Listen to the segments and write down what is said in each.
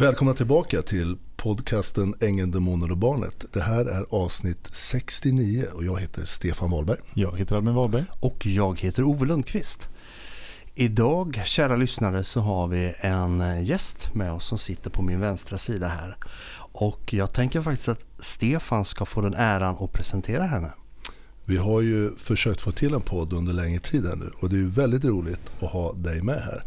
Välkomna tillbaka till podcasten Ängeln, Demoner och Barnet. Det här är avsnitt 69 och jag heter Stefan Wahlberg. Jag heter Albin Wahlberg. Och jag heter Ove Lundqvist. Idag, kära lyssnare, så har vi en gäst med oss som sitter på min vänstra sida här. Och jag tänker faktiskt att Stefan ska få den äran att presentera henne. Vi har ju försökt få till en podd under längre tid nu och det är ju väldigt roligt att ha dig med här.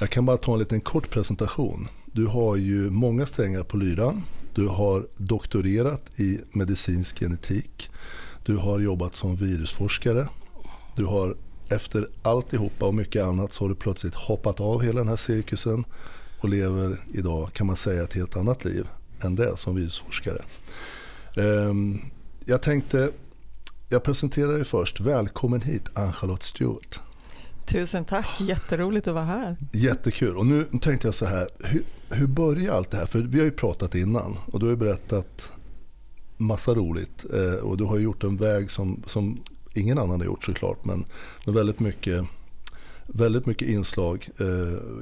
Jag kan bara ta en liten kort presentation. Du har ju många strängar på lyran. Du har doktorerat i medicinsk genetik. Du har jobbat som virusforskare. Du har efter alltihopa och mycket annat så har du plötsligt hoppat av hela den här cirkusen och lever idag, kan man säga, ett helt annat liv än det som virusforskare. Jag presenterar dig först. Välkommen hit, Ann-Charlotte Stewart. Tusen tack, jätteroligt att vara här. Jättekul. Och nu tänkte jag så här, hur börjar allt det här? För vi har ju pratat innan och du har ju berättat massa roligt. Och du har gjort en väg som ingen annan har gjort såklart, men med väldigt mycket inslag.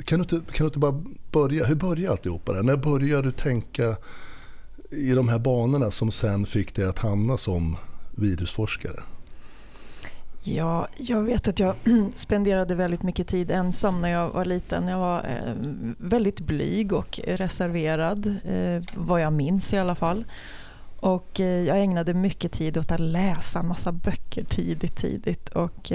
Kan du inte bara börja? Hur börjar alltihopa det här? När börjar du tänka i de här banorna som sen fick dig att hamna som virusforskare? Ja, jag vet att jag spenderade väldigt mycket tid ensam när jag var liten. Jag var väldigt blyg och reserverad, vad jag minns i alla fall. Och jag ägnade mycket tid åt att läsa massa böcker tidigt. Och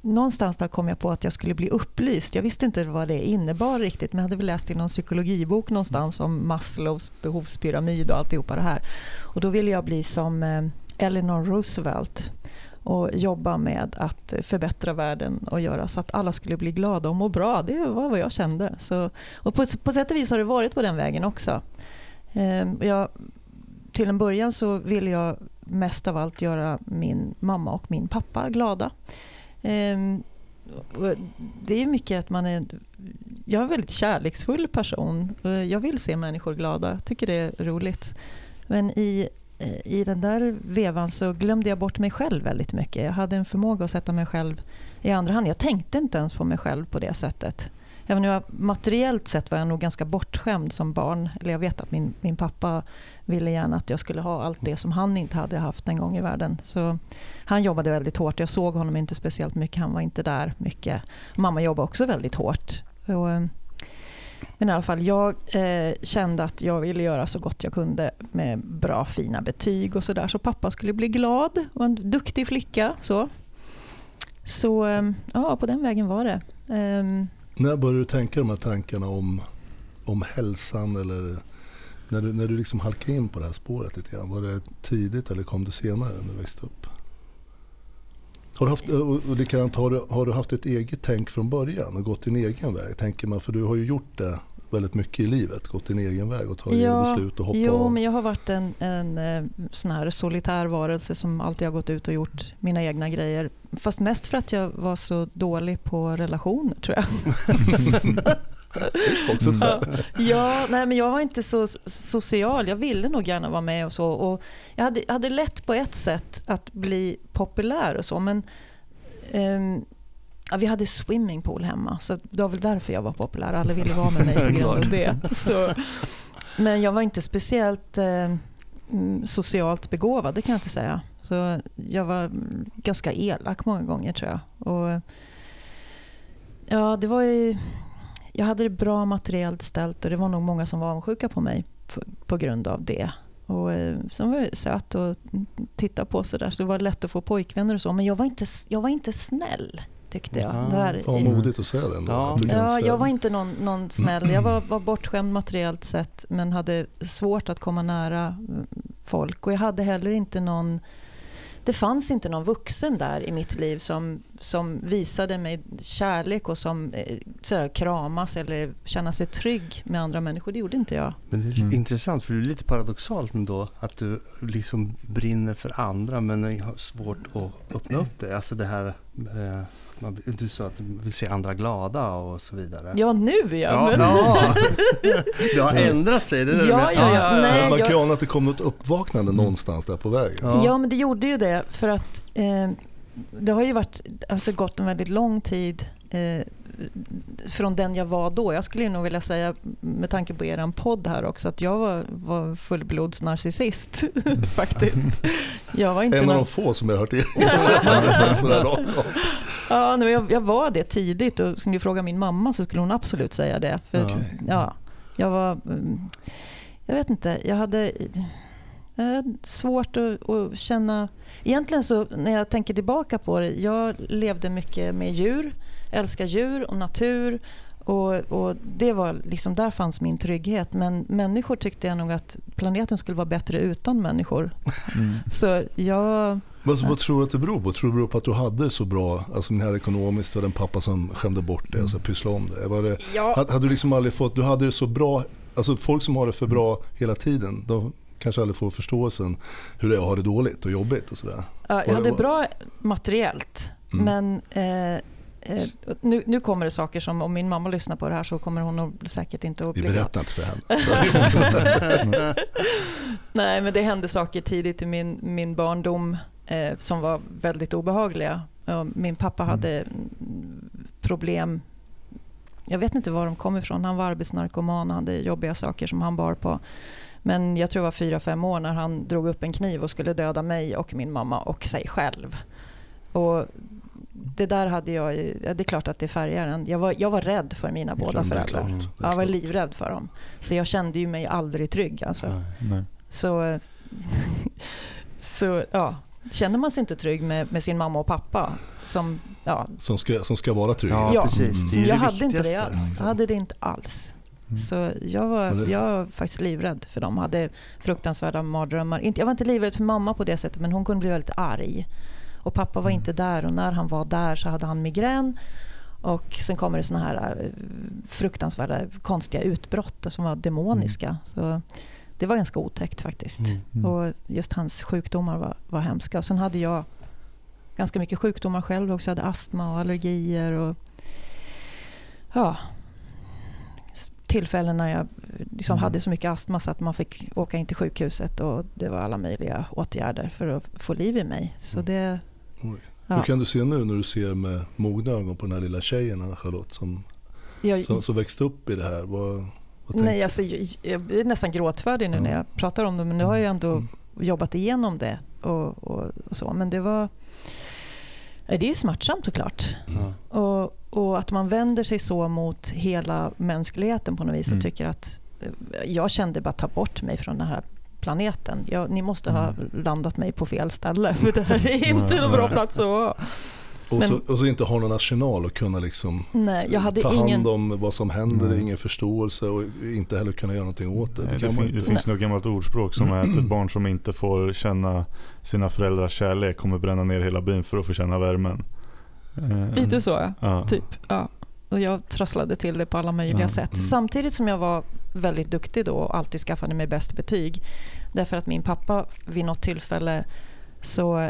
någonstans där kom jag på att jag skulle bli upplyst. Jag visste inte vad det innebar riktigt, men jag hade väl läst i någon psykologibok någonstans om Maslows behovspyramid och alltihopa det här. Och då ville jag bli som Eleanor Roosevelt och jobba med att förbättra världen och göra så att alla skulle bli glada och må bra. Det var vad jag kände. Så, och på sätt och vis har det varit på den vägen också. Till en början så ville jag mest av allt göra min mamma och min pappa glada. Det är mycket att jag är en väldigt kärleksfull person. Jag vill se människor glada. Jag tycker det är roligt. Men i den där vevan så glömde jag bort mig själv väldigt mycket. Jag hade en förmåga att sätta mig själv i andra hand. Jag tänkte inte ens på mig själv på det sättet. Även om jag materiellt sett var jag nog ganska bortskämd som barn. Eller jag vet att min pappa ville gärna att jag skulle ha allt det som han inte hade haft en gång i världen. Så han jobbade väldigt hårt. Jag såg honom inte speciellt mycket. Han var inte där mycket. Mamma jobbade också väldigt hårt. Men i alla fall, jag kände att jag ville göra så gott jag kunde med bra, fina betyg och sådär. Så pappa skulle bli glad. Var en duktig flicka. Så ja, på den vägen var det. När började du tänka de här tankarna om hälsan? Eller när du liksom halkade in på det här spåret lite grann? Var det tidigt eller kom det senare när du växte upp? Har du haft ett eget tänk från början och gått din egen väg, tänker man? För du har ju gjort det väldigt mycket i livet, gått din egen väg och tagit beslut och hoppa av. Men jag har varit en sån här solitär varelse som alltid har gått ut och gjort mina egna grejer. Fast mest för att jag var så dålig på relationer, tror jag. Nej, men jag var inte så social. Jag ville nog gärna vara med och så. Och jag hade lätt på ett sätt att bli populär och så. Men vi hade swimmingpool hemma. Så det var väl därför jag var populär. Alla ville vara med mig på grund av det. Så. Men jag var inte speciellt socialt begåvad. Det kan jag inte säga. Så jag var ganska elak många gånger, tror jag. Och, ja, det var ju... Jag hade det bra materiellt ställt och det var nog många som var avundsjuka på mig på grund av det. Och som var söt och titta på så där, så det var lätt att få pojkvänner och så, men jag var inte snäll, tyckte jag. Ja, vad modigt att säga det. Ja, jag var inte någon snäll. Jag var bortskämd materiellt sett, men hade svårt att komma nära folk, och jag hade heller inte någon... Det fanns inte någon vuxen där i mitt liv som visade mig kärlek och som sådär, kramas eller känna sig trygg med andra människor. Det gjorde inte jag. Men det är intressant, för det är lite paradoxalt ändå att du liksom brinner för andra men har svårt att öppna upp det. Alltså det här... Du sa att du vill se andra glada och så vidare. Ja, nu igen. Ja. Det har ändrat sig. Det är ja. Nej, man kan att det kom något uppvaknande någonstans där på vägen. Ja, men det gjorde ju det. För att det har ju varit, alltså, gått en väldigt lång tid från den jag var då. Jag skulle nog vilja säga, med tanke på er podd här också, att jag var fullblods narcissist faktiskt. Jag var inte en av de få som jag hört det. Ja, men jag var det tidigt, och skulle jag fråga min mamma så skulle hon absolut säga det. För, okay. Ja, jag vet inte, jag hade svårt att känna. Egentligen så, när jag tänker tillbaka på det, jag levde mycket med djur, älskar djur och natur, och det var liksom, där fanns min trygghet. Men människor, tyckte jag nog att planeten skulle vara bättre utan människor. Mm. Så jag... Men så, vad tror du att det beror på? Tror du det beror på att du hade så bra, alltså, ni hade ekonomiskt, och den pappa som skämde bort dig, alltså pysslade om det? Var det, ja. Hade du liksom aldrig fått, du hade det så bra, alltså folk som har det för bra hela tiden, de kanske aldrig får förståelsen hur det är att ha det dåligt och jobbigt och sådär. Ja, jag hade det bra materiellt, men nu kommer det saker som, om min mamma lyssnar på det här så kommer hon säkert inte att bli... Vi berättar inte för henne. Nej, men det hände saker tidigt i min barndom som var väldigt obehagliga. Min pappa hade problem. Jag vet inte var de kom ifrån. Han var arbetsnarkoman och hade jobbiga saker som han bar på. Men jag tror jag var 4-5 år när han drog upp en kniv och skulle döda mig och min mamma och sig själv. Och det där hade jag ju, det är klart att det färgar en. Jag var rädd för mina båda föräldrar. Jag var livrädd för dem. Så jag kände ju mig aldrig trygg. Alltså. Nej. Så ja, känner man sig inte trygg med sin mamma och pappa som ska vara trygg. Ja, precis. Jag hade inte det alls. Jag hade det inte alls. Så jag var faktiskt livrädd för dem. Hade fruktansvärda mardrömmar. Jag var inte livrädd för mamma på det sättet, men hon kunde bli väldigt arg. Och pappa var inte där, och när han var där så hade han migrän. Och sen kommer det såna här fruktansvärda konstiga utbrott som var demoniska. Så det var ganska otäckt faktiskt. Och just hans sjukdomar var hemska. Och sen hade jag ganska mycket sjukdomar själv också. Jag hade astma och allergier. Och ja... tillfällen när jag liksom hade så mycket astma så att man fick åka in till sjukhuset, och det var alla möjliga åtgärder för att få liv i mig. Så det, ja. Hur kan du se nu när du ser med mogna ögon på den här lilla tjejen, Ann-Charlotte, som växte upp i det här? Nej, alltså, jag är nästan gråtfärdig nu när jag pratar om det, men nu har jag ändå jobbat igenom det och så. Men det var... Det är smärtsamt såklart. Och att man vänder sig så mot hela mänskligheten på något vis, och tycker att jag kände bara ta bort mig från den här planeten. Ni måste ha landat mig på fel ställe, för det här är inte en bra plats att vara. Och så inte ha någon arsenal och kunna liksom ta hand om vad som händer, ingen förståelse, och inte heller kunna göra någonting åt det. Det finns något gammalt ordspråk som är att ett barn som inte får känna sina föräldrars kärlek kommer bränna ner hela byn för att få känna värmen. Lite så, typ. Ja. Och jag trasslade till det på alla möjliga sätt. Samtidigt som jag var väldigt duktig då och alltid skaffade mig bäst betyg. Därför att min pappa vid något tillfälle... Så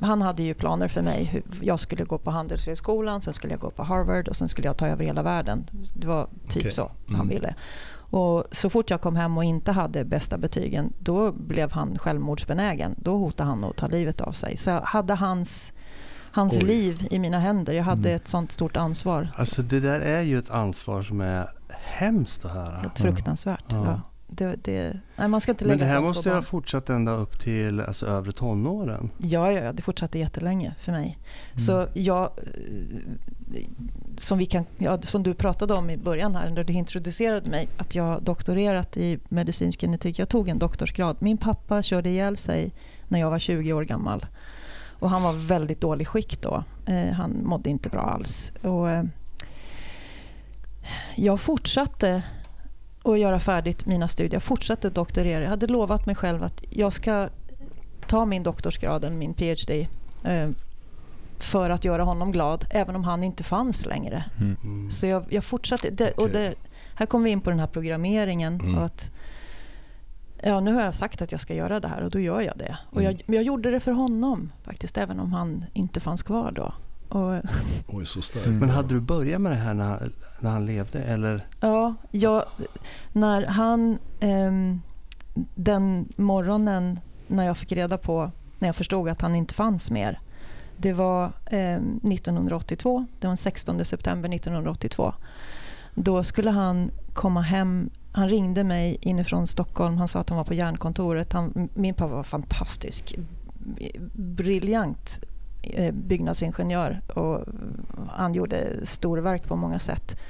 han hade ju planer för mig. Jag skulle gå på Handelshögskolan, sen skulle jag gå på Harvard, och sen skulle jag ta över hela världen. Det var typ så han ville. Och så fort jag kom hem och inte hade bästa betygen, då blev han självmordsbenägen. Då hotade han att ta livet av sig. Så jag hade hans liv i mina händer. Jag hade ett sånt stort ansvar. Alltså det där är ju ett ansvar som är hemskt att höra. Helt fruktansvärt, ja. Nej, man ska inte lägga. Men det här måste ju ha fortsatt ända upp till, alltså, övre tonåren. Ja, det fortsatte jättelänge för mig. Så jag, som du pratade om i början här när du introducerade mig, att jag doktorerat i medicinsk genetik. Jag tog en doktorsgrad. Min pappa körde ihjäl sig när jag var 20 år gammal. Och han var väldigt dålig skick då. Han mådde inte bra alls. Och jag fortsatte och göra färdigt mina studier. Jag fortsatte doktorera. Jag hade lovat mig själv att jag ska ta min doktorsgrad, min PhD, för att göra honom glad, även om han inte fanns längre. Så jag fortsatte. Här kommer vi in på den här programmeringen. Och att, ja, nu har jag sagt att jag ska göra det här, och då gör jag det. Och jag gjorde det för honom faktiskt, även om han inte fanns kvar då. Oj, så starkt. Men hade du börjat med det här när han levde, eller? Ja, när han den morgonen när jag förstod att han inte fanns mer, Det var 1982. Det var den 16 september 1982. Då skulle han komma hem. Han ringde mig inifrån Stockholm. Han sa att han var på Jernkontoret. Min pappa var fantastisk. Briljant byggnadsingenjör. Och han gjorde storverk på många sätt.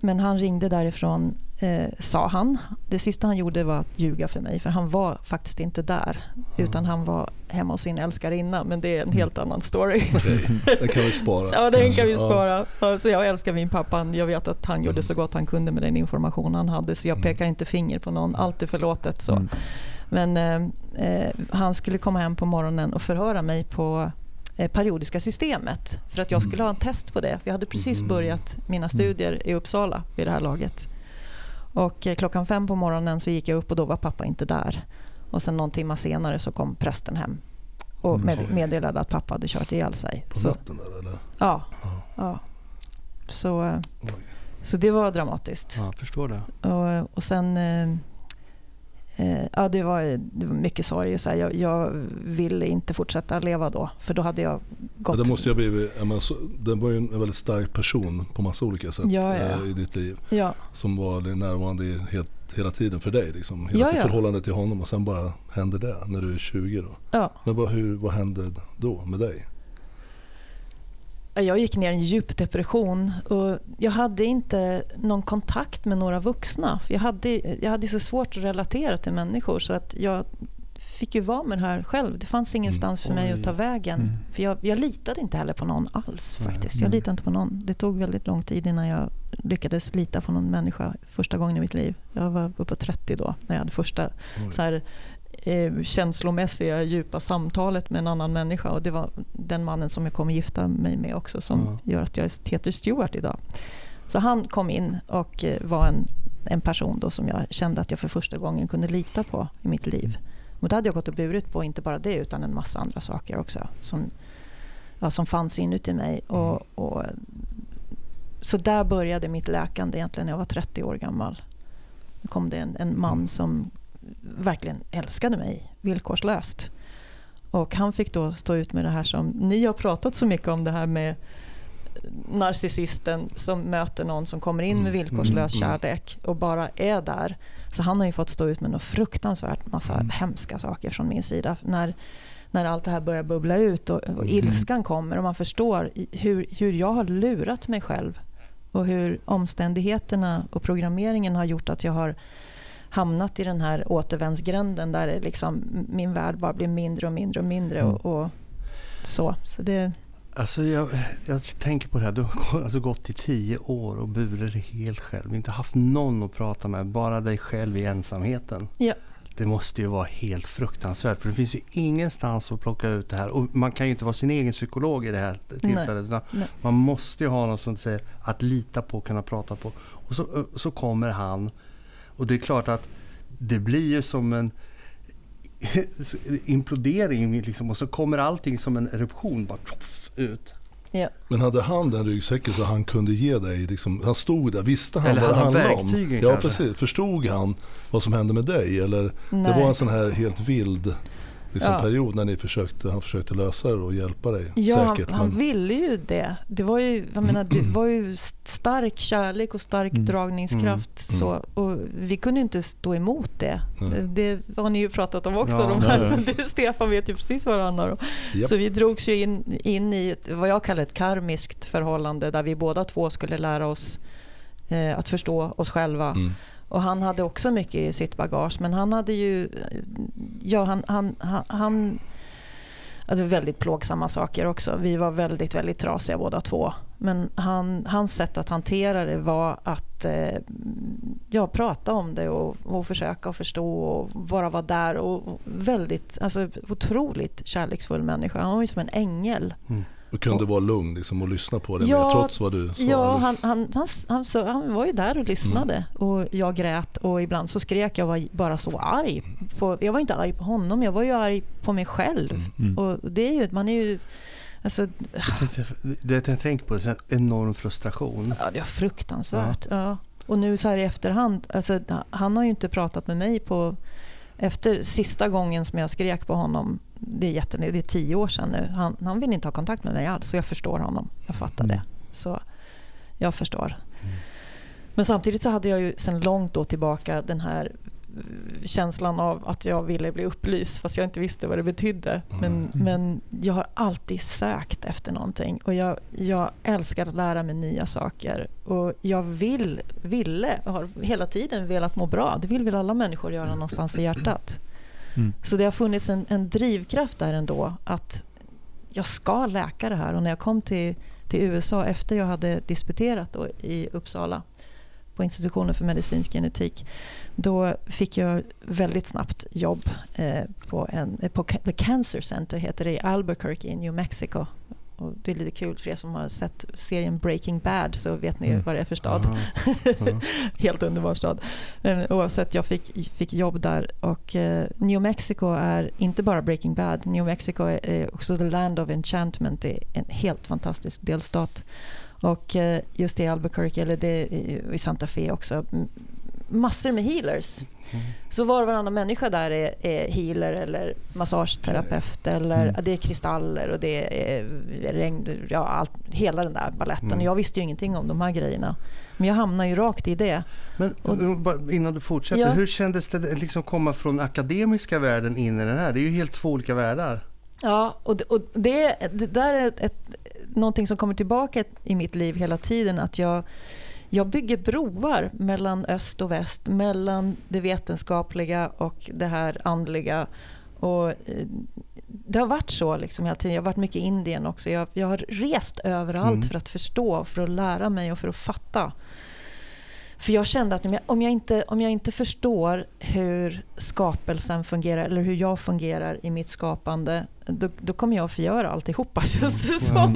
Men han ringde därifrån, sa han. Det sista han gjorde var att ljuga för mig. För han var faktiskt inte där. Utan han var hemma hos sin älskarinna. Men det är en helt annan story. Det kan vi spara. Ja, det kan vi spara. Så jag älskar min pappa. Jag vet att han gjorde så gott han kunde med den information han hade. Så jag pekar inte finger på någon. Allt är förlåtet. Så. Men han skulle komma hem på morgonen och förhöra mig på periodiska systemet för att jag skulle ha en test på det. Vi hade precis börjat mina studier i Uppsala vid det här laget. Och klockan 5 på morgonen så gick jag upp och då var pappa inte där. Och sen någon timme senare så kom prästen hem och meddelade att pappa hade kört ihjäl sig. På natten där eller? Ja. Ja. Så det var dramatiskt. Ja, jag förstår det. Och sen... Ja, det var mycket sorg. Så här, jag ville inte fortsätta leva då. För då hade jag gått... Ja, det måste jag bli, den var ju en väldigt stark person på massa olika sätt i ditt liv. Ja. Som var närvarande hela tiden för dig. Liksom, hela förhållandet till honom. Och sen bara hände det när du är 20 då. Ja. Men vad hände då med dig? Jag gick ner i en djup depression och jag hade inte någon kontakt med några vuxna. Jag hade så svårt att relatera till människor så att jag fick ju vara med det här själv. Det fanns ingenstans för mig att ta vägen. För jag litade inte heller på någon alls faktiskt. Jag litade inte på någon. Det tog väldigt lång tid innan jag lyckades lita på någon människa första gången i mitt liv. Jag var uppe på 30 då när jag hade första så här, känslomässiga djupa samtalet med en annan människa, och det var den mannen som jag kom att gifta mig med också som gör att jag är Peter Stewart idag. Så han kom in och var en person då som jag kände att jag för första gången kunde lita på i mitt liv. Och då hade jag gått och burit på inte bara det utan en massa andra saker också som fanns inuti mig och så där började mitt läkande egentligen när jag var 30 år gammal. Då kom det en man som verkligen älskade mig villkorslöst. Och han fick då stå ut med det här som ni har pratat så mycket om, det här med narcissisten som möter någon som kommer in med villkorslös kärlek och bara är där. Så han har ju fått stå ut med någon fruktansvärt massa hemska saker från min sida. När allt det här börjar bubbla ut och ilskan kommer och man förstår hur jag har lurat mig själv och hur omständigheterna och programmeringen har gjort att jag har hamnat i den här återvändsgränden där liksom min värld bara blir mindre och mindre och mindre och så. Så det... Alltså jag tänker på det här. Du har alltså gått i 10 år och burit helt själv. Inte haft någon att prata med. Bara dig själv i ensamheten. Ja. Det måste ju vara helt fruktansvärt. För det finns ju ingenstans att plocka ut det här. Och man kan ju inte vara sin egen psykolog i det här tillfället. Nej. Man måste ju ha någon som säger att lita på och kunna prata på. Och så kommer han... Och det är klart att det blir ju som en implodering liksom, och så kommer allting som en eruption bara ut. Ja. Men hade han den ryggsäcken så han kunde ge dig liksom, han stod där, visste han eller vad han handlade om? Ja, kanske. Precis. Förstod han vad som hände med dig? Eller, det var en sån här helt vild liksom, period när han försökte lösa det och hjälpa dig. Ja, säkert, han ville ju det. Det var ju, det var ju stark kärlek och stark dragningskraft. Så, och vi kunde inte stå emot det. Det har ni ju pratat om också. Stefan vet ju precis vad det handlar om. Yep. Så vi drogs ju in i vad jag kallar ett karmiskt förhållande där vi båda två skulle lära oss att förstå oss själva. Och han hade också mycket i sitt bagage, men han hade ju han hade väldigt plågsamma saker också. Vi var väldigt väldigt trasiga båda två, men hans sätt att hantera det var att prata om det och försöka och förstå och bara vara där och väldigt otroligt kärleksfull människa. Han var ju som en ängel. Och kunde vara lugn liksom, och lyssna på det men trots vad du sa. Ja, han var ju där och lyssnade. Och jag grät och ibland så skrek jag, var bara så arg. Jag var inte arg på honom, jag var ju arg på mig själv. Och det är ju, man är ju... Alltså, jag tänker på det, en enorm frustration. Ja, det är fruktansvärt. Ja. Och nu så här i efterhand, alltså, han har ju inte pratat med mig på... Efter sista gången som jag skrek på honom det är 10 år sedan nu. Han vill inte ha kontakt med mig alls, så jag förstår honom. Jag fattar det. Så jag förstår. Men samtidigt så hade jag ju sedan långt då tillbaka den här känslan av att jag ville bli upplyst, fast jag inte visste vad det betydde. Men jag har alltid sökt efter någonting, och jag älskar att lära mig nya saker, och jag har hela tiden velat må bra. Det vill alla människor göra någonstans i hjärtat. Så det har funnits en drivkraft där ändå, att jag ska läka det här. Och när jag kom till USA efter jag hade disputerat då i Uppsala på institutionen för medicinsk genetik, då fick jag väldigt snabbt jobb på The Cancer Center heter det, i Albuquerque i New Mexico. Och det är lite kul för er som har sett serien Breaking Bad, så vet ni vad det är för stad. Helt underbar stad. Men oavsett, jag fick jobb där, och New Mexico är inte bara Breaking Bad. New Mexico är också the land of enchantment. Det är en helt fantastisk delstat. Och just i Albuquerque, eller det i Santa Fe också, massor med healers. Så var och varannan människa där är healer eller massageterapeut, eller det är kristaller och det är regn, hela den där balletten. Jag visste ju ingenting om de här grejerna, men jag hamnade ju rakt i det. Men innan du fortsätter, hur kändes det liksom komma från akademiska världen in i den här? Det är ju helt två olika världar. Ja, och det där är någonting som kommer tillbaka i mitt liv hela tiden, att jag bygger broar mellan öst och väst, mellan det vetenskapliga och det här andliga. Och det har varit så liksom hela tiden. Jag har varit mycket i Indien också. Jag har rest överallt för att förstå, för att lära mig och för att fatta. För jag kände att om jag inte förstår hur skapelsen fungerar eller hur jag fungerar i mitt skapande, då kommer jag att förgöra alltihopa.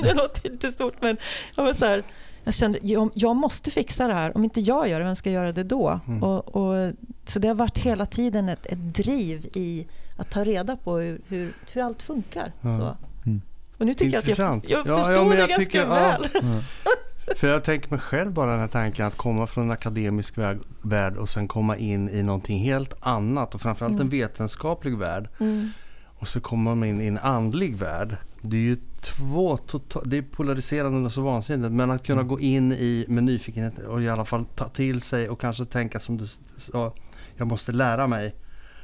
Det låter inte stort, men jag var så här, jag kände jag måste fixa det här. Om inte jag gör det, vem ska göra det då? Och så det har varit hela tiden ett driv i att ta reda på hur allt funkar. Så. Och nu tycker intressant. Jag att jag förstår det ganska väl. Ja. För jag tänker mig själv bara den här tanken att komma från en akademisk värld och sen komma in i någonting helt annat, och framförallt en vetenskaplig värld, och så kommer man in i en andlig värld. Det är ju det är polariserande och så vansinnigt, men att kunna gå in i med nyfikenhet och i alla fall ta till sig och kanske tänka som du sa, jag måste lära mig.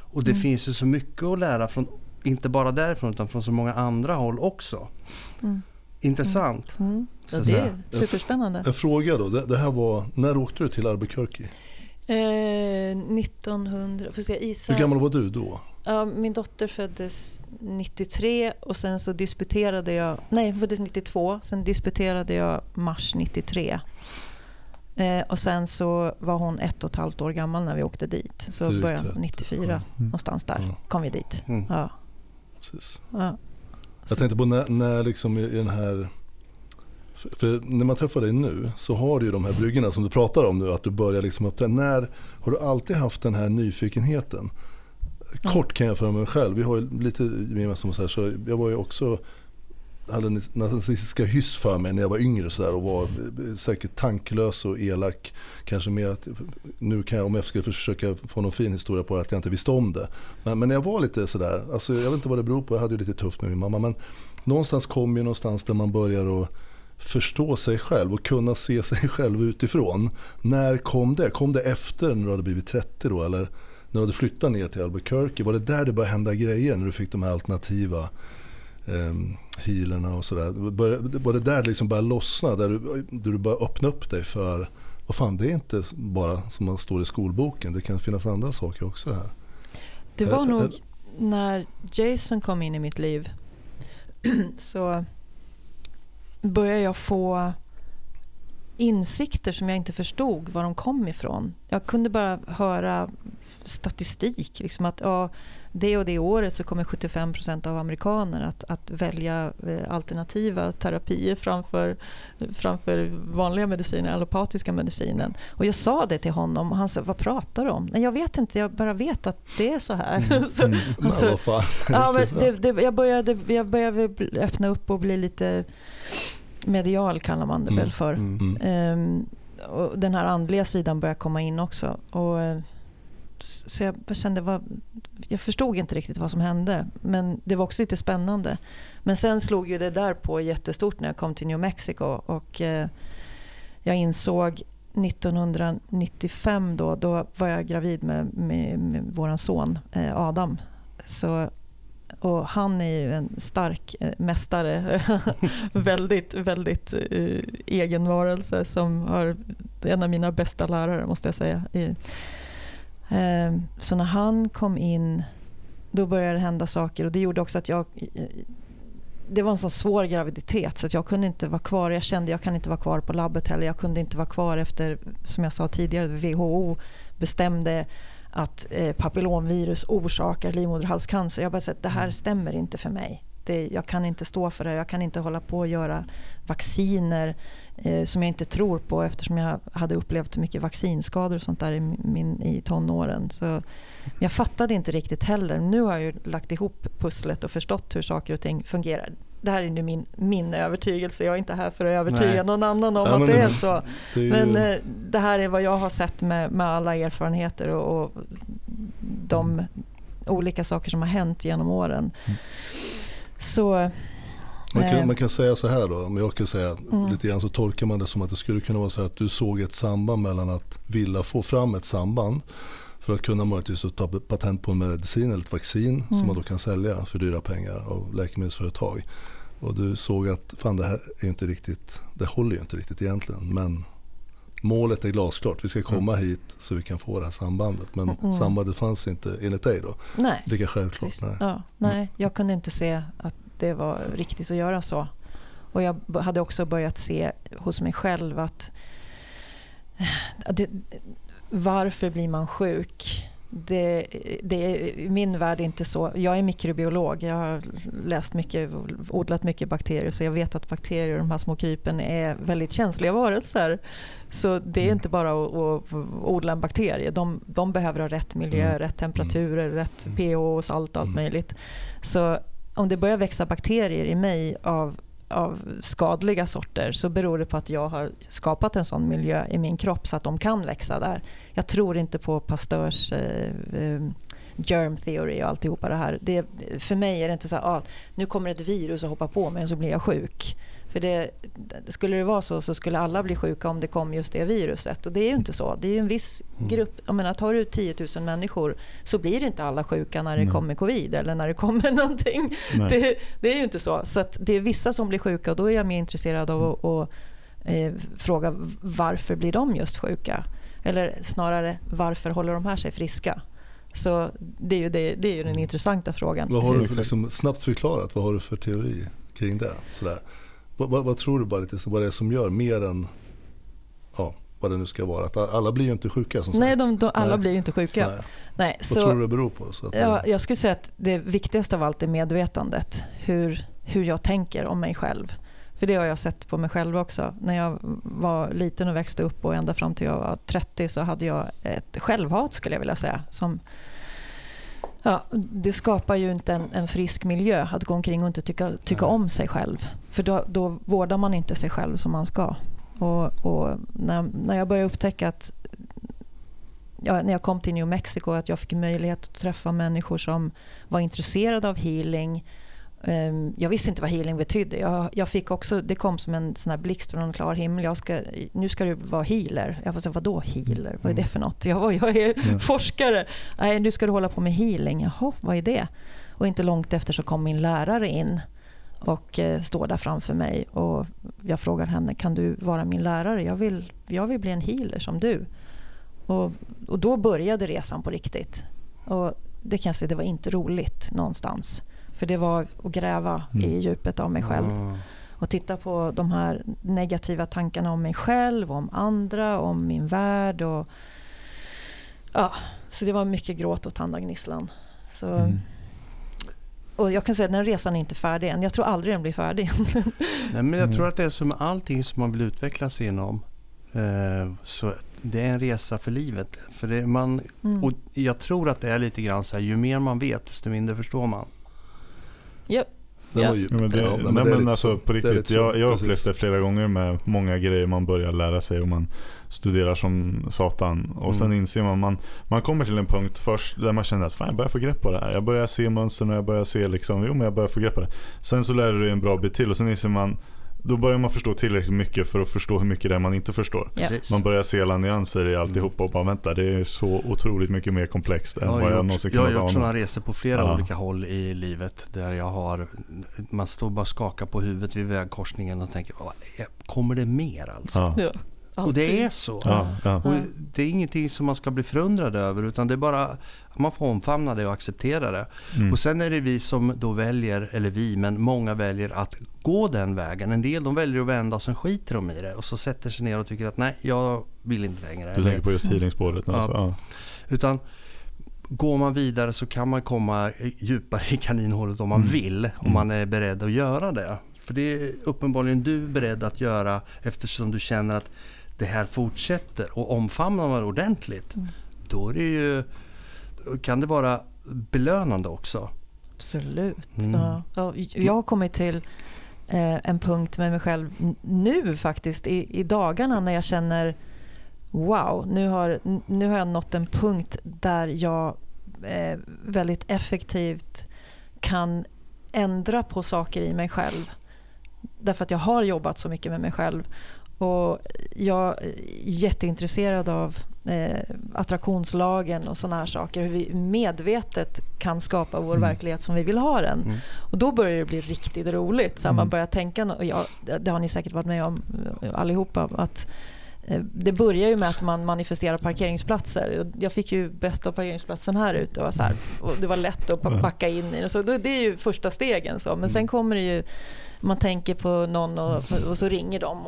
Och det finns ju så mycket att lära från, inte bara därifrån utan från så många andra håll också. Intressant. Ja, det är superspännande. En fråga då, det här var, när åkte du till Albuquerque? 1900, får jag gissa. Hur gammal var du då? Ja, min dotter föddes 93 och sen så disputerade jag, nej, föddes 92, sen disputerade jag mars 93. Och sen så var hon 1,5 år gammal när vi åkte dit, så början 94 någonstans där kom vi dit. Ja. Precis. Ja. Jag tänkte på när liksom i den här, för när man träffar dig nu så har du ju de här bryggorna som du pratar om nu, att du börjar liksom upp. När har du alltid haft den här nyfikenheten? Kort kan jag för mig själv. Vi har ju lite gemensamt så här, så jag var ju också, hade narcissistiska hyss för mig när jag var yngre så där, och var säkert tanklös och elak, kanske mer att nu kan jag, om jag ska försöka få någon fin historia på det, att jag inte visste om det. Men jag var lite så där, alltså jag vet inte vad det beror på. Jag hade ju lite tufft med min mamma, men någonstans kom ju någonstans där man börjar att förstå sig själv och kunna se sig själv utifrån. När kom det? Kom det efter när du hade blivit 30 då, eller när du hade flyttat ner till Albuquerque? Var det där det började hända grejer, när du fick de här alternativa healerna och sådär? Var det där liksom bara lossna, där du bara öppna upp dig för vad fan, det är inte bara som man står i skolboken, det kan finnas andra saker också här. Det var nog när Jason kom in i mitt liv så började jag få insikter som jag inte förstod var de kom ifrån. Jag kunde bara höra statistik, liksom att det och det året så kommer 75% av amerikaner att välja alternativa terapier framför vanliga mediciner, allopatiska medicinen. Och jag sa det till honom och han sa, vad pratar du om? Nej, jag vet inte, jag bara vet att det är så här. Jag började öppna upp och bli lite medial, kallar man det väl för. Och den här andliga sidan börjar komma in också, och Så jag kände jag förstod inte riktigt vad som hände, men det var också lite spännande. Men sen slog ju det där på jättestort när jag kom till New Mexico, och jag insåg 1995 då var jag gravid med våran son Adam. Så, och han är ju en stark mästare, väldigt, väldigt egenvarelse, som har en av mina bästa lärare, måste jag säga. Så när han kom in, då började det hända saker, och det gjorde också att det var en sån svår graviditet så att jag kunde inte vara kvar. Jag kände jag kan inte vara kvar på labbet heller. Jag kunde inte vara kvar efter, som jag sa tidigare, WHO bestämde att papillomvirus orsakar livmoderhalscancer. Jag bara sa att det här stämmer inte för mig. Jag kan inte stå för det. Jag kan inte hålla på och göra vacciner som jag inte tror på, eftersom jag hade upplevt mycket vaccinskador och sånt där i tonåren. Så jag fattade inte riktigt heller. Nu har jag ju lagt ihop pusslet och förstått hur saker och ting fungerar. Det här är nu min övertygelse. Jag är inte här för att övertyga någon annan om att det är så. Men det här är vad jag har sett med alla erfarenheter och de olika saker som har hänt genom åren. Så, man kan säga så här då, om jag kan säga lite grann, så tolkar man det som att det skulle kunna vara så att du såg ett samband mellan att vilja få fram ett samband för att kunna möjligtvis ta patent på en medicin eller ett vaccin som man då kan sälja för dyra pengar av läkemedelsföretag. Och du såg att fan, det här är inte riktigt, det håller ju inte riktigt egentligen, men målet är glasklart. Vi ska komma hit så vi kan få det här sambandet. Men sambandet fanns inte enligt dig då? Nej. Lika självklart. Nej. Ja, nej, jag kunde inte se att det var riktigt att göra så. Och jag hade också börjat se hos mig själv att varför blir man sjuk? Det är min värld inte så. Jag är mikrobiolog. Jag har läst mycket, odlat mycket bakterier, så jag vet att bakterier och de här små krypen är väldigt känsliga varelser. Så det är inte bara att odla en bakterie. De behöver ha rätt miljö, rätt temperaturer, rätt pH och salt och allt möjligt. Så om det börjar växa bakterier i mig av skadliga sorter, så beror det på att jag har skapat en sån miljö i min kropp så att de kan växa där. Jag tror inte på Pasteurs germ theory och alltihopa det här. För mig är det inte så att nu kommer ett virus och hoppar på mig och så blir jag sjuk. För skulle det vara så skulle alla bli sjuka om det kom just det viruset. Och det är ju inte så. Det är ju en viss grupp. Jag menar, tar du 10 000 människor så blir inte alla sjuka när det kommer covid eller när det kommer någonting. Det är ju inte så. Så att det är vissa som blir sjuka, och då är jag mer intresserad av att fråga varför blir de just sjuka? Eller snarare, varför håller de här sig friska? Så det är ju den intressanta frågan. Vad har du liksom snabbt förklarat? Vad har du för teori kring det? Sådär. Vad tror du bara lite, vad det är som gör mer än vad det nu ska vara? Att alla blir ju inte sjuka som sagt. Nej, alla blir ju inte sjuka. Nej, så, vad tror du det beror på? Så att, jag skulle säga att det viktigaste av allt är medvetandet. Hur jag tänker om mig själv. För det har jag sett på mig själv också. När jag var liten och växte upp och ända fram till jag var 30 så hade jag ett självhat, skulle jag vilja säga. Som, det skapar ju inte en frisk miljö att gå omkring och inte tycka om sig själv. För då vårdar man inte sig själv som man ska. Och när jag började upptäcka att när jag kom till New Mexico, att jag fick möjlighet att träffa människor som var intresserade av healing. Jag visste inte vad healing betydde. Jag fick också, det kom som en sån här blixt från en klar himmel. Nu ska du vara healer. Jag får säga, vadå healer? Vad är det för något? Jag är forskare. Nej, nu ska du hålla på med healing. Jaha, vad är det? Och inte långt efter så kom min lärare in och står där framför mig. Och jag frågar henne, kan du vara min lärare? Jag vill bli en healer som du. Och då började resan på riktigt. Och det kan jag säga, det var inte roligt någonstans. För det var att gräva i djupet av mig själv och titta på de här negativa tankarna om mig själv, om andra, om min värld. Och så det var mycket gråt och tandagnisslan. Och jag kan säga att den resan är inte färdig än. Jag tror aldrig den blir färdig. Nej, men jag tror att det är som allting som man vill utvecklas inom. Så det är en resa för livet. För det, och jag tror att det är lite grann så här, ju mer man vet desto mindre förstår man. Yep. Men på riktigt, jag upplevde flera gånger med många grejer man börjar lära sig och man studerar som satan. Och sen inser man kommer till en punkt först där man känner att fan, jag börjar få grepp på det här. Jag börjar se mönstren och jag börjar se liksom, jo men jag börjar få grepp på det. Sen så lär du dig en bra bit till och sen inser man, då börjar man förstå tillräckligt mycket för att förstå hur mycket det är man inte förstår. Precis. Man börjar se alla nyanser i alltihopa och bara vänta, det är så otroligt mycket mer komplext än vad jag någonsin kunnat ana. Jag har gjort sådana resor på flera olika håll i livet där jag har, man står bara skaka på huvudet vid vägkorsningen och tänker, kommer det mer alltså? Ja. Och det är så. Och det är ingenting som man ska bli förundrad över, utan det är bara man får omfamna det och acceptera det. Och sen är det vi som då väljer, eller vi, men många väljer att gå den vägen. En del de väljer att vända och sen skiter de i det och så sätter sig ner och tycker att nej, jag vill inte längre. Du tänker på just healingspåret nu alltså. Utan går man vidare så kan man komma djupare i kaninhålet om man vill, om man är beredd att göra det. För det är uppenbarligen du beredd att göra, eftersom du känner att det här fortsätter, och omfamnar man ordentligt, då är det ju, kan det vara belönande också. Absolut. Ja, jag har kommit till en punkt med mig själv nu faktiskt i dagarna när jag känner wow, nu har jag nått en punkt där jag väldigt effektivt kan ändra på saker i mig själv. Därför att jag har jobbat så mycket med mig själv. Och jag är jätteintresserad av attraktionslagen och såna här saker. Hur vi medvetet kan skapa vår verklighet som vi vill ha den. Och då börjar det bli riktigt roligt. Så man börjar tänka, och det har ni säkert varit med om allihopa, att det börjar ju med att man manifesterar parkeringsplatser. Jag fick ju bästa parkeringsplatsen här ute och, så här, och det var lätt att packa in i. Så det är ju första stegen. Så. Men sen kommer det ju, man tänker på någon och så ringer de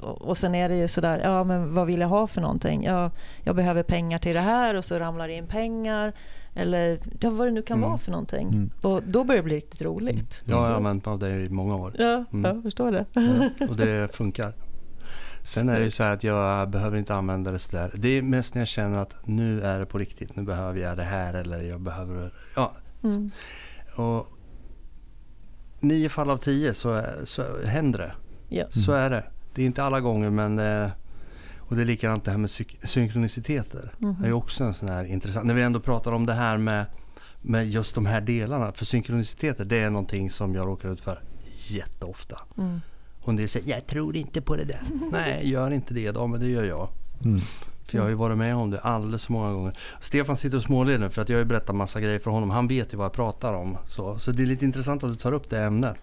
och sen är det ju sådär, ja men vad vill jag ha för någonting? Ja, jag behöver pengar till det här, och så ramlar det in pengar. Eller ja, vad det nu kan vara för någonting. Och då börjar det bli riktigt roligt. Ja, jag har använt av det i många år. Ja, jag förstår det. Ja, och det funkar. Sen är det ju så här att jag behöver inte använda det så där. Det är mest när jag känner att nu är det på riktigt. Nu behöver jag det här, eller jag behöver... Ja. Och 9 fall av 10 så händer det. Yeah. Så är det. Det är inte alla gånger, men... Och det är likadant det här med synkroniciteter. Det är också en sån här intressant... När vi ändå pratar om det här med just de här delarna. För synkroniciteter, det är någonting som jag råkar ut för jätteofta. Och det säger, jag tror inte på det där. Nej, gör inte det då, men det gör jag. För jag har ju varit med om det alldeles för många gånger. Stefan sitter och småler nu för att jag har ju berättat massa grejer för honom. Han vet ju vad jag pratar om. Så det är lite intressant att du tar upp det ämnet.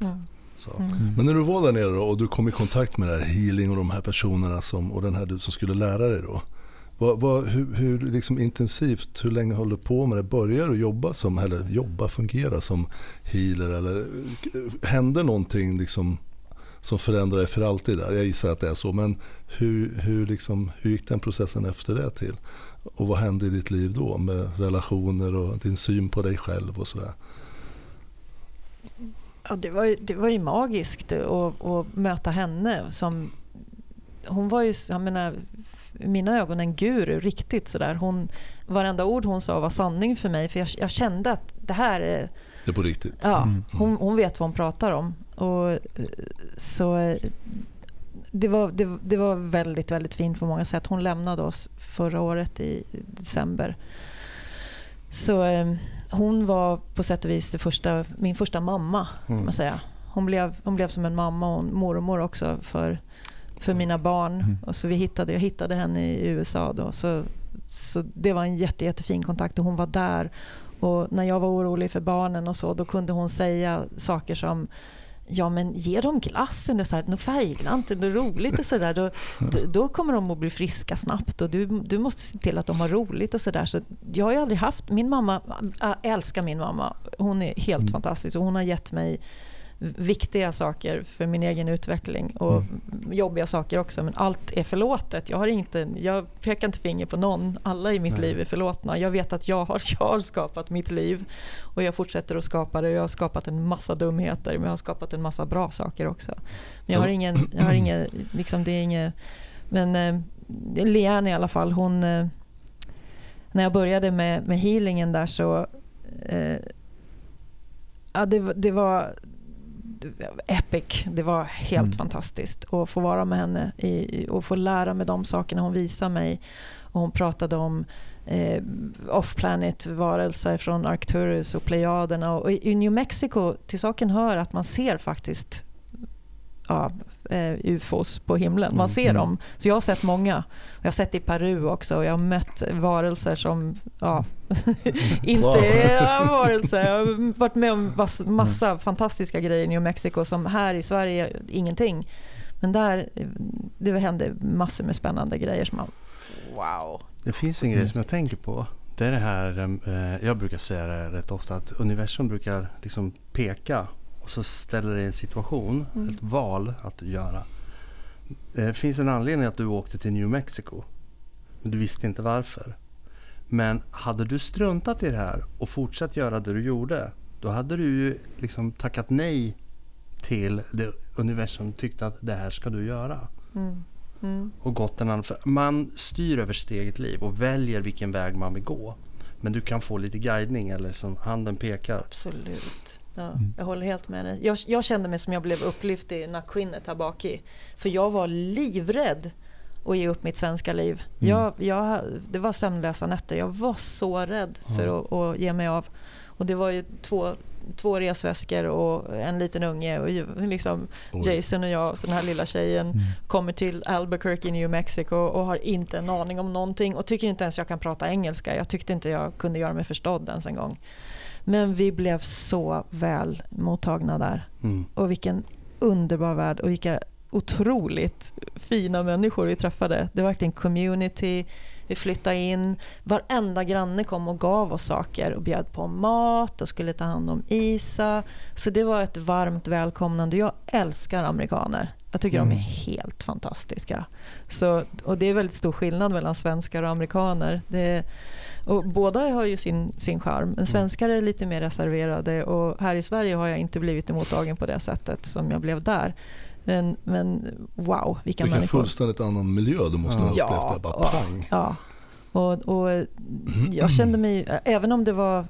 Men när du var där nere då, och du kom i kontakt med det här healing och de här personerna och den här du som skulle lära dig då. Hur liksom intensivt, hur länge håller du på med det? Börjar du jobba fungera som healer? Eller händer någonting liksom... som förändrar för alltid där. Jag gissar att det är så, men hur gick den processen efter det till? Och vad hände i ditt liv då med relationer och din syn på dig själv och sådär? Ja, det var ju magiskt att möta henne, som hon var ju, jag menar, i mina ögon en guru riktigt så där. Hon, varenda ord hon sa var sanning för mig, för jag kände att det här är... Det är på riktigt. Ja, hon vet vad hon pratar om. Och så det var väldigt, väldigt fint på många sätt. Hon lämnade oss förra året i december. Så hon var på sätt och vis min första mamma, kan man säga. Hon blev som en mamma och mormor också för mina barn. Och så jag hittade henne i USA då. Så det var en jättefin kontakt, och hon var där. Och när jag var orolig för barnen och så, då kunde hon säga saker som, ja men ge dem glassen, det är så här, färgglant, det är roligt och sådär, då kommer de att bli friska snabbt, och du måste se till att de har roligt och sådär. Så jag har ju aldrig haft, min mamma, jag älskar min mamma, hon är helt fantastisk, och hon har gett mig viktiga saker för min egen utveckling och jobbiga saker också, men allt är förlåtet. Jag pekar inte finger på någon. Alla i mitt liv är förlåtna. Jag vet att jag har skapat mitt liv, och jag fortsätter att skapa det. Jag har skapat en massa dumheter, men jag har skapat en massa bra saker också. Men jag har ingen liksom, det är inget, men Leanne i alla fall, hon när jag började med healingen där, så det var epic. Det var helt fantastiskt att få vara med henne och få lära mig de sakerna hon visade mig. Och hon pratade om off-planet varelser från Arcturus och Plejaderna. Och i New Mexico, till saken hör att man ser faktiskt UFOs på himlen. Man ser dem. Så jag har sett många. Jag har sett i Peru också och jag har mött varelser som inte är varelser. Jag har varit med om massa fantastiska grejer i New Mexico som här i Sverige ingenting. Men där det hände massor med spännande grejer som man wow. Det finns en grej som jag tänker på. Det är det här, jag brukar säga det rätt ofta, att universum brukar liksom peka och så ställer det en situation, ett val att göra. Det finns en anledning att du åkte till New Mexico, men du visste inte varför. Men hade du struntat i det här och fortsatt göra det du gjorde, då hade du ju liksom tackat nej till det universum tyckte att det här ska du göra. Och gått en annan. Man styr över sitt eget liv och väljer vilken väg man vill gå. Men du kan få lite guidning eller som handen pekar. Absolut. Ja, jag håller helt med dig. Jag kände mig som jag blev upplyft i nackskinnet här bak i. För jag var livrädd att ge upp mitt svenska liv. Det var sömnlösa nätter. Jag var så rädd för att ge mig av. Och det var ju två resväskor och en liten unge och liksom Jason och jag, den här lilla tjejen, kommer till Albuquerque i New Mexico och har inte en aning om någonting och tycker inte ens jag kan prata engelska. Jag tyckte inte jag kunde göra mig förstådd ens en gång. Men vi blev så väl mottagna där. Och vilken underbar värld och vilka otroligt fina människor vi träffade. Det var verkligen community. Vi flyttade in. Varenda granne kom och gav oss saker och bjöd på mat och skulle ta hand om Isa. Så det var ett varmt välkomnande. Jag älskar amerikaner. Jag tycker de är helt fantastiska. Så, och det är väldigt stor skillnad mellan svenskar och amerikaner. Och båda har ju sin charm. Men svenskar är lite mer reserverade. Och här i Sverige har jag inte blivit emottagen på det sättet som jag blev där. Men wow, vilka människor. Vilken fullständigt annan miljö du måste ha upplevt. Bara pang. Ja. Och jag kände mig, även om det var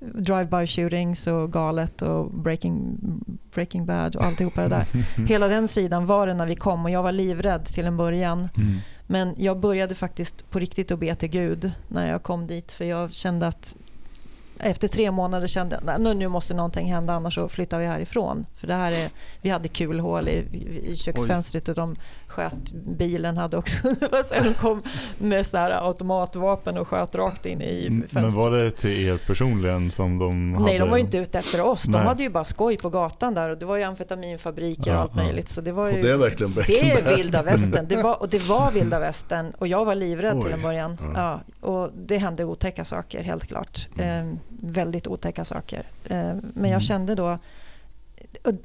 drive-by shootings och galet och Breaking Bad och alltihopa det där. Hela den sidan var det när vi kom och jag var livrädd till en början. Men jag började faktiskt på riktigt att be till Gud när jag kom dit, för jag kände att efter 3 månader kände jag nu måste någonting hända, annars så flyttar vi härifrån. För det här vi hade kulhål i köksfönstret och de sköt, bilen hade också. De kom med så här automatvapen och sköt rakt in i fönstret. Men var det till er personligen som de hade? Nej, de var ju inte ute efter oss. De hade ju bara skoj på gatan där och det var ju amfetaminfabriker och allt möjligt. Så det var ju, och det är verkligen vilda västern. Det var vilda västern och jag var livrädd till en början. Ja. Ja, och det hände otäcka saker, helt klart. Väldigt otäcka saker. Men jag kände då,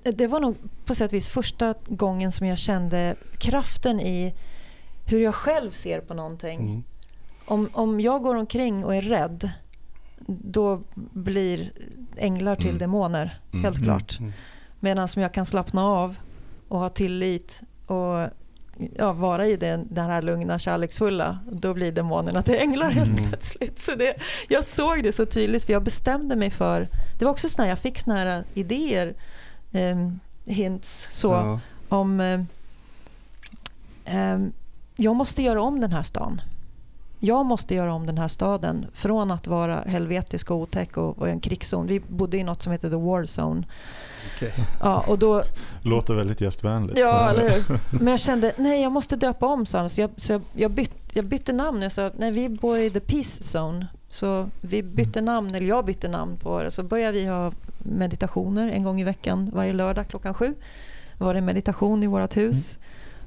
det var nog på sätt och vis första gången som jag kände kraften i hur jag själv ser på någonting. Om jag går omkring och är rädd, då blir änglar till demoner, helt klart. Medan som jag kan slappna av och ha tillit och vara i den här lugna, kärleksfulla, då blir demonerna till änglar helt plötsligt. Så jag såg det så tydligt, för jag bestämde mig för, det var också när jag fick såna här idéer, hints om jag måste göra om den här stan. Jag måste göra om den här staden från att vara helvetisk och otäck och en krigszon. Vi bodde i något som heter The War Zone. Okay. Ja, och då låter väldigt gästvänligt. Ja, eller hur? Men jag kände, nej, jag måste döpa om sådant. Så jag bytte namn. Jag sa, nej, vi bor i The Peace Zone. Så vi bytte namn, eller jag bytte namn på det. Så började vi ha meditationer en gång i veckan. Varje lördag klockan 7 var det meditation i vårt hus.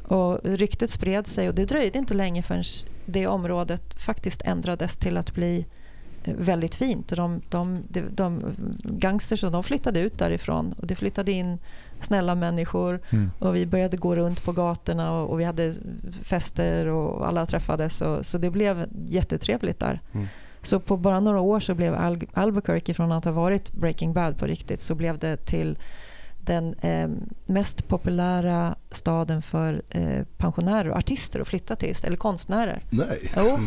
Och ryktet spred sig och det dröjde inte länge förrän det området faktiskt ändrades till att bli väldigt fint. De gangsters, de flyttade ut därifrån och det flyttade in snälla människor och vi började gå runt på gatorna och vi hade fester och alla träffades så det blev jättetrevligt där. Så på bara några år så blev Albuquerque, från att ha varit Breaking Bad på riktigt, så blev det till den mest populära staden för pensionärer och artister att flytta till, eller konstnärer. Nej. Jo,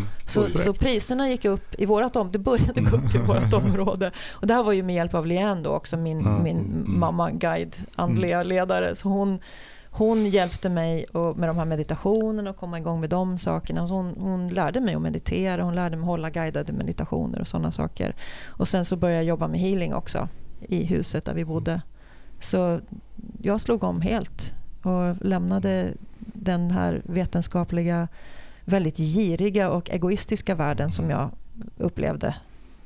så priserna gick upp i vårat område, det började gå upp i vårat område. Och det här var ju med hjälp av Lena då också, min mamma, guide, andliga ledare. Så hon hjälpte mig med de här meditationerna och komma igång med de sakerna. Så hon lärde mig att meditera, hon lärde mig hålla guidade meditationer och sådana saker. Och sen så började jag jobba med healing också i huset där vi bodde. Så jag slog om helt och lämnade den här vetenskapliga, väldigt giriga och egoistiska världen som jag upplevde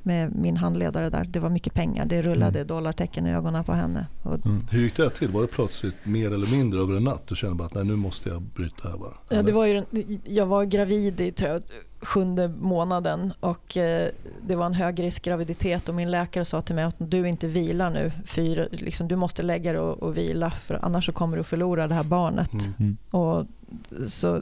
med min handledare där. Det var mycket pengar. Det rullade dollartecken i ögonen på henne. Hur gick det till? Var det plötsligt mer eller mindre över en natt? Du kände bara att nej, nu måste jag bryta här bara. Ja, det var ju, jag var gravid i 7:e månaden och det var en högriskgraviditet och min läkare sa till mig att du inte vilar nu, du måste lägga dig och vila för annars så kommer du förlora det här barnet. Och så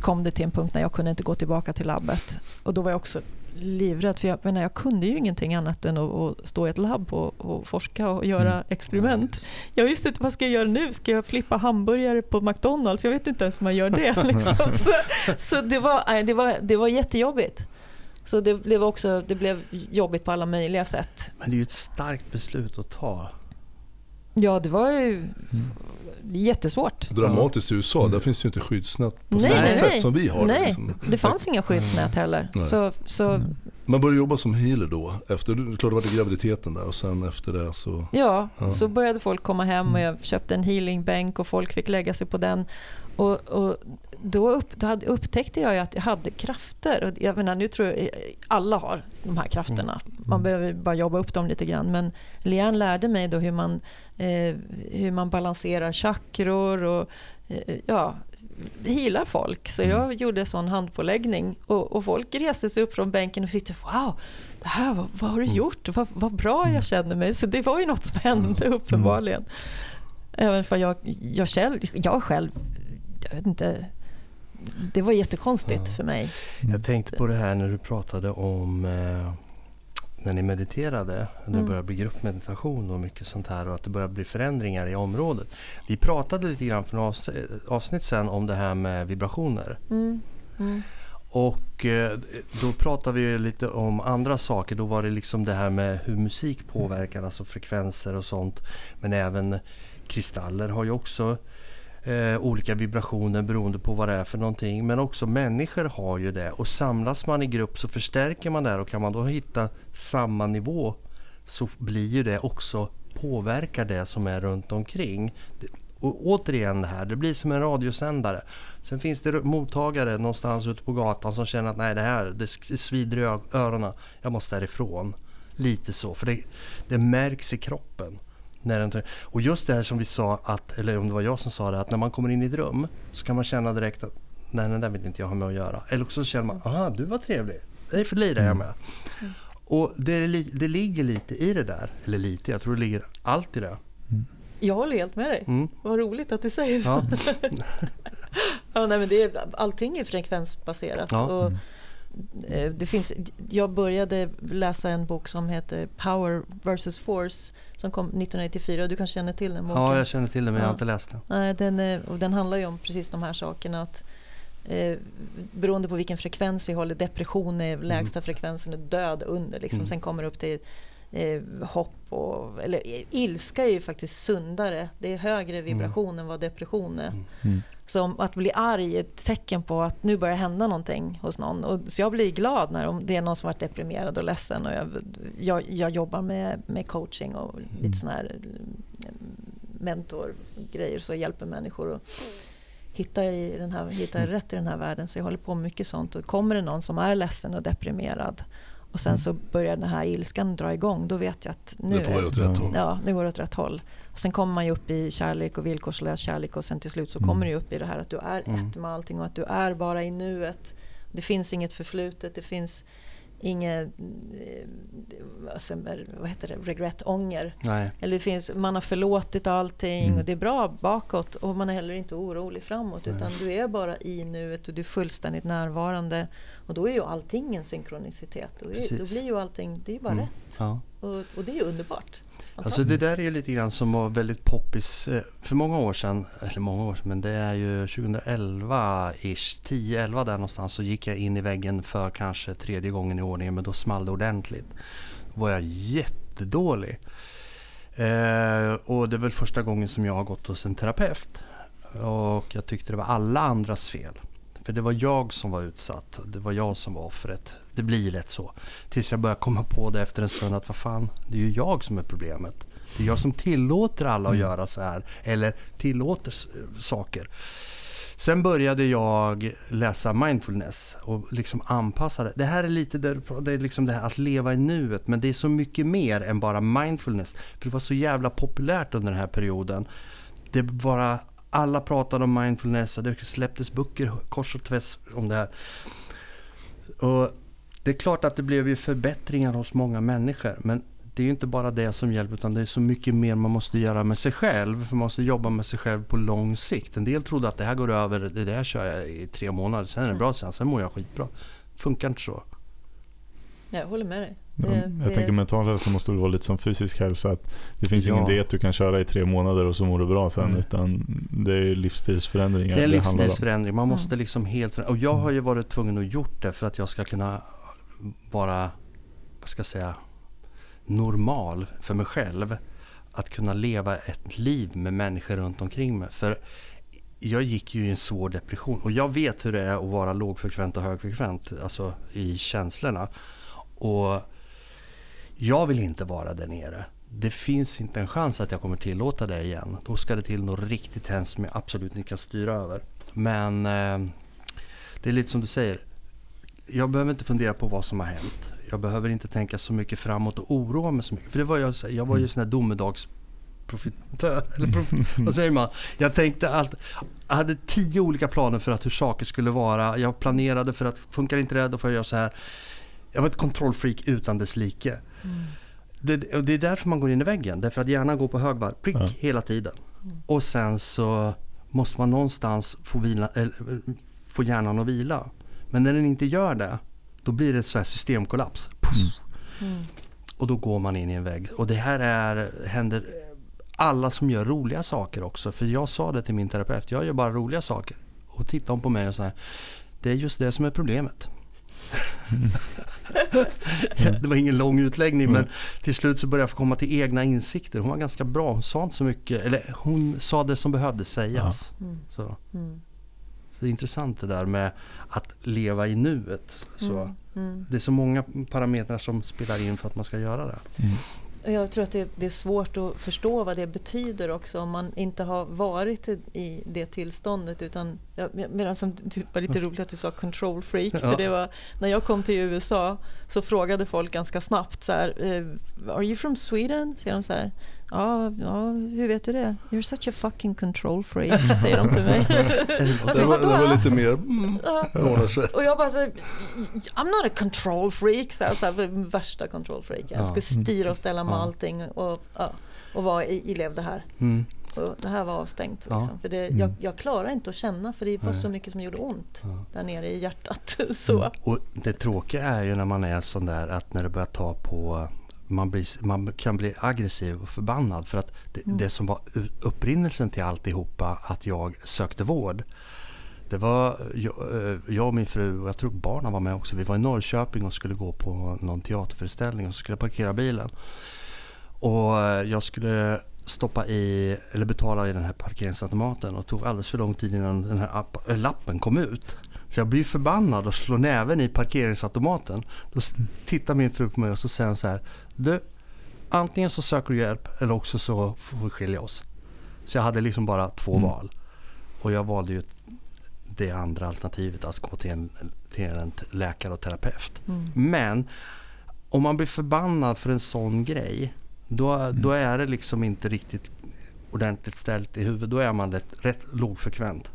kom det till en punkt när jag kunde inte gå tillbaka till labbet och då var jag också livrädd för jag kunde ju ingenting annat än att stå i ett labb och forska och göra experiment. Jag visste inte, vad ska jag göra nu? Ska jag flippa hamburgare på McDonald's? Jag vet inte ens hur man gör det. Så det var jättejobbigt. Så det blev jobbigt på alla möjliga sätt. Men det är ju ett starkt beslut att ta. Ja, det var ju jättesvårt. Dramatiskt i USA, där finns det ju inte skyddsnät på samma sätt som vi har. Nej, liksom. Det fanns inga skyddsnät heller. Så. Man började jobba som healer då, efter, klart det var det graviditeten där och sen efter det så... Ja, så började folk komma hem och jag köpte en healingbänk och folk fick lägga sig på den. Och då upptäckte jag ju att jag hade krafter. Och jag menar, nu tror jag alla har de här krafterna. Man behöver bara jobba upp dem lite grann. Men Lena lärde mig då hur man balanserar chakror och healar folk. Så jag gjorde en sån handpåläggning och folk reste sig upp från bänken och tyckte wow, det här, vad har du gjort? Vad bra jag känner mig. Så det var ju något som hände uppenbarligen. Även för jag själv jag vet inte, det var jättekonstigt för mig. Jag tänkte på det här när du pratade om när ni mediterade, när det började bli gruppmeditation och mycket sånt här och att det började bli förändringar i området. Vi pratade lite grann för några avsnitt sen om det här med vibrationer. Och då pratade vi lite om andra saker. Då var det liksom det här med hur musik påverkar, alltså frekvenser och sånt. Men även kristaller har ju också olika vibrationer beroende på vad det är för någonting, men också människor har ju det och samlas man i grupp så förstärker man det och kan man då hitta samma nivå så blir ju det också, påverkar det som är runt omkring. Och återigen det här, det blir som en radiosändare. Sen finns det mottagare någonstans ute på gatan som känner att nej, det här, det svider i öronen, jag måste därifrån. Lite så, för det märks i kroppen. Och just det här som vi sa att, eller om det var jag som sa det, att när man kommer in i ett rum så kan man känna direkt att nej, den där vill inte jag ha med att göra, eller också så känner man, aha, du var trevlig, det är för lirar jag med. Och det ligger lite i det där, eller lite, jag tror det ligger allt i det. Jag håller helt med dig. Vad roligt att du säger så. Nej, men allting är frekvensbaserat. Och jag började läsa en bok som heter Power vs. Force som kom 1994. Du kanske känner till den boken? Ja, jag känner till den, men jag har inte läst den. Nej, den handlar ju om precis de här sakerna, att beroende på vilken frekvens vi håller, depression är lägsta frekvensen och död under liksom. Sen kommer det upp till hopp eller ilska är ju faktiskt sundare. Det är högre vibration än vad depression är. Som att bli arg är ett tecken på att nu börjar hända någonting hos någon. Och så jag blir glad när det är någon som varit deprimerad och ledsen. Och jag jobbar med coaching och lite sån här mentorgrejer, så jag hjälper människor att hitta rätt i den här världen. Så jag håller på mycket sånt. Och kommer det någon som är ledsen och deprimerad och sen så börjar den här ilskan dra igång, då vet jag att nu går det åt rätt håll. Och sen kommer man ju upp i kärlek och villkorslös kärlek och sen till slut så kommer du upp i det här att du är ett med allting och att du är bara i nuet. Det finns inget förflutet, det finns inget vad heter det, regret, ånger. Nej. Eller det finns, man har förlåtit allting och det är bra bakåt och man är heller inte orolig framåt, utan du är bara i nuet och du är fullständigt närvarande, och då är ju allting en synkronicitet, och då blir ju allting, det är bara rätt. Ja. Och det är underbart. Alltså det där är ju lite grann som var väldigt poppis för många år sedan, eller många år sedan, men det är ju 2011-ish, 10-11 där någonstans, så gick jag in i väggen för kanske tredje gången i ordningen, men då small det ordentligt. Då var jag jättedålig. Och det är väl första gången som jag har gått hos en terapeut, och jag tyckte det var alla andras fel. För det var jag som var utsatt, det var jag som var offret. Det blir lätt så. Tills jag började komma på det efter en stund att vad fan, det är ju jag som är problemet. Det är jag som tillåter alla att göra så här, eller tillåter saker. Sen började jag läsa mindfulness och liksom anpassa det. Det här är lite där, det är liksom det här att leva i nuet, men det är så mycket mer än bara mindfulness. För det var så jävla populärt under den här perioden. Det bara, alla pratade om mindfulness och det släpptes böcker kors och tvärs om det här. Och det är klart att det blev ju förbättringar hos många människor, men det är ju inte bara det som hjälper, utan det är så mycket mer man måste göra med sig själv, för man måste jobba med sig själv på lång sikt. En del trodde att det här går över, det här kör jag i 3 månader, sen är det bra, sen mår jag skitbra. Funkar inte så. Jag håller med dig. Jag tänker mental hälsa måste vara lite som fysisk hälsa, att det finns ingen diet du kan köra i 3 månader och så mår du bra sen, utan det är livsstilsförändringar. Det är livsstilsförändring. Man måste liksom helt, och jag har ju varit tvungen att gjort det för att jag ska kunna vara, vad ska jag säga, normal för mig själv, att kunna leva ett liv med människor runt omkring mig. För jag gick ju i en svår depression, och jag vet hur det är att vara lågfrekvent och högfrekvent, alltså i känslorna. Och jag vill inte vara där nere. Det finns inte en chans att jag kommer tillåta det igen. Då ska det till något riktigt hemskt som jag absolut inte kan styra över. Men det är lite som du säger. Jag behöver inte fundera på vad som har hänt. Jag behöver inte tänka så mycket framåt och oroa mig så mycket. För det var jag var ju sån här domedagsprofitör. Vad säger man? Jag tänkte allt. Jag hade 10 olika planer för att hur saker skulle vara. Jag planerade för att funkar inte det, då får jag göra så här. Jag var ett kontrollfreak utan dess like. Det är därför man går in i väggen. Därför att hjärnan går på högvarv, prick hela tiden. Och sen så måste man någonstans få hjärnan att vila. Men när den inte gör det, då blir det ett så här systemkollaps. Och då går man in i en vägg. Och det här händer alla som gör roliga saker också. För jag sa det till min terapeut. Jag gör bara roliga saker. Och tittar hon på mig och så här. Det är just det som är problemet. Det var ingen lång utläggning, men till slut så började jag få komma till egna insikter. Hon var ganska bra, hon sa inte så mycket, eller hon sa det som behövde sägas. Så det är intressant det där med att leva i nuet, så det är så många parametrar som spelar in för att man ska göra det. Jag tror att det är svårt att förstå vad det betyder också, om man inte har varit i det tillståndet. Utan, medan som det var lite roligt att du sa control freak. För det var, när jag kom till USA så frågade folk ganska snabbt så här, are you from Sweden? Säger de så här. Ja, hur vet du det? You're such a fucking control freak, säger de till mig. det var lite mer och jag bara så, I'm not a control freak, så här, värsta control freak. Jag ska styra och ställa med allting och vara i lev det här. Och det här var avstängt liksom. För det, jag klarar inte att känna, för det var så mycket som gjorde ont där nere i hjärtat. Så. Och det tråkiga är ju när man är sån där, att när det börjar ta på, man kan bli aggressiv och förbannad, för att det som var upprinnelsen till alltihopa, att jag sökte vård, det var jag och min fru, och jag tror barnen var med också, vi var i Norrköping och skulle gå på någon teaterföreställning, och så skulle jag parkera bilen, och jag skulle stoppa i, eller betala i den här parkeringsautomaten, och tog alldeles för lång tid innan den här lappen kom ut. Så jag blir förbannad och slår näven i parkeringsautomaten. Då tittar min fru på mig och så säger hon så här: du, antingen så söker du hjälp, eller också så får vi skilja oss. Så jag hade liksom bara 2 val. Och jag valde ju det andra alternativet, att gå till en läkare och terapeut. Men om man blir förbannad för en sån grej, då är det liksom inte riktigt ordentligt ställt i huvudet. Då är man rätt lågfrekvent.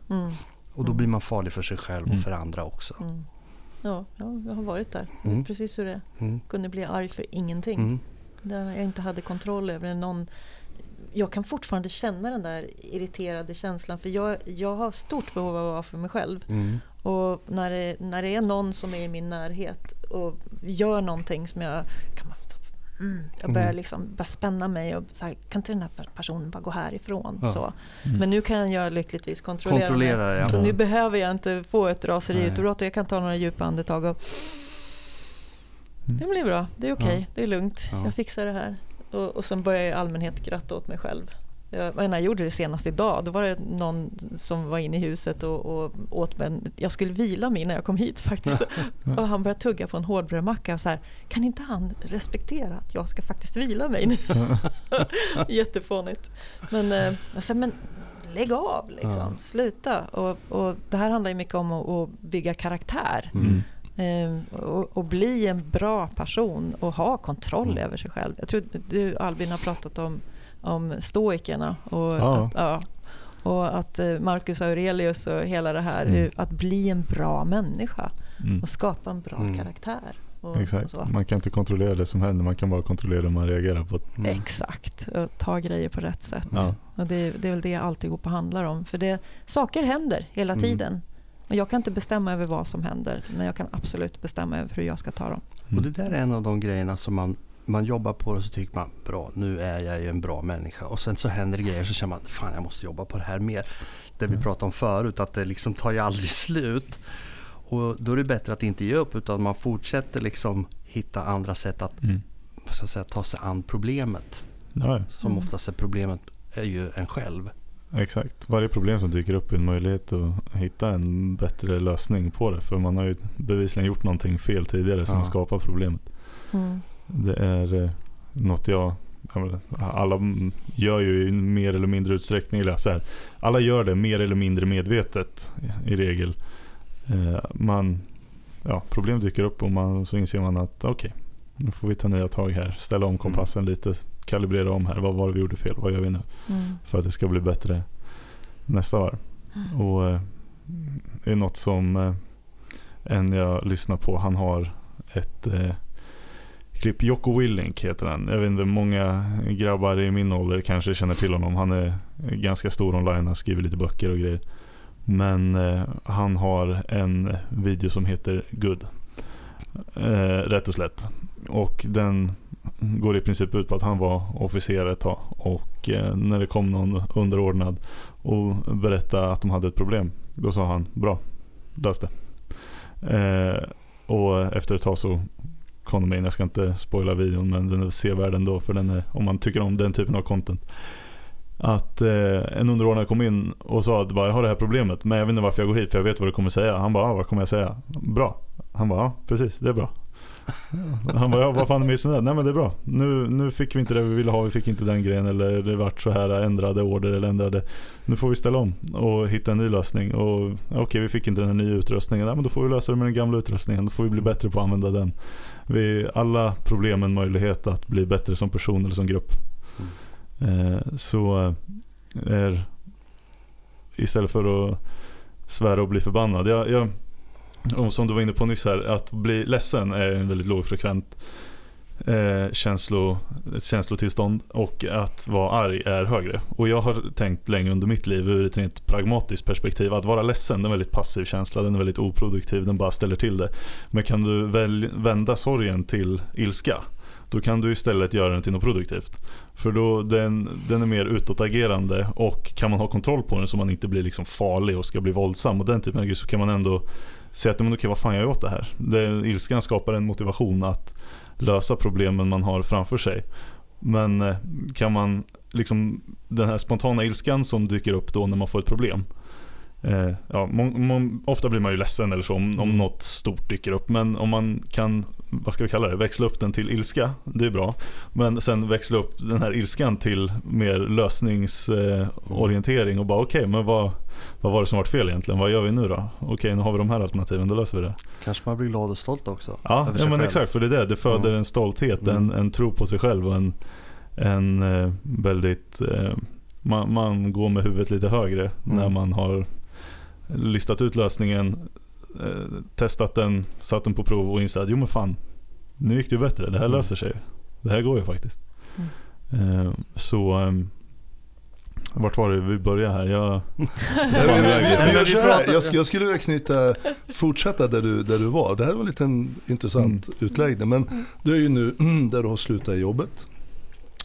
Och då blir man farlig för sig själv och för andra också. Ja, jag har varit där. Mm. Precis hur det kunde bli arg för ingenting. Mm. Där jag inte hade kontroll över någon. Jag kan fortfarande känna den där irriterade känslan. För jag har stort behov av att vara för mig själv. Mm. Och när det är någon som är i min närhet och gör någonting som jag börjar liksom bara spänna mig och så här, kan inte den här personen bara gå härifrån? Ja. Så. Mm. Men nu kan jag lyckligtvis kontrollera mig. Ja. Så nu behöver jag inte få ett raseriutbrott och jag kan ta några djupa andetag och det blir bra, det är okej, ja. Det är lugnt, ja. Jag fixar det här. Och sen börjar jag i allmänhet gratta åt mig själv. Jag gjorde det senast idag. Då var det någon som var inne i huset och åt mig. Jag skulle vila mig när jag kom hit faktiskt. Och han började tugga på en hårdbrödmacka och så här, kan inte han respektera att jag ska faktiskt vila mig nu? Jättefånigt. Men jag sa, men lägg av liksom. Ja. Sluta. Och det här handlar ju mycket om att bygga karaktär. Mm. Och bli en bra person och ha kontroll över sig själv. Jag tror du, Albin, har pratat om stoikerna och att Marcus Aurelius och hela det här, att bli en bra människa och skapa en bra karaktär. Exakt. Man kan inte kontrollera det som händer, man kan bara kontrollera det man reagerar på. Exakt, och ta grejer på rätt sätt. Ja. Och det är väl det alltihop handlar om. För saker händer hela tiden. Men jag kan inte bestämma över vad som händer, men jag kan absolut bestämma över hur jag ska ta dem. Och det där är en av de grejerna som man jobbar på och så tycker man, bra, nu är jag ju en bra människa. Och sen så händer det grejer så känner man, fan, jag måste jobba på det här mer. Det vi pratade om förut, att det liksom tar ju aldrig slut. Och då är det bättre att inte ge upp, utan man fortsätter liksom hitta andra sätt att så att säga, ta sig an problemet. Nej. Som oftast är problemet är ju en själv. Exakt. Varje problem som dyker upp är en möjlighet att hitta en bättre lösning på det. För man har ju bevisligen gjort någonting fel tidigare som skapar problemet. Mm. Det är något alla gör ju i mer eller mindre utsträckning. Så här, alla gör det mer eller mindre medvetet i regel. Problem dyker upp och så inser man att okej, nu får vi ta nya tag här. Ställa om kompassen lite. Kalibrera om här. Vad var det vi gjorde fel? Vad gör vi nu? För att det ska bli bättre nästa år. Och det är något som en jag lyssnar på. Han har ett klipp. Jocko Willink heter han. Jag vet inte, många grabbar i min ålder kanske känner till honom. Han är ganska stor online. Han skriver lite böcker och grejer. Men han har en video som heter Good. Rätt och slätt. Och den går i princip ut på att han var officer ett tag och när det kom någon underordnad och berättade att de hade ett problem, då sa han, bra, lös det. Och efter ett tag så kom de in, jag ska inte spoila videon, men den är sevärd ändå för den är, om man tycker om den typen av content, att en underordnad kom in och sa att jag har det här problemet, men jag vet inte varför jag går hit för jag vet vad du kommer säga. Han bara, vad kommer jag säga? Bra. Han bara, precis, det är bra. Han bara, vad fan är det med? Nej, men det är bra. Nu fick vi inte det vi ville ha, vi fick inte den grejen, eller det vart så här ändrade order eller ändrade. Nu får vi ställa om och hitta en ny lösning. Och okej, vi fick inte den här nya utrustningen. Nej, men då får vi lösa det med den gamla utrustningen. Då får vi bli bättre på att använda den. Alla problem en möjlighet att bli bättre som person eller som grupp. Så är istället för att svära och bli förbannad. Jag och som du var inne på nyss här, att bli ledsen är en väldigt lågfrekvent känslotillstånd och att vara arg är högre. Och jag har tänkt länge under mitt liv ur ett rent pragmatiskt perspektiv att vara ledsen är en väldigt passiv känsla, den är väldigt oproduktiv, den bara ställer till det. Men kan du vända sorgen till ilska, då kan du istället göra den till något produktivt. För då den är mer utåtagerande och kan man ha kontroll på den så man inte blir liksom farlig och ska bli våldsam och den typen av grejer, så kan man ändå säga att okej, vad fan jag åt det här. Ilskan skapar en motivation att lösa problemen man har framför sig. Men kan man liksom den här spontana ilskan som dyker upp då när man får ett problem. Ofta blir man ju ledsen eller så om något stort dyker upp, men om man kan, vad ska vi kalla det, växla upp den till ilska, det är bra. Men sen växla upp den här ilskan till mer lösningsorientering och bara okej, men vad var det som var fel egentligen? Vad gör vi nu då? Okej, nu har vi de här alternativen, då löser vi det. Kanske man blir glad och stolt också. Ja men exakt, för det föder en stolthet, en tro på sig själv och en väldigt man går med huvudet lite högre när man har listat ut lösningen testat den, satt den på prov och insett att jo men fan, nu gick det ju bättre, det här löser sig, det här går ju faktiskt. Så vart var det vi börjar här? Jag skulle knyta, fortsätta där du var. Det här var en liten intressant utläggning. Men du är ju nu där du har slutat jobbet.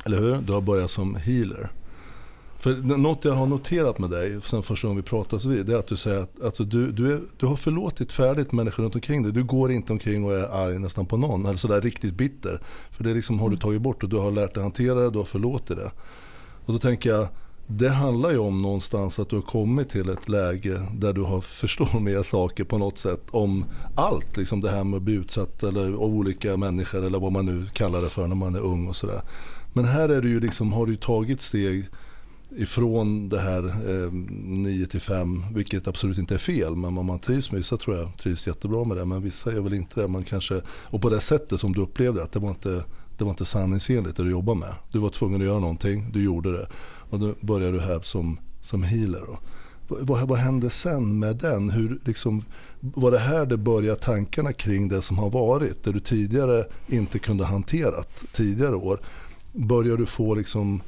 Eller hur? Du har börjat som healer. För något jag har noterat med dig sen första gången vi pratas vid, det är att du säger att alltså, du har förlåtit färdigt människor runt omkring dig. Du går inte omkring och är arg nästan på någon eller sådär riktigt bitter. För det liksom har du tagit bort och du har lärt dig hantera det, du har förlåtit det. Och då tänker jag, det handlar ju om någonstans att du har kommit till ett läge där du har förstått mer saker på något sätt om allt. Liksom det här med att bli utsatt eller, av olika människor eller vad man nu kallar det för när man är ung och sådär. Men här är du ju liksom, har du tagit steg ifrån det här 9 till 5, vilket absolut inte är fel, men man trivs med, vissa tror jag trivs jättebra med det, men vissa är väl inte det. Man kanske, och på det sättet som du upplevde att det var inte sanningsenligt det du jobbar med. Du var tvungen att göra någonting, du gjorde det. Och då började du här som healer. Vad hände sen med den? Hur, liksom, var det här det började tankarna kring det som har varit, där du tidigare inte kunde hanterat tidigare år? Börjar du få liksom,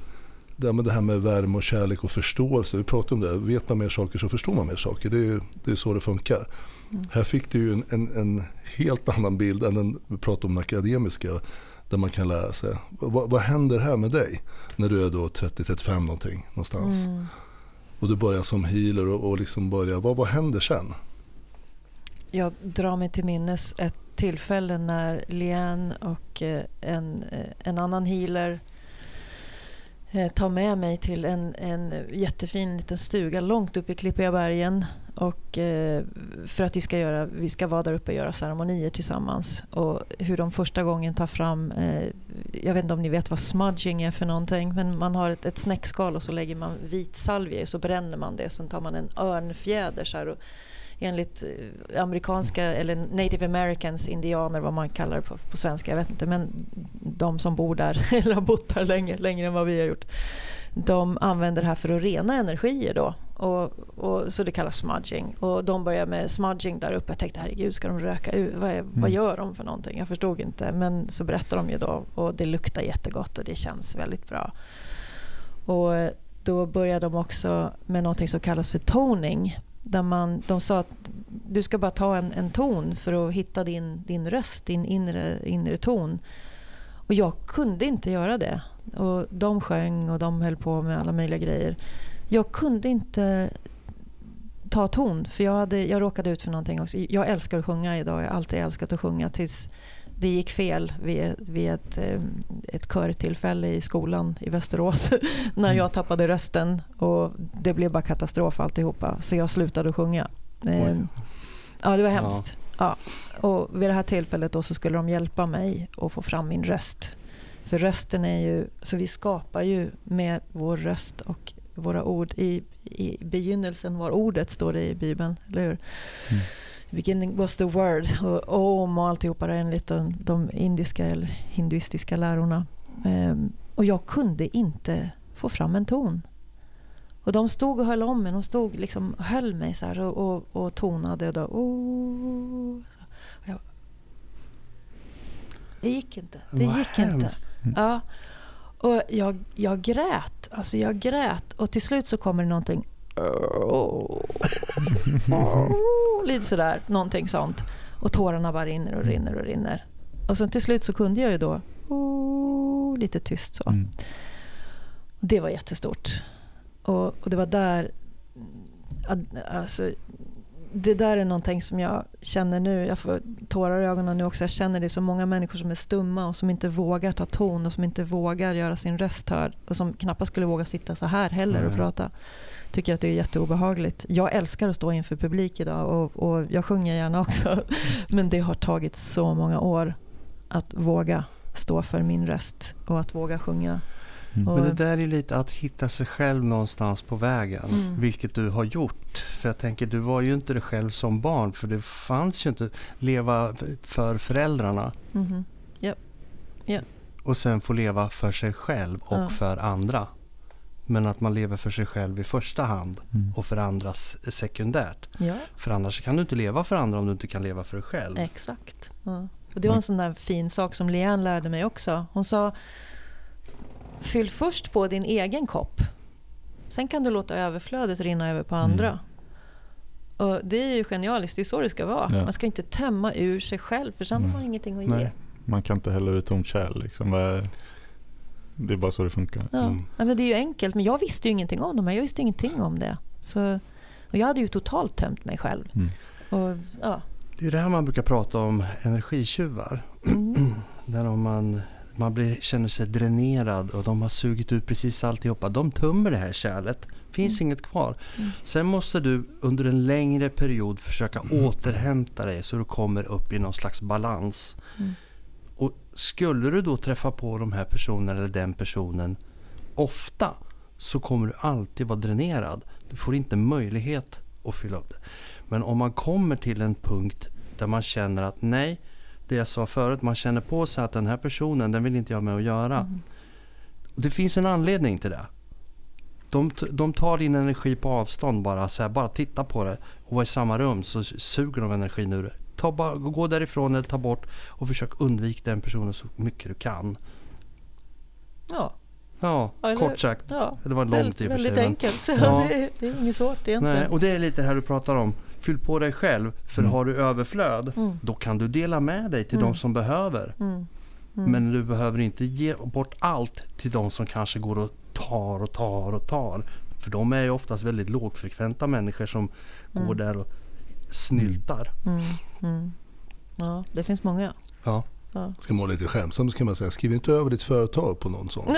det här med värme och kärlek och förståelse? Vi pratade om det. Vet man mer saker så förstår man mer saker. Det är så det funkar. Mm. Här fick du ju en helt annan bild än den vi pratade om, den akademiska, där man kan lära sig. Vad händer här med dig när du är då 30-35 någonting någonstans? Mm. Och du börjar som healer och liksom börjar, vad händer sen? Jag drar mig till minnes ett tillfälle när Lena och en annan healer tar med mig till en jättefin liten stuga långt upp i Klippiga bergen, och för att vi ska vara där uppe och göra ceremonier tillsammans, och hur de första gången tar fram, jag vet inte om ni vet vad smudging är för någonting, men man har ett snäckskal och så lägger man vit salvia och så bränner man det, sen tar man en örnfjäder så här, och enligt amerikanska eller Native Americans, indianer, vad man kallar det på svenska, jag vet inte, men de som bor där eller har bott där längre än vad vi har gjort, de använder det här för att rena energier då, och så det kallas smudging, och de börjar med smudging där uppe. Jag tänkte, herregud, ska de röka ut? Vad gör de för någonting? Jag förstod inte, men så berättar de ju då, och det luktar jättegott och det känns väldigt bra. Och då börjar de också med någonting som kallas för toning, där de sa att du ska bara ta en ton för att hitta din röst, din inre ton. Och jag kunde inte göra det. Och de sjöng och de höll på med alla möjliga grejer. Jag kunde inte ta ton, för jag råkade ut för någonting också. Jag älskar att sjunga idag, jag har alltid älskat att sjunga, tills det gick fel vid ett körtillfälle i skolan i Västerås när jag tappade rösten, och det blev bara katastrof alltihopa, så jag slutade sjunga. Ja, det var hemskt. Ja. Och vid det här tillfället då så skulle de hjälpa mig att få fram min röst. För rösten är ju, så vi skapar ju med vår röst och våra ord. I begynnelsen var ordet, står det i Bibeln, eller hur? Mm. Beginning was the word, och om och alltihopa är enligt de indiska eller hinduistiska lärorna. Och jag kunde inte få fram en ton. Och de stod och höll om mig, de stod liksom och höll mig så här, och tonade och då, Det gick inte. Ja. Och jag grät. Alltså jag grät, och till slut så kommer det någonting lite sådär, någonting sånt, och tårarna bara rinner och rinner och rinner, och sen till slut så kunde jag ju då lite tyst så. Det var jättestort, och det var där, alltså det där är någonting som jag känner nu, jag får tårar i ögonen nu också, jag känner det, så många människor som är stumma och som inte vågar ta ton och som inte vågar göra sin röst hörd, och som knappast skulle våga sitta så här heller och prata, tycker att det är jätteobehagligt. Jag älskar att stå inför publik idag, och jag sjunger gärna också, men det har tagit så många år att våga stå för min röst och att våga sjunga. Men det där är lite att hitta sig själv någonstans på vägen, vilket du har gjort. För jag tänker, du var ju inte dig själv som barn, för det fanns ju inte leva för föräldrarna. Och sen få leva för sig själv och för andra. men att man lever för sig själv i första hand och för andras sekundärt. Ja. För annars kan du inte leva för andra om du inte kan leva för dig själv. Exakt. Ja. Och det var en sån där fin sak som Lena lärde mig också. Hon sa, fyll först på din egen kopp. Sen kan du låta överflödet rinna över på andra. Mm. Och det är ju genialiskt, det är så det ska vara. Ja. Man ska inte tömma ur sig själv, för sen har man ingenting att ge. Man kan inte heller ut tomt kärl. Liksom. Det är bara så det funkar. Ja. Mm. Ja, men det är ju enkelt, men jag visste ju ingenting om det. Men jag visste ingenting om det. Så, och jag hade ju totalt tömt mig själv. Mm. Och, ja. Det är det här man brukar prata om, energitjuvar. Där man känner sig dränerad och de har sugit ut precis alltihopa. De tömmer det här kärlet. Finns inget kvar. Mm. Sen måste du under en längre period försöka återhämta dig så du kommer upp i någon slags balans. Mm. Och skulle du då träffa på de här personerna eller den personen ofta, så kommer du alltid vara dränerad. Du får inte möjlighet att fylla upp det. Men om man kommer till en punkt där man känner att nej, det jag sa förut, man känner på sig att den här personen, den vill inte jag ha med att göra. Mm. Det finns en anledning till det. De tar din energi på avstånd, bara titta på det och var i samma rum så suger de energin ur det. Gå därifrån eller ta bort och försök undvika den personen så mycket du kan. Ja. Ja, eller, kort sagt. Ja, det var en lång tid för sig. Väldigt enkelt. Ja. Det är inget svårt egentligen. Nej, och det är lite det här du pratar om. Fyll på dig själv, för har du överflöd då kan du dela med dig till de som behöver. Men du behöver inte ge bort allt till de som kanske går och tar. För de är ju oftast väldigt lågfrekventa människor som går där och snyltar. Ja, det finns många. Ja. Ja. Ska man vara lite skämsamt kan man säga, skriv inte över ditt företag på någon sån.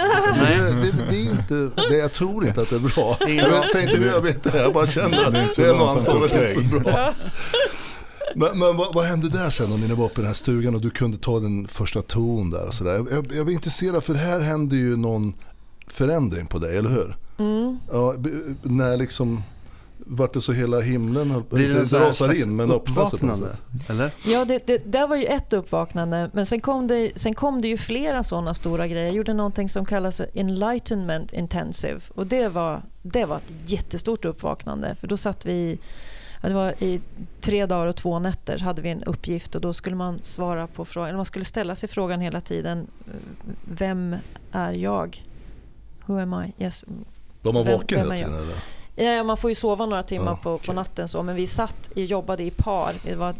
Det är inte, jag tror inte att det är bra. Jag säger inte hur jag vet det, jag bara känner att det är något antagligen inte så bra. Men vad hände där sen om ni var på den här stugan och du kunde ta den första ton där och sådär? Jag är intresserad, för här hände ju någon förändring på dig, eller hur? Mm. Ja, när liksom vart det så hela himlen rasar in, men uppvaknande, eller? Ja, det var ju ett uppvaknande, men sen kom det ju flera sådana stora grejer. Jag gjorde någonting som kallas enlightenment intensive, och det var ett jättestort uppvaknande, för då satt vi, det var i 3 dagar och 2 nätter hade vi en uppgift, och då skulle man svara på frågan, eller man skulle ställa sig frågan hela tiden, vem är jag? Who am I? Yes. De har vaken hela tiden, eller? Ja, man får ju sova några timmar på natten så, men vi satt och jobbade i par. Det var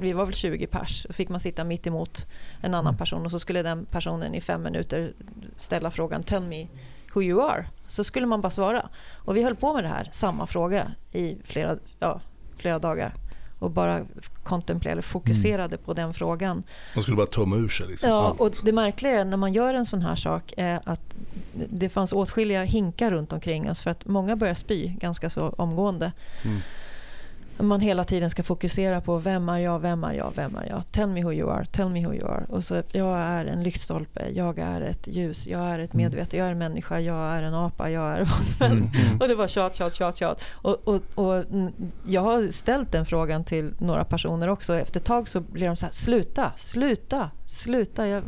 vi var väl 20 pers. Fick man sitta mitt emot en annan person, och så skulle den personen i 5 minuter ställa frågan tell me who you are. Så skulle man bara svara. Och vi höll på med det här, samma fråga i flera dagar, och bara kontemplerade, fokuserade på den frågan. Man skulle bara tömma ur sig liksom. Ja, och det märkliga är, när man gör en sån här sak, är att det fanns åtskilliga hinkar runt omkring oss, för att många börjar spy ganska så omgående. Man hela tiden ska fokusera på vem är jag? Tell me who you are, tell me who you are. Och så, jag är en lyktstolpe, jag är ett ljus, jag är ett medvete, jag är en människa, jag är en apa, jag är vad som helst. Och det var tjat. Och jag har ställt den frågan till några personer också. Efter ett tag så blir de så här, sluta.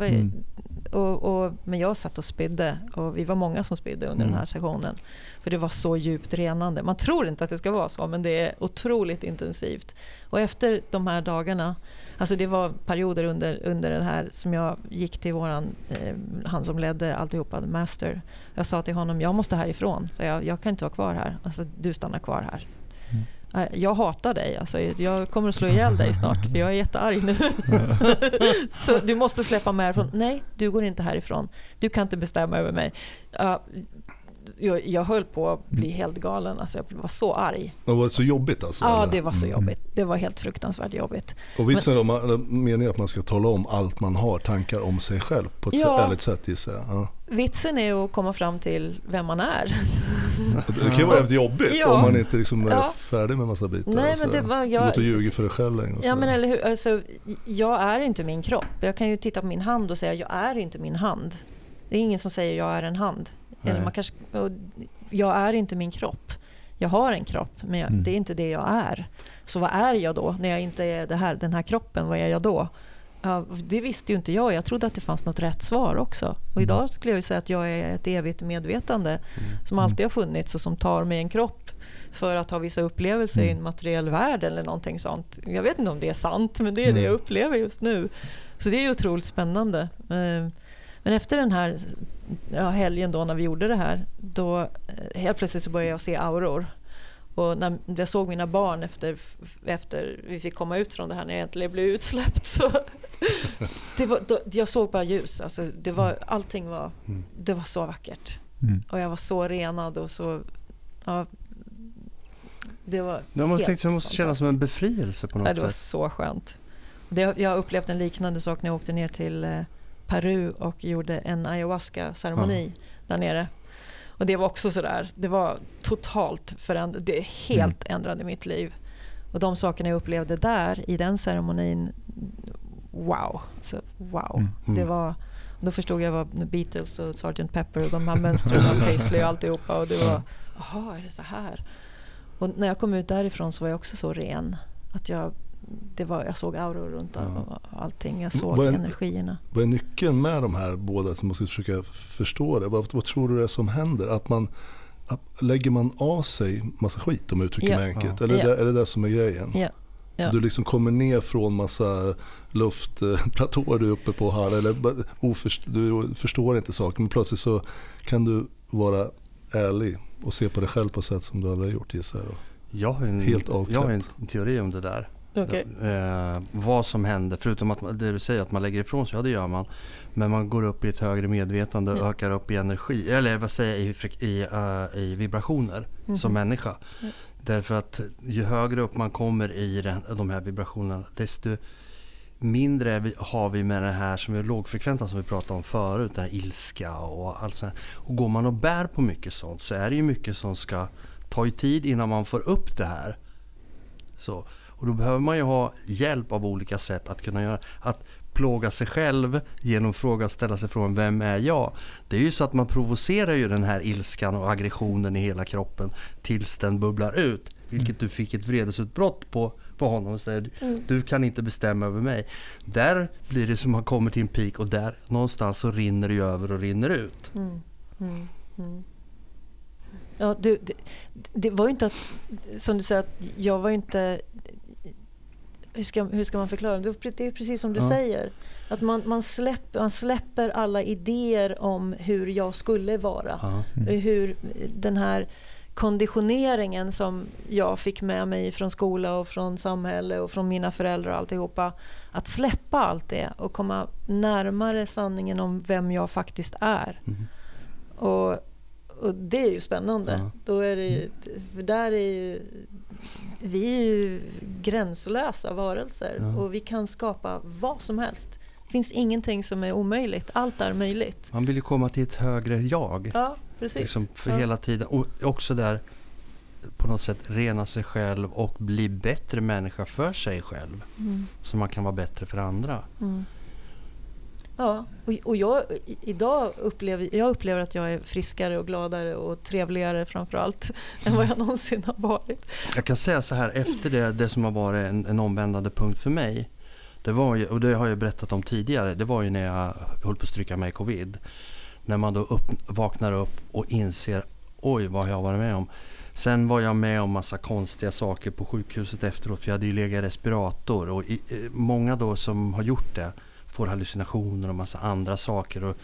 Men jag satt och spydde, och vi var många som spydde under den här sessionen, för det var så djupt renande. Man tror inte att det ska vara så, men det är otroligt intensivt. Och efter de här dagarna, alltså det var perioder under den här som jag gick till våran, han som ledde alltihopa, master. Jag sa till honom, jag måste härifrån, så jag kan inte vara kvar här, alltså du stannar kvar här. Jag hatar dig, alltså, jag kommer att slå ihjäl dig snart, för jag är jättearg nu. Så du måste släppa mig härifrån. Nej, du går inte härifrån. Du kan inte bestämma över mig. Jag höll på att bli helt galen, alltså, jag var så arg. Det var så jobbigt alltså? Ja, det var så jobbigt. Det var helt fruktansvärt jobbigt. Och vitsen då, menar att man ska tala om allt man har, tankar om sig själv på ett ärligt sätt i sig. Ja. Vitsen är att komma fram till vem man är. Det kan ju vara jävligt jobbigt om man inte liksom är färdig med en massa bitar. Nej, men det var, jag måste ljuga för dig själv längre. Ja, men eller hur, alltså, jag är inte min kropp. Jag kan ju titta på min hand och säga, jag är inte min hand. Det är ingen som säger jag är en hand. Eller man kanske, jag är inte min kropp. Jag har en kropp, men det är inte det jag är. Så vad är jag då? När jag inte är den här kroppen, vad är jag då? Ja, det visste ju inte jag. Jag trodde att det fanns något rätt svar också. Och idag skulle jag ju säga att jag är ett evigt medvetande som alltid har funnits och som tar mig en kropp för att ha vissa upplevelser i en materiell värld eller någonting sånt. Jag vet inte om det är sant, men det är det jag upplever just nu. Så det är ju otroligt spännande. Men efter den här helgen då när vi gjorde det här, då helt plötsligt så började jag se auror. Och när jag såg mina barn efter vi fick komma ut från det här, när jag egentligen blev utsläppt, så jag såg bara ljus. Alltså allting var så vackert. Och jag var så renad och så det var det måste kännas som en befrielse på något sätt. Det var så skönt. Jag upplevde en liknande sak när jag åkte ner till Peru och gjorde en ayahuasca ceremoni där nere. Och det var också sådär, det var totalt förändrat, det helt ändrade mitt liv. Och de sakerna jag upplevde där i den ceremonin, det var, då förstod jag vad Beatles och Sgt. Pepper och de här mönstren och Paisley och alltihopa, och det var, jaha, är det så här? Och när jag kom ut därifrån så var jag också så ren att jag såg auror runt allting. Jag såg energierna. Vad är nyckeln med de här båda som man ska försöka förstå det? Vad tror du det är som händer? Lägger man av sig massa skit, om uttrycker mig enkelt? Eller är det där som är grejen? Du liksom kommer ner från massa luftplatåer du är uppe på här, eller du förstår inte saker, men plötsligt så kan du vara ärlig och se på dig själv på sätt som du aldrig har gjort i så här. Jag har en teori om det där. Okay. Vad som händer, förutom att det du säger att man lägger ifrån sig, ja det gör man, men man går upp i ett högre medvetande och ökar upp i energi, eller vad säger i vibrationer som människa. Därför att ju högre upp man kommer i de här vibrationerna, desto mindre har vi med det här som är lågfrekventa, som vi pratade om förut, den här ilska och allt sånt. Och går man och bär på mycket sånt, så är det ju mycket som ska ta i tid innan man får upp det här. Så. Och då behöver man ju ha hjälp av olika sätt att kunna göra. Att plåga sig själv genom fråga, ställa sig frågan, vem är jag? Det är ju så att man provocerar ju den här ilskan och aggressionen i hela kroppen tills den bubblar ut. Vilket du fick ett vredesutbrott på honom och säger, du kan inte bestämma över mig. Där blir det som att man kommer till en peak, och där någonstans så rinner det över och rinner ut. Ja, det var ju inte att, som du säger, att jag var inte... Hur ska man förklara det? Det är precis som du säger. Att man släpper alla idéer om hur jag skulle vara. Hur den här konditioneringen som jag fick med mig från skola och från samhälle och från mina föräldrar och alltihopa. Att släppa allt det och komma närmare sanningen om vem jag faktiskt är. Och det är ju spännande. Då är det ju, för där är ju, vi är ju gränslösa varelser och vi kan skapa vad som helst. Det finns ingenting som är omöjligt. Allt är möjligt. Man vill ju komma till ett högre jag. Ja, precis. Liksom för hela tiden. Och också där på något sätt rena sig själv och bli bättre människa för sig själv. Så man kan vara bättre för andra. Ja, och jag upplever att jag är friskare och gladare och trevligare framförallt än vad jag någonsin har varit. Jag kan säga så här, efter det som har varit en omvändande punkt för mig, det var ju, och det har jag berättat om tidigare, det var ju när jag höll på att stryka mig covid. När man då vaknar upp och inser, oj vad jag var med om. Sen var jag med om massa konstiga saker på sjukhuset efteråt, för jag hade ju legat i respirator, och många då som har gjort det får hallucinationer och massa andra saker, och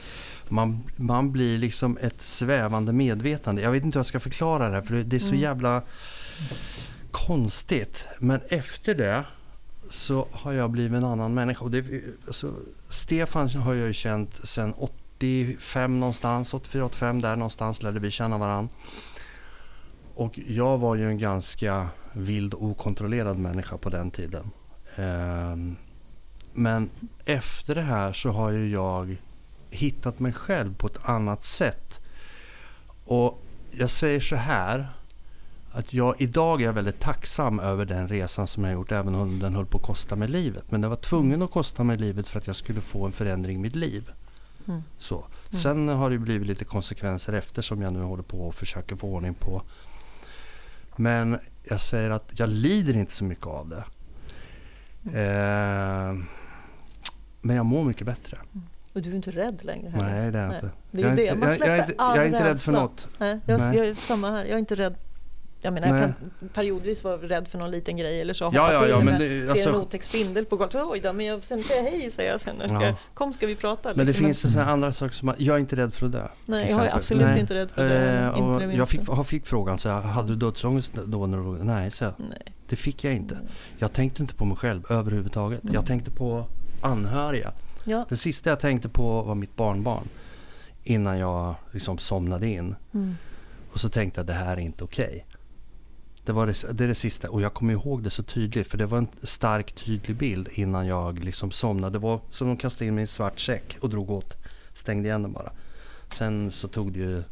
man blir liksom ett svävande medvetande. Jag vet inte hur jag ska förklara det här, för det är så jävla konstigt. Men efter det så har jag blivit en annan människa, och så Stefan har jag ju känt sedan 85 någonstans, 84-85 där någonstans lärde vi känna varann. Och jag var ju en ganska vild och okontrollerad människa på den tiden. Men efter det här så har ju jag hittat mig själv på ett annat sätt. Och jag säger så här, att jag idag är väldigt tacksam över den resan som jag har gjort, även om den höll på att kosta mig livet. Men det var tvungen att kosta mig livet för att jag skulle få en förändring i mitt liv. Så. Sen har det blivit lite konsekvenser efter, som jag nu håller på och försöker få ordning på. Men jag säger att jag lider inte så mycket av det. Men jag mår mycket bättre. Mm. Och du är inte rädd längre här. Nej, det är jag inte. Det är det. Man släpper jag är inte rädd för något. Nej, jag är samma här. Jag är inte rädd. Jag menar, jag kan periodvis vara rädd för någon liten grej eller så hoppa till men det, ser en otäck spindel på golvet. Oj då, men jag sen säger hej, säger jag sen. Kom, ska vi prata? Men det finns så här andra saker som jag är inte rädd för att dö. Nej, jag är absolut inte rädd för att dö. Jag fick frågan, så hade du dödsångest då? Nej, så det fick jag inte. Jag tänkte inte på mig själv överhuvudtaget. Jag tänkte på anhöriga. Ja. Det sista jag tänkte på var mitt barnbarn innan jag liksom somnade in. Mm. Och så tänkte jag, det här är inte okej. Det är det sista. Och jag kommer ihåg det så tydligt, för det var en stark, tydlig bild innan jag liksom somnade. Det var som de kastade in mig i en svart säck och drog åt. Stängde igen den bara. Sen så tog det ju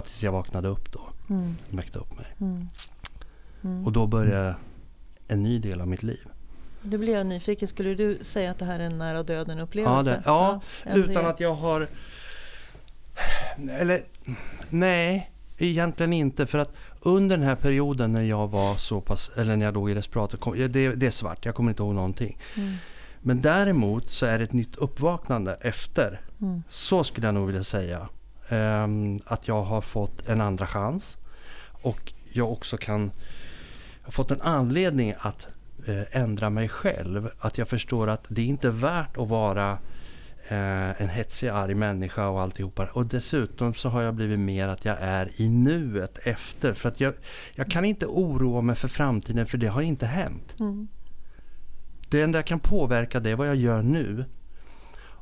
tills jag vaknade upp då. Mm. Mäktade upp mig. Mm. Mm. Och då började en ny del av mitt liv. Du blir nyfiken. Skulle du säga att det här är en nära döden upplevelse? Ja, utan att jag har... Eller, nej, egentligen inte. För att under den här perioden när jag var så pass... Eller när jag låg i respirator... Det är svart, jag kommer inte ihåg någonting. Mm. Men däremot så är det ett nytt uppvaknande efter. Mm. Så skulle jag nog vilja säga. Att jag har fått en andra chans. Och jag också kan... Jag har fått en anledning att... ändra mig själv, att jag förstår att det är inte värt att vara en hetsig, arg människa och alltihopa, och dessutom så har jag blivit mer att jag är i nuet efter, för att jag kan inte oroa mig för framtiden, för det har inte hänt. Mm. Det enda jag kan påverka det är vad jag gör nu,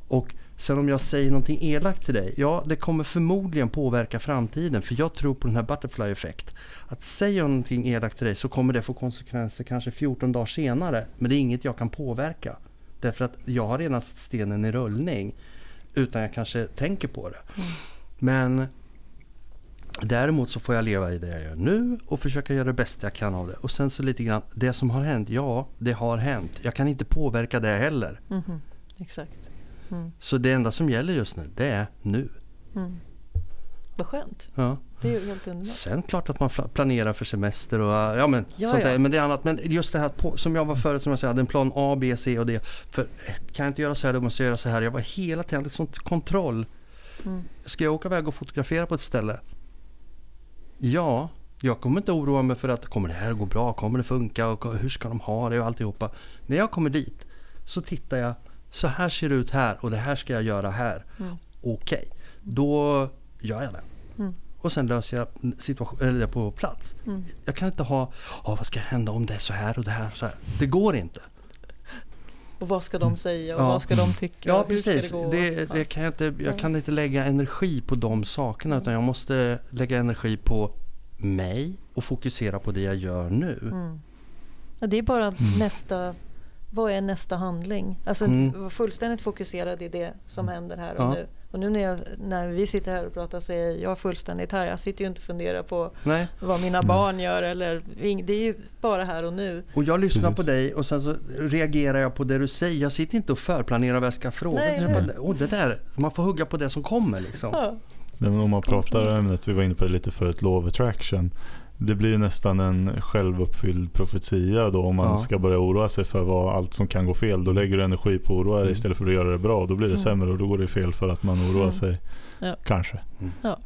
och sen om jag säger någonting elakt till dig, det kommer förmodligen påverka framtiden, för jag tror på den här butterfly-effekt. Att säga någonting elakt till dig så kommer det få konsekvenser kanske 14 dagar senare, men det är inget jag kan påverka. Därför att jag har redan satt stenen i rullning utan jag kanske tänker på det. Mm. Men däremot så får jag leva i det jag gör nu och försöka göra det bästa jag kan av det. Och sen så lite grann, det som har hänt, det har hänt. Jag kan inte påverka det heller. Mm-hmm. Exakt. Mm. Så det enda som gäller just nu, det är nu. Mm. Vad skönt. Ja. Det är ju helt underbart. Sen klart att man planerar för semester och sånt där, men det är annat. Men just det här som jag var förut, som jag sa, hade en plan A, B, C och D. För kan jag inte göra så här, då måste jag göra så här. Jag var hela tiden ett sånt kontroll. Mm. Ska jag åka iväg och fotografera på ett ställe? Ja, jag kommer inte oroa mig för att kommer det här gå bra, kommer det funka och hur ska de ha det och alltihopa. När jag kommer dit så tittar jag. Så här ser det ut här och det här ska jag göra här. Mm. Okej, då gör jag det. Mm. Och sen löser jag situationen på plats. Mm. Jag kan inte ha, vad ska hända om det är så här och det här och så här. Det går inte. Och vad ska de säga och vad ska de tycka? Ja, precis. Det kan jag kan inte lägga energi på de sakerna, utan jag måste lägga energi på mig och fokusera på det jag gör nu. Mm. Ja, det är bara nästa... Vad är nästa handling? Alltså vara fullständigt fokuserad i det som händer här och nu. Och nu när vi sitter här och pratar så är jag fullständigt här. Jag sitter ju inte och funderar på vad mina barn gör. Eller, det är ju bara här och nu. Och jag lyssnar på dig och sen så reagerar jag på det du säger. Jag sitter inte och förplanerar vad jag ska fråga. Det där, man får hugga på det som kommer. Liksom. Ja. Nej, men om man pratar om ämnet, vi var inne på det lite förut, law of attraction. Det blir nästan en självuppfylld profetia då, om man ska börja oroa sig för vad allt som kan gå fel. Då lägger du energi på oroa dig istället för att göra det bra. Då blir det sämre och då går det fel för att man oroar sig. Ja. Kanske. Ja.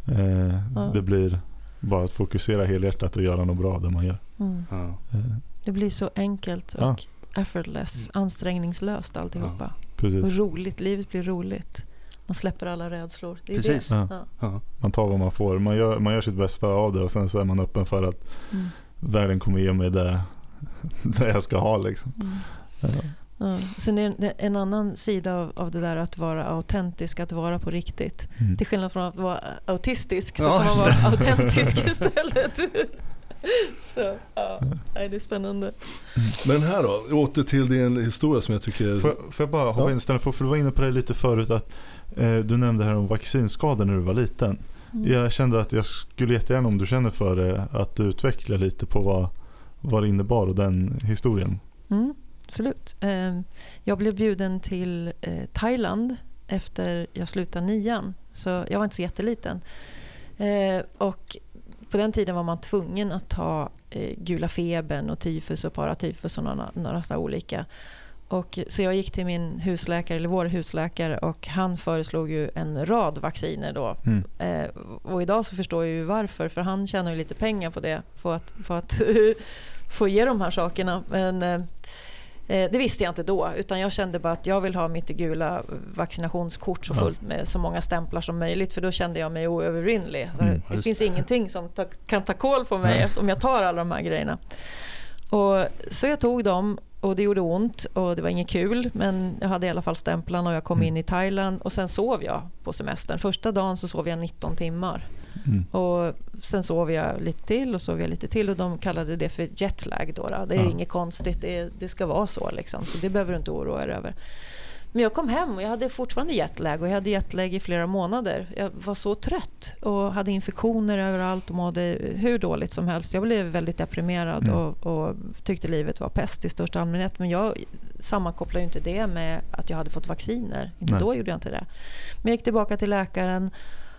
Det blir bara att fokusera helhjärtat och göra något bra det man gör. Mm. Ja. Det blir så enkelt och effortless, ansträngningslöst alltihopa. Ja. Och roligt, livet blir roligt. Man släpper alla rädslor. Det är precis. Det. Ja. Ja. Man tar vad man får. Man gör sitt bästa av det och sen så är man öppen för att världen kommer ge mig det jag ska ha. Liksom. Mm. Ja. Sen är det en annan sida av det där att vara autentisk, att vara på riktigt. Mm. Till skillnad från att vara autistisk så kan man vara autentisk istället. Så, det är spännande. Men här då, åter till din historia som jag tycker... Får jag bara hoppa in istället för du var inne på det lite förut att du nämnde här om vaccinskador när du var liten. Mm. Jag kände att jag skulle jättegärna, om du känner för det, att du utvecklar lite på vad det innebar och den historien. Mm, absolut. Jag blev bjuden till Thailand efter jag slutade 9:an. Så jag var inte så jätteliten. Och på den tiden var man tvungen att ta gula febern och tyfus och paratyfus och några olika. Och så jag gick till min husläkare, eller vår husläkare, och han föreslog ju en rad vacciner då. Mm. Och idag så förstår jag ju varför, för han tjänar ju lite pengar på det, på att få ge de här sakerna. Men det visste jag inte då, utan jag kände bara att jag vill ha mitt gula vaccinationskort så fullt med så många stämplar som möjligt, för då kände jag mig oövervinnlig. Mm, det finns ingenting som kan ta koll på mig om jag tar alla de här grejerna. Och så jag tog dem, och det gjorde ont och det var inget kul, men jag hade i alla fall stämplarna och jag kom in i Thailand, och sen sov jag på semestern. Första dagen så sov jag 19 timmar. Mm. Och sen sov jag lite till och sov jag lite till, och de kallade det för jetlag då. Det är inget konstigt, det ska vara så liksom, så det behöver du inte oroa er över. Men jag kom hem och jag hade fortfarande jetlag, och jag hade jetlag i flera månader. Jag var så trött och hade infektioner överallt och mådde hur dåligt som helst. Jag blev väldigt deprimerad och tyckte livet var pest i största allmänhet. Men jag sammankopplade ju inte det med att jag hade fått vacciner. Inte då gjorde jag inte det. Men jag gick tillbaka till läkaren,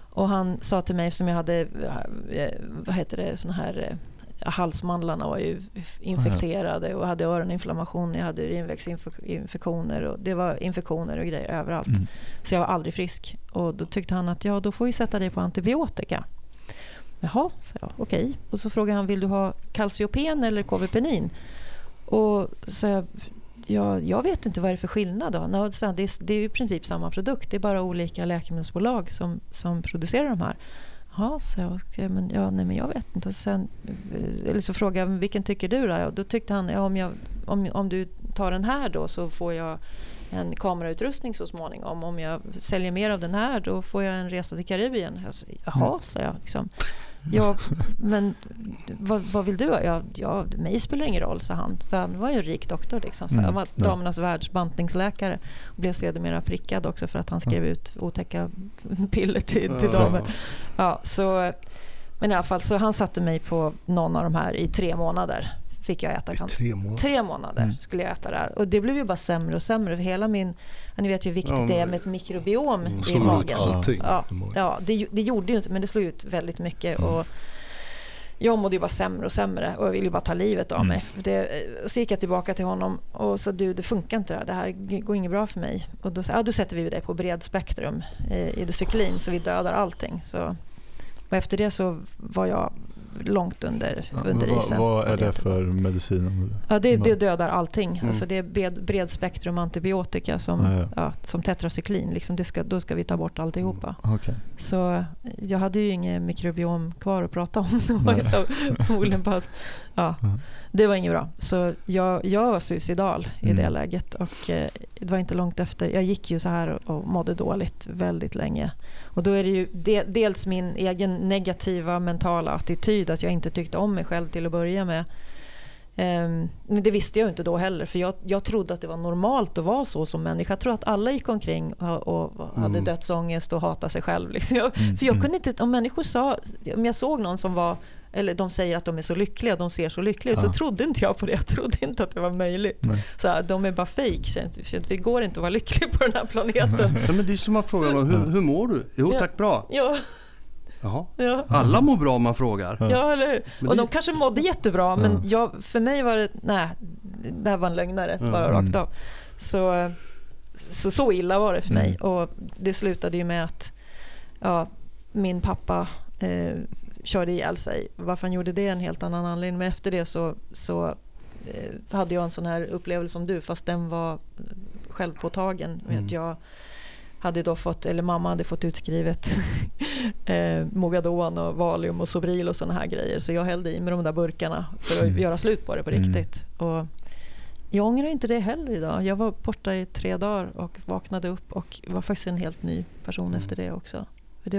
och han sa till mig, som jag hade, vad heter det, sån här... halsmandlarna var ju infekterade och hade öroninflammation, jag hade urinvägsinfektioner, och det var infektioner och grejer överallt. Mm. Så jag var aldrig frisk, och då tyckte han att då får vi sätta dig på antibiotika. Jaha, sa jag, okej. Och så frågade han, vill du ha kalciopen eller kovipenin? Och så jag vet inte vad det är för skillnad då. Det är ju i princip samma produkt, det är bara olika läkemedelsbolag som producerar de här. Ja, så jag vet inte. Och sen, eller så frågade jag, vilken tycker du då? Och då tyckte han, om du tar den här då, så får jag en kamerautrustning så småningom. Om jag säljer mer av den här, då får jag en resa till Karibien. Så, jaha, sa jag liksom. Ja, men vad vill du? Ja, mig spelar ingen roll, sa han. Så han var ju en rik doktor liksom. Så han var damernas världsbantningsläkare, och blev sedermera prickad också för att han skrev ut otäcka piller till damer. Ja, så, men i alla fall, så han satte mig på någon av de här i 3 månader. Fick jag äta 3 månader skulle jag äta där, och det blev ju bara sämre och sämre, för hela min, ni vet ju hur viktigt det är med ett mikrobiom i magen. Det gjorde ju inte, men det slog ut väldigt mycket, och jag mådde ju bara sämre och sämre, och jag ville ju bara ta livet av mig. Så gick jag tillbaka till honom och sa, det funkar inte det här går inget bra för mig. Och då sa då sätter vi dig på bred spektrum i det cyklin, så vi dödar allting. Så, och efter det så var jag långt under isen. Vad är det för medicin? Ja, det dödar allting. Alltså det är bredspektrum antibiotika som tetracyklin. Liksom då ska vi ta bort alltihopa. Okay. Så jag hade ju ingen mikrobiom kvar att prata om. Det var det var inget bra. Så jag var suicidal i det läget. Och det var inte långt efter. Jag gick ju så här och mådde dåligt väldigt länge. Och då är det ju dels min egen negativa mentala attityd, att jag inte tyckte om mig själv till att börja med. Men det visste jag inte då heller, för jag trodde att det var normalt att vara så som människa. Jag tror att alla gick omkring och hade dödsångest och hatade sig själv. Liksom. För jag kunde inte, om jag såg någon som var, eller de säger att de är så lyckliga, de ser så lyckliga ut, så trodde inte jag på det. Jag trodde inte att det var möjligt. Så här, de är bara fake. Det går inte att vara lycklig på den här planeten. Ja, men det är som man frågar, hur mår du? Jo, tack, bra. Ja. Ja. Alla mår bra om man frågar. Ja, eller hur? Och de kanske mådde jättebra, men för mig var det, nej, det här var en lögnare, bara rakt av. Så illa var det för mig. Och det slutade ju med att min pappa körde ihjäl sig. Varför han gjorde det är en helt annan anledning. Men efter det så hade jag en sån här upplevelse som du, fast den var självpåtagen. Jag hade då fått, eller mamma hade fått utskrivet Mogadon och Valium och Sobril och såna här grejer, så jag hällde i med de där burkarna för att göra slut på det på riktigt. Och jag ångrar inte det heller idag. Jag var borta i 3 dagar och vaknade upp och var faktiskt en helt ny person efter det också. För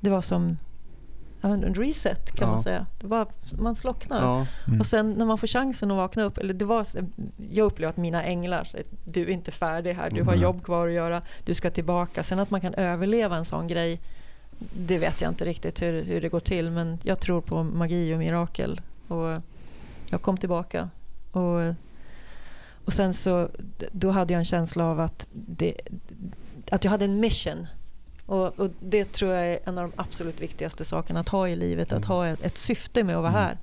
det var som en reset, kan man säga. Det var, man slocknar. Och sen när man får chansen att vakna upp, eller jag upplevde att mina änglar säger, du är inte färdig här, du har jobb kvar att göra, du ska tillbaka. Sen att man kan överleva en sån grej, det vet jag inte riktigt hur det går till, men jag tror på magi och mirakel, och jag kom tillbaka. Och sen så då hade jag en känsla av att jag hade en mission. Och det tror jag är en av de absolut viktigaste sakerna att ha i livet, att ha ett syfte med att vara här.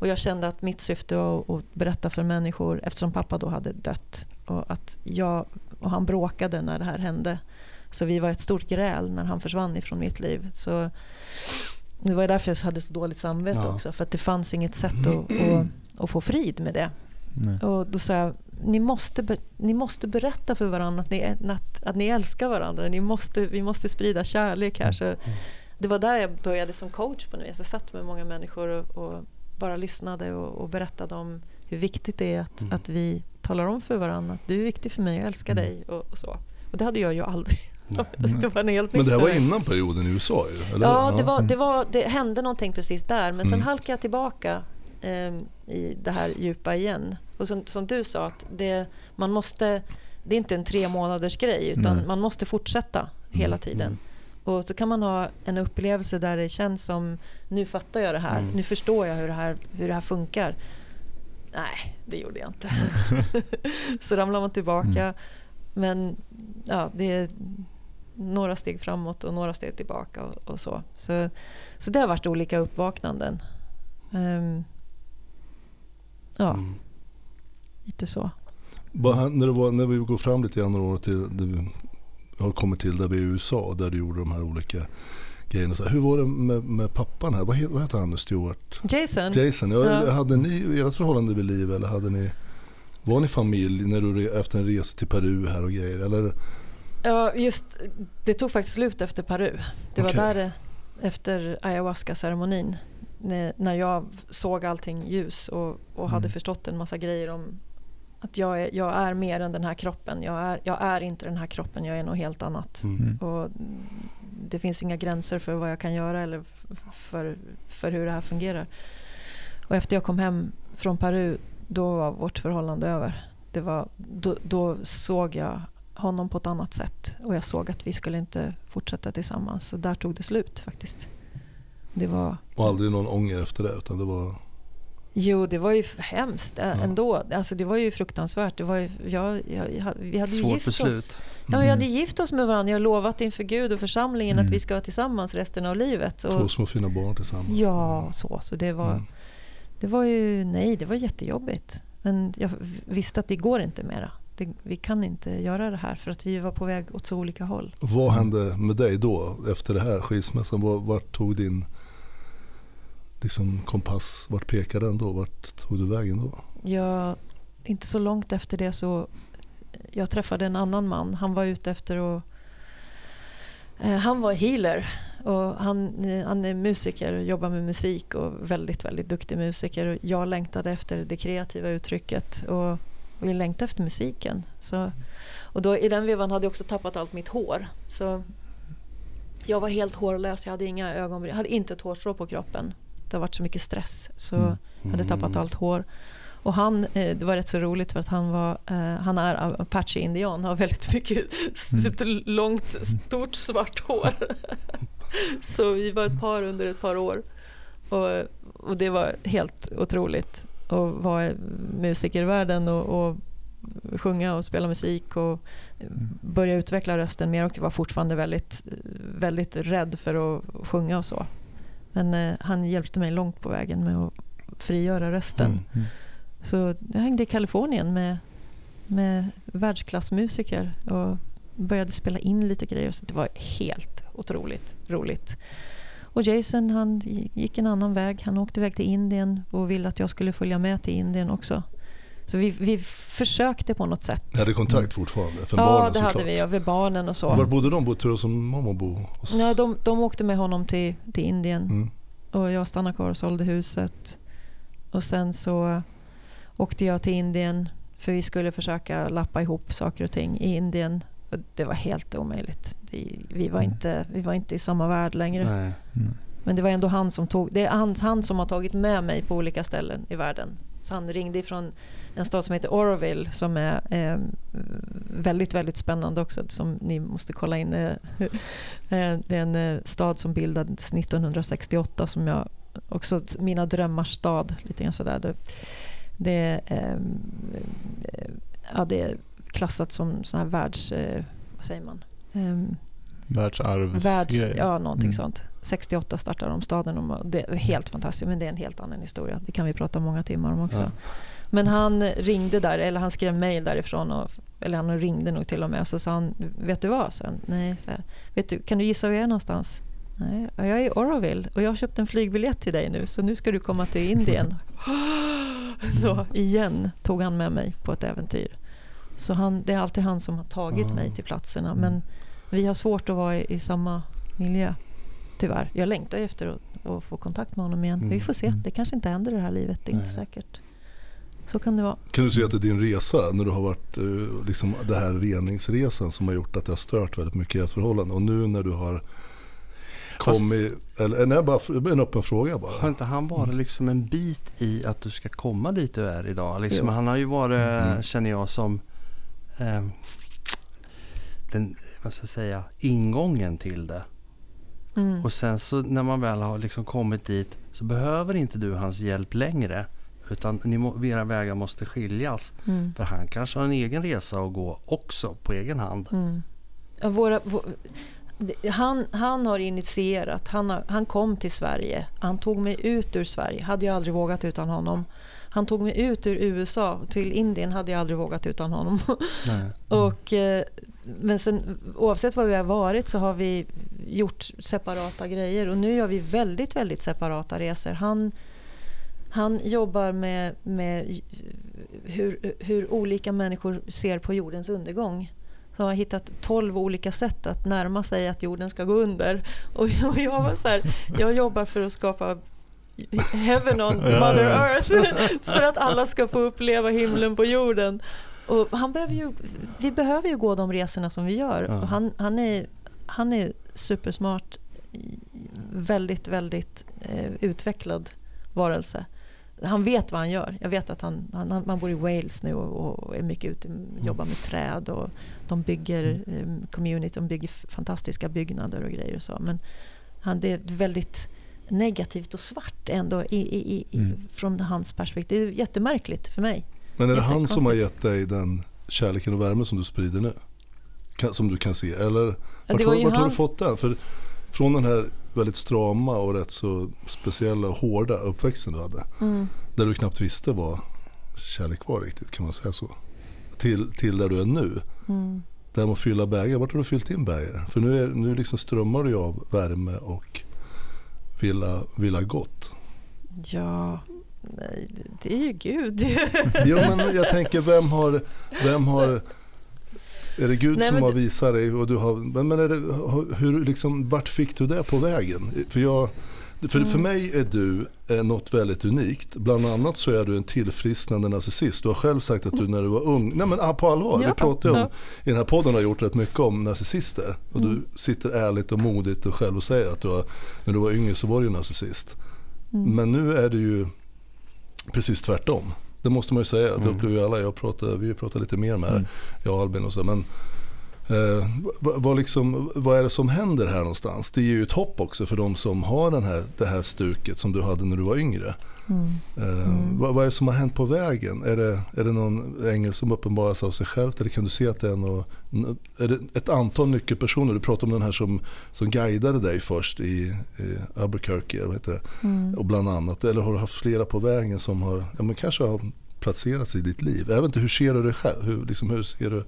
Och jag kände att mitt syfte var att berätta för människor, eftersom pappa då hade dött. Och att jag, och han bråkade när det här hände. Så vi var ett stort gräl när han försvann ifrån mitt liv. Så det var därför jag hade så dåligt samvete också. För att det fanns inget sätt att få frid med det. Nej. Och då sa jag, ni måste berätta för varandra att ni älskar varandra. Vi måste sprida kärlek här. Så det var där jag började som coach på något vis. Jag satt med många människor och bara lyssnade och berättade om hur viktigt det är att vi talar om för varandra att du är viktig för mig, jag älskar dig och så. Och det hade jag ju aldrig. Det var en helt men det var innan perioden i USA ju, eller? Ja, det hände någonting precis där. Men sen halkade jag tillbaka i det här djupa igen. Och som du sa, att det är inte en 3 månaders grej utan man måste fortsätta hela tiden. Och så kan man ha en upplevelse där det känns som nu fattar jag det här, nu förstår jag hur det här funkar. Nej, det gjorde jag inte. Så ramlar man tillbaka. Men ja, det är några steg framåt och några steg tillbaka och så. Så det har varit olika uppvaknanden. Lite så. När vi går fram lite grann några år till du har kommit till där vi är i USA där du gjorde de här olika grejerna. Så hur var det med pappan här? Vad heter han nu? Stewart? Jason. Ja. Hade ni ert förhållande vid liv eller hade ni... Var ni familj när du efter en resa till Peru här och grejer? Eller? Ja, just det tog faktiskt slut efter Peru. Det var där efter ayahuasca-ceremonin när jag såg allting ljus och hade förstått en massa grejer om att jag är mer än den här kroppen. Jag är inte den här kroppen, jag är något helt annat. Och det finns inga gränser för vad jag kan göra eller för hur det här fungerar. Och efter jag kom hem från Peru då var vårt förhållande över. Då såg jag honom på ett annat sätt. Och jag såg att vi skulle inte fortsätta tillsammans. Så där tog det slut faktiskt. Det var... Och aldrig någon ånger efter det? Utan det var... Jo, det var ju hemskt ändå. Alltså, det var ju fruktansvärt. Det var ju, vi hade ju gift oss. Ja, vi hade gift oss med varandra. Jag har lovat inför Gud och församlingen att vi ska vara tillsammans resten av livet. Och... 2 små fina barn tillsammans. Ja, så det var... Det var ju, nej, det var jättejobbigt. Men jag visste att det går inte mera. Vi kan inte göra det här för att vi var på väg åt så olika håll. Vad hände med dig då efter det här skilsmässan? Vart tog din liksom, kompass, vart pekade den då? Vart tog du vägen då? Ja, inte så långt efter det så jag träffade en annan man. Han var ute efter att han var healer och han är musiker och jobbar med musik och väldigt, väldigt duktig musiker. Och jag längtade efter det kreativa uttrycket och jag längtade efter musiken. Så, och då, i den vevan hade jag också tappat allt mitt hår. Så jag var helt hårlös, jag hade inga ögonbryn, jag hade inte ett hårstrå på kroppen. Det har varit så mycket stress så jag hade tappat allt hår. Och han, det var rätt så roligt för att han är Apache-indian, har väldigt mycket långt, stort svart hår. Så vi var ett par under ett par år och det var helt otroligt att vara i musikervärlden och sjunga och spela musik och börja utveckla rösten mer och var fortfarande väldigt, väldigt rädd för att sjunga och så. Men han hjälpte mig långt på vägen med att frigöra rösten. Så jag hängde i Kalifornien med världsklassmusiker och började spela in lite grejer. Så det var helt otroligt roligt. Och Jason han gick en annan väg. Han åkte iväg till Indien och ville att jag skulle följa med till Indien också. Så vi försökte på något sätt. Ni hade kontakt fortfarande? För ja, barnen, det hade vi. Ja, vid barnen och så. Var bodde de? Tror du som mamma bodde? Ja, de åkte med honom till Indien. Och jag stannade kvar och sålde huset. Och sen så... åkte jag till Indien för vi skulle försöka lappa ihop saker och ting i Indien. Och det var helt omöjligt. Vi var inte i samma värld längre. Nej. Men det var ändå han som tog... Det är han som har tagit med mig på olika ställen i världen. Så han ringde från en stad som heter Oroville som är väldigt, väldigt spännande också. Som ni måste kolla in. Det är en stad som bildades 1968 som jag... Också mina drömmars stad. Lite grann sådär. Det är klassat som sån här världsarvs... Världsarvs... Ja, någonting sånt. 68 startade de staden och det är helt fantastiskt, men det är en helt annan historia. Det kan vi prata många timmar om också. Ja. Men han ringde där, eller han skrev mejl därifrån och, eller han ringde nog till och med, så sa han, vet du vad? Så, nej, så här, vet du, kan du gissa var jag är någonstans? Nej, jag är i Oroville och jag har köpt en flygbiljett till dig nu, så nu ska du komma till Indien. Så igen tog han med mig på ett äventyr. Så han, det är alltid han som har tagit mig till platserna, men vi har svårt att vara i samma miljö. Tyvärr. Jag längtar efter att få kontakt med honom igen. Vi får se. Det kanske inte händer i det här livet. Det är inte säkert. Så kan det vara. Kan du se att det är din resa när du har varit liksom det här reningsresan som har gjort att det har stört väldigt mycket i ert förhållande? Och nu när du har kommit... Eller, en öppen fråga bara. Har inte han varit liksom en bit i att du ska komma dit du är idag? Liksom, han har ju varit, känner jag, som... den, vad ska jag säga, ingången till det. Och sen så när man väl har liksom kommit dit så behöver inte du hans hjälp längre, utan era vägar måste skiljas, för han kanske har en egen resa att gå också på egen hand. Han har initierat, han kom till Sverige, han tog mig ut ur Sverige, hade jag aldrig vågat utan honom. Han tog mig ut ur USA till Indien, hade jag aldrig vågat utan honom. Och, men sen, oavsett vad vi har varit så har vi gjort separata grejer. Och nu gör vi väldigt, väldigt separata resor. Han jobbar med hur olika människor ser på jordens undergång. Så har hittat 12 olika sätt att närma sig att jorden ska gå under. Och jag var så här, jag jobbar för att skapa... Heaven on Mother Earth för att alla ska få uppleva himlen på jorden. Och vi behöver ju gå de resorna som vi gör. Och han är supersmart, väldigt, väldigt utvecklad varelse. Han vet vad han gör. Jag vet att man bor i Wales nu och är mycket ute och jobbar med träd, och de bygger community, de bygger fantastiska byggnader och grejer och så. Men han är väldigt negativt och svart ändå från hans perspektiv. Det är jättemärkligt för mig. Men är det han som har gett dig den kärleken och värme som du sprider nu? Som du kan se? Eller vart har du fått den? För från den här väldigt strama och rätt så speciella och hårda uppväxten du hade, där du knappt visste vad kärlek var riktigt, kan man säga så. Till där du är nu. Där man fyller bägar. Vart har du fyllt in bägar? För nu liksom strömmar du av värme och vilja gott. Ja, nej, det är ju Gud. Jo, men jag tänker, vem har är det Gud som har visat dig, och du har, men är det, hur liksom, vart fick du det på vägen? För mig är du något väldigt unikt. Bland annat så är du en tillfrisknande narcissist. Du har själv sagt att du när du var ung... Nej, men på allvar, vi pratar om... I den här podden har gjort rätt mycket om narcissister. Och du sitter ärligt och modigt och själv och säger att när du var yngre så var du narcissist. Men nu är det ju precis tvärtom. Det måste man ju säga. Det upplever alla. Vi pratar lite mer med jag och Albin och så, men... vad är det som händer här någonstans? Det ger ju ett hopp också för de som har det här stuket som du hade när du var yngre. Vad är det som har hänt på vägen? Är det någon ängel som uppenbaras av sig själv, eller kan du se att det är det ett antal nyckelpersoner? Du pratade om den här som guidade dig först i Albuquerque, vad heter det? Och bland annat, eller har du haft flera på vägen som har, ja, men kanske har placerats i ditt liv? Jag vet inte, hur ser du dig själv? Hur ser du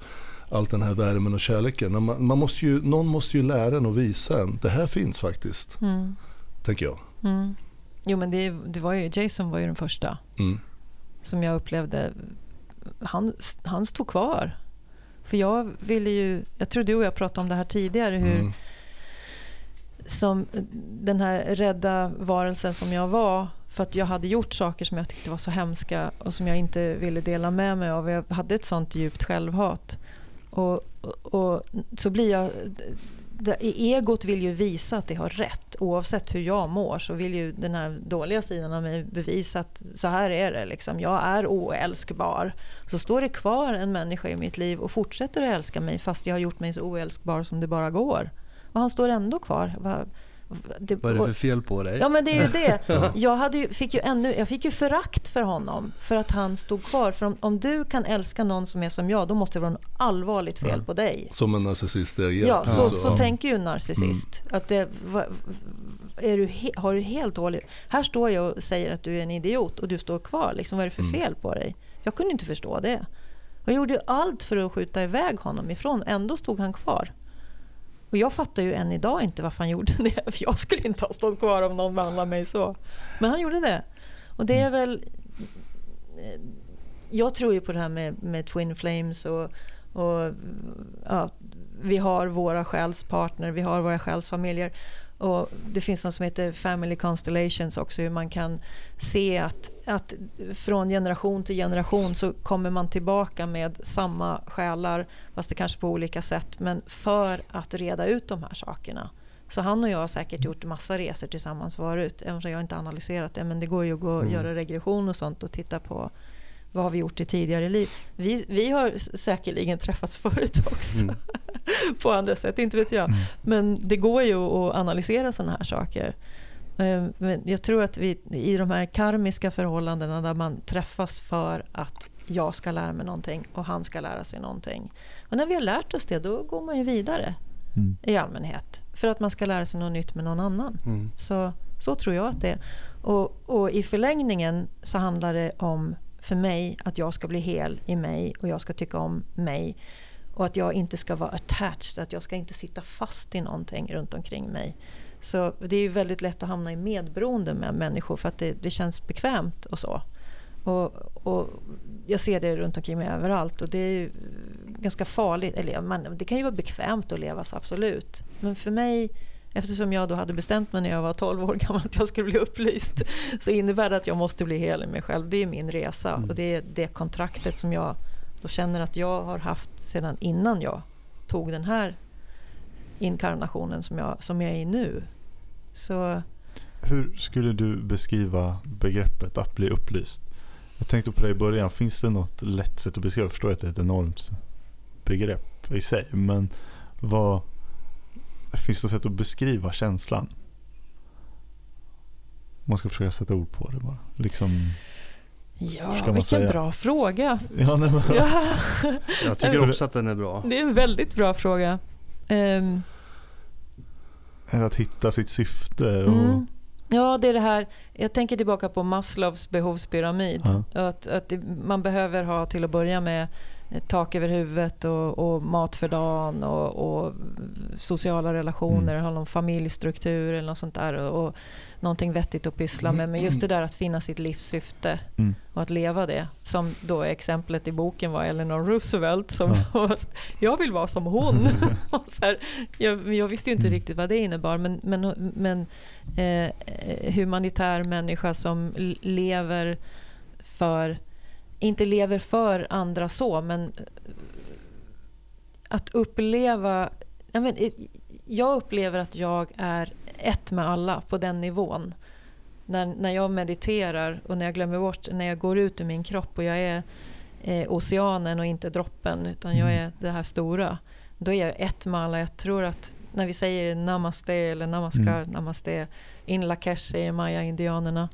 allt den här värmen och kärleken? Någon måste ju lära en och visa en. Det här finns faktiskt, tänker jag. Jo, men det var ju, Jason var ju den första som jag upplevde. Han stod kvar. För jag ville ju... Jag tror du och jag pratade om det här tidigare, hur som den här rädda varelsen som jag var, för att jag hade gjort saker som jag tyckte var så hemska och som jag inte ville dela med mig av. Jag hade ett sånt djupt självhat. Och så blir jag... Egot vill ju visa att det har rätt. Oavsett hur jag mår så vill ju den här dåliga sidan av mig bevisa att så här är det. Liksom. Jag är oälskbar. Så står det kvar en människa i mitt liv och fortsätter att älska mig fast jag har gjort mig så oälskbar som det bara går. Och han står ändå kvar. Vad är det för fel på dig? Ja, men det är ju det. Jag fick ju förakt för honom för att han stod kvar. För om du kan älska någon som är som jag, då måste det vara något allvarligt fel på dig. Som en narcissist reagerar. Ja, så tänker ju en narcissist. Att det, har du helt dåligt. Här står jag och säger att du är en idiot och du står kvar. Liksom, vad är det för fel på dig? Jag kunde inte förstå det. Och gjorde ju allt för att skjuta iväg honom ifrån. Ändå stod han kvar. Och jag fattar ju än idag inte varför han gjorde det. För jag skulle inte ha stått kvar om någon behandlade mig så. Men han gjorde det. Och det är väl... Jag tror ju på det här med Twin Flames och ja, vi har våra själspartner, vi har våra själsfamiljer. Och det finns något som heter Family Constellations också, hur man kan se att från generation till generation så kommer man tillbaka med samma själar, fast det kanske på olika sätt, men för att reda ut de här sakerna. Så han och jag har säkert gjort massa resor tillsammans förut, även om jag inte analyserat det, men det går ju att göra regression och sånt och titta på vad har vi gjort i tidigare liv. Vi har säkerligen träffats förut också på andra sätt, inte vet jag. Men det går ju att analysera sådana här saker. Men jag tror att vi i de här karmiska förhållandena där man träffas för att jag ska lära mig någonting och han ska lära sig någonting. Och när vi har lärt oss det, då går man ju vidare i allmänhet. För att man ska lära sig något nytt med någon annan. Så tror jag att det är. Och i förlängningen så handlar det om för mig att jag ska bli hel i mig och jag ska tycka om mig och att jag inte ska vara attached, att jag ska inte sitta fast i någonting runt omkring mig. Så det är ju väldigt lätt att hamna i medberoende med människor för att det känns bekvämt och så. Och jag ser det runt omkring mig överallt och det är ju ganska farligt. Eller, det kan ju vara bekvämt att leva så, absolut. Men för mig, eftersom jag då hade bestämt mig när jag var 12 år gammal att jag skulle bli upplyst, så innebär det att jag måste bli hel i mig själv. Det är min resa och det är det kontraktet som jag då känner att jag har haft sedan innan jag tog den här inkarnationen som jag är i nu. Så... Hur skulle du beskriva begreppet att bli upplyst? Jag tänkte på det i början. Finns det något lätt sätt att beskriva? Jag förstår att det är ett enormt begrepp i sig, men vad... Finns det sätt att beskriva känslan? Man ska försöka sätta ord på det bara. Liksom, ja, vilken bra fråga. Ja, nej, men. Ja. Jag tycker också att den är bra. Det är en väldigt bra fråga. Eller att hitta sitt syfte. Och... Ja, det är det här. Jag tänker tillbaka på Maslows behovspyramid. Att man behöver ha till att börja med tak över huvudet och mat för dagen och sociala relationer, ha någon familjestruktur eller något sånt där och någonting vettigt att pyssla med. Men just det där att finna sitt livssyfte och att leva det, som då exemplet i boken var Eleanor Roosevelt som jag vill vara som hon. Så här, jag visste ju inte riktigt vad det innebar, men humanitär människa som lever för, inte lever för andra så, men att uppleva... Jag upplever att jag är ett med alla på den nivån. När jag mediterar och när jag glömmer bort, när jag går ut i min kropp och jag är oceanen och inte droppen utan jag är det här stora, då är jag ett med alla. Jag tror att när vi säger namaste eller namaskar, namaste, in lakesh säger maya-indianerna.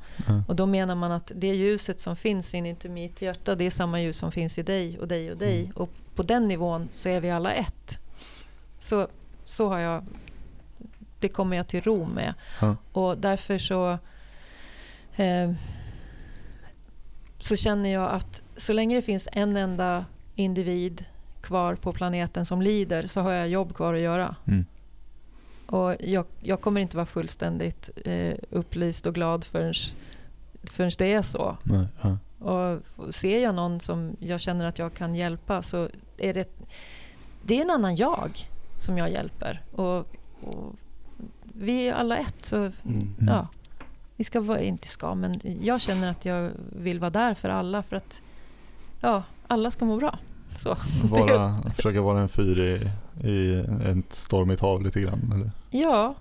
Och då menar man att det ljuset som finns in i mitt hjärta, det är samma ljus som finns i dig och dig och dig. Och på den nivån så är vi alla ett. Så har jag, det kommer jag till ro med. Och därför så känner jag att så länge det finns en enda individ kvar på planeten som lider, så har jag jobb kvar att göra. Och jag kommer inte vara fullständigt upplyst och glad förrän det är så. Och ser jag någon som jag känner att jag kan hjälpa, så är det är en annan jag som jag hjälper. Och vi är alla ett. Så, ja, vi ska vara, inte ska, men jag känner att jag vill vara där för alla, för att ja, alla ska må bra. Så. Försöka vara en fyr i ett stormigt hav lite grann, eller? Ja,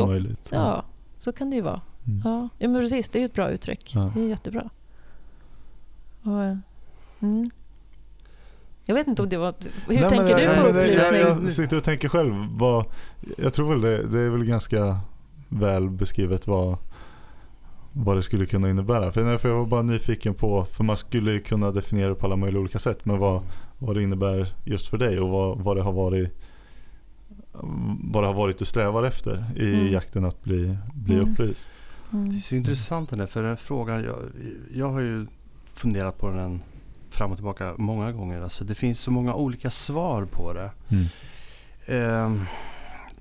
omöjligt. Ja, så kan det ju vara. Ja, men precis, det är ju ett bra uttryck. Det är jättebra. Och, jag vet inte om det var... Hur tänker du på upplysning? Jag sitter och tänker själv. Jag tror väl det är väl ganska väl beskrivet vad det skulle kunna innebära. För jag var bara nyfiken på, för man skulle kunna definiera det på alla möjliga olika sätt, men vad det innebär just för dig och vad det har varit vad det har varit du strävar efter i jakten att bli upplyst. Det är så intressant det där, för den frågan jag har ju funderat på den fram och tillbaka många gånger. Alltså, det finns så många olika svar på det.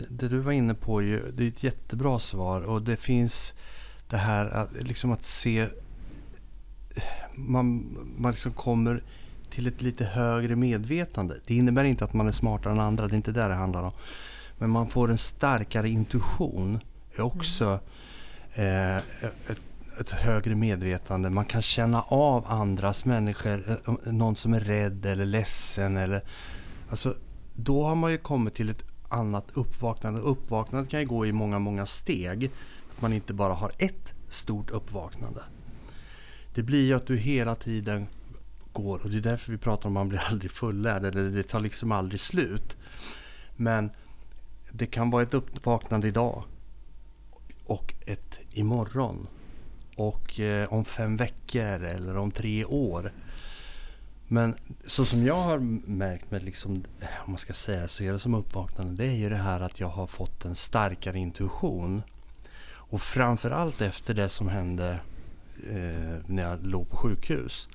Det du var inne på, det är ett jättebra svar, och det finns det här att se man liksom kommer till ett lite högre medvetande. Det innebär inte att man är smartare än andra, det är inte där det handlar om. Men man får en starkare intuition, är också ett högre medvetande. Man kan känna av andras människor, någon som är rädd eller ledsen eller, alltså, då har man ju kommit till ett annat uppvaknande. Uppvaknande kan ju gå i många steg, att man inte bara har ett stort uppvaknande. Det blir ju att du hela tiden går, och det är därför vi pratar om man blir aldrig fullärd, eller det tar liksom aldrig slut. Men det kan vara ett uppvaknande idag och ett imorgon och om 5 veckor eller om 3 år. Men så som jag har märkt med, liksom, om man ska säga så, är det som uppvaknande, det är ju det här att jag har fått en starkare intuition, och framförallt efter det som hände när jag låg på sjukhus,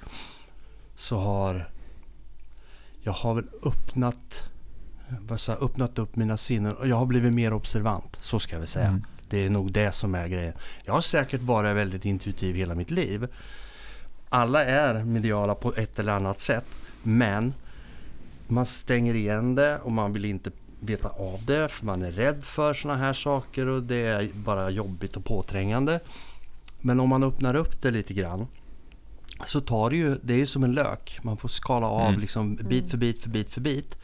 så har jag väl öppnat upp mina sinnen, och jag har blivit mer observant, så ska vi säga. Det är nog det som är grejen. Jag har säkert varit väldigt intuitiv hela mitt liv. Alla är mediala på ett eller annat sätt, men man stänger igen det och man vill inte veta av det, för man är rädd för såna här saker och det är bara jobbigt och påträngande. Men om man öppnar upp det lite grann, så tar det ju, det är ju som en lök. Man får skala av liksom bit för bit för bit för bit.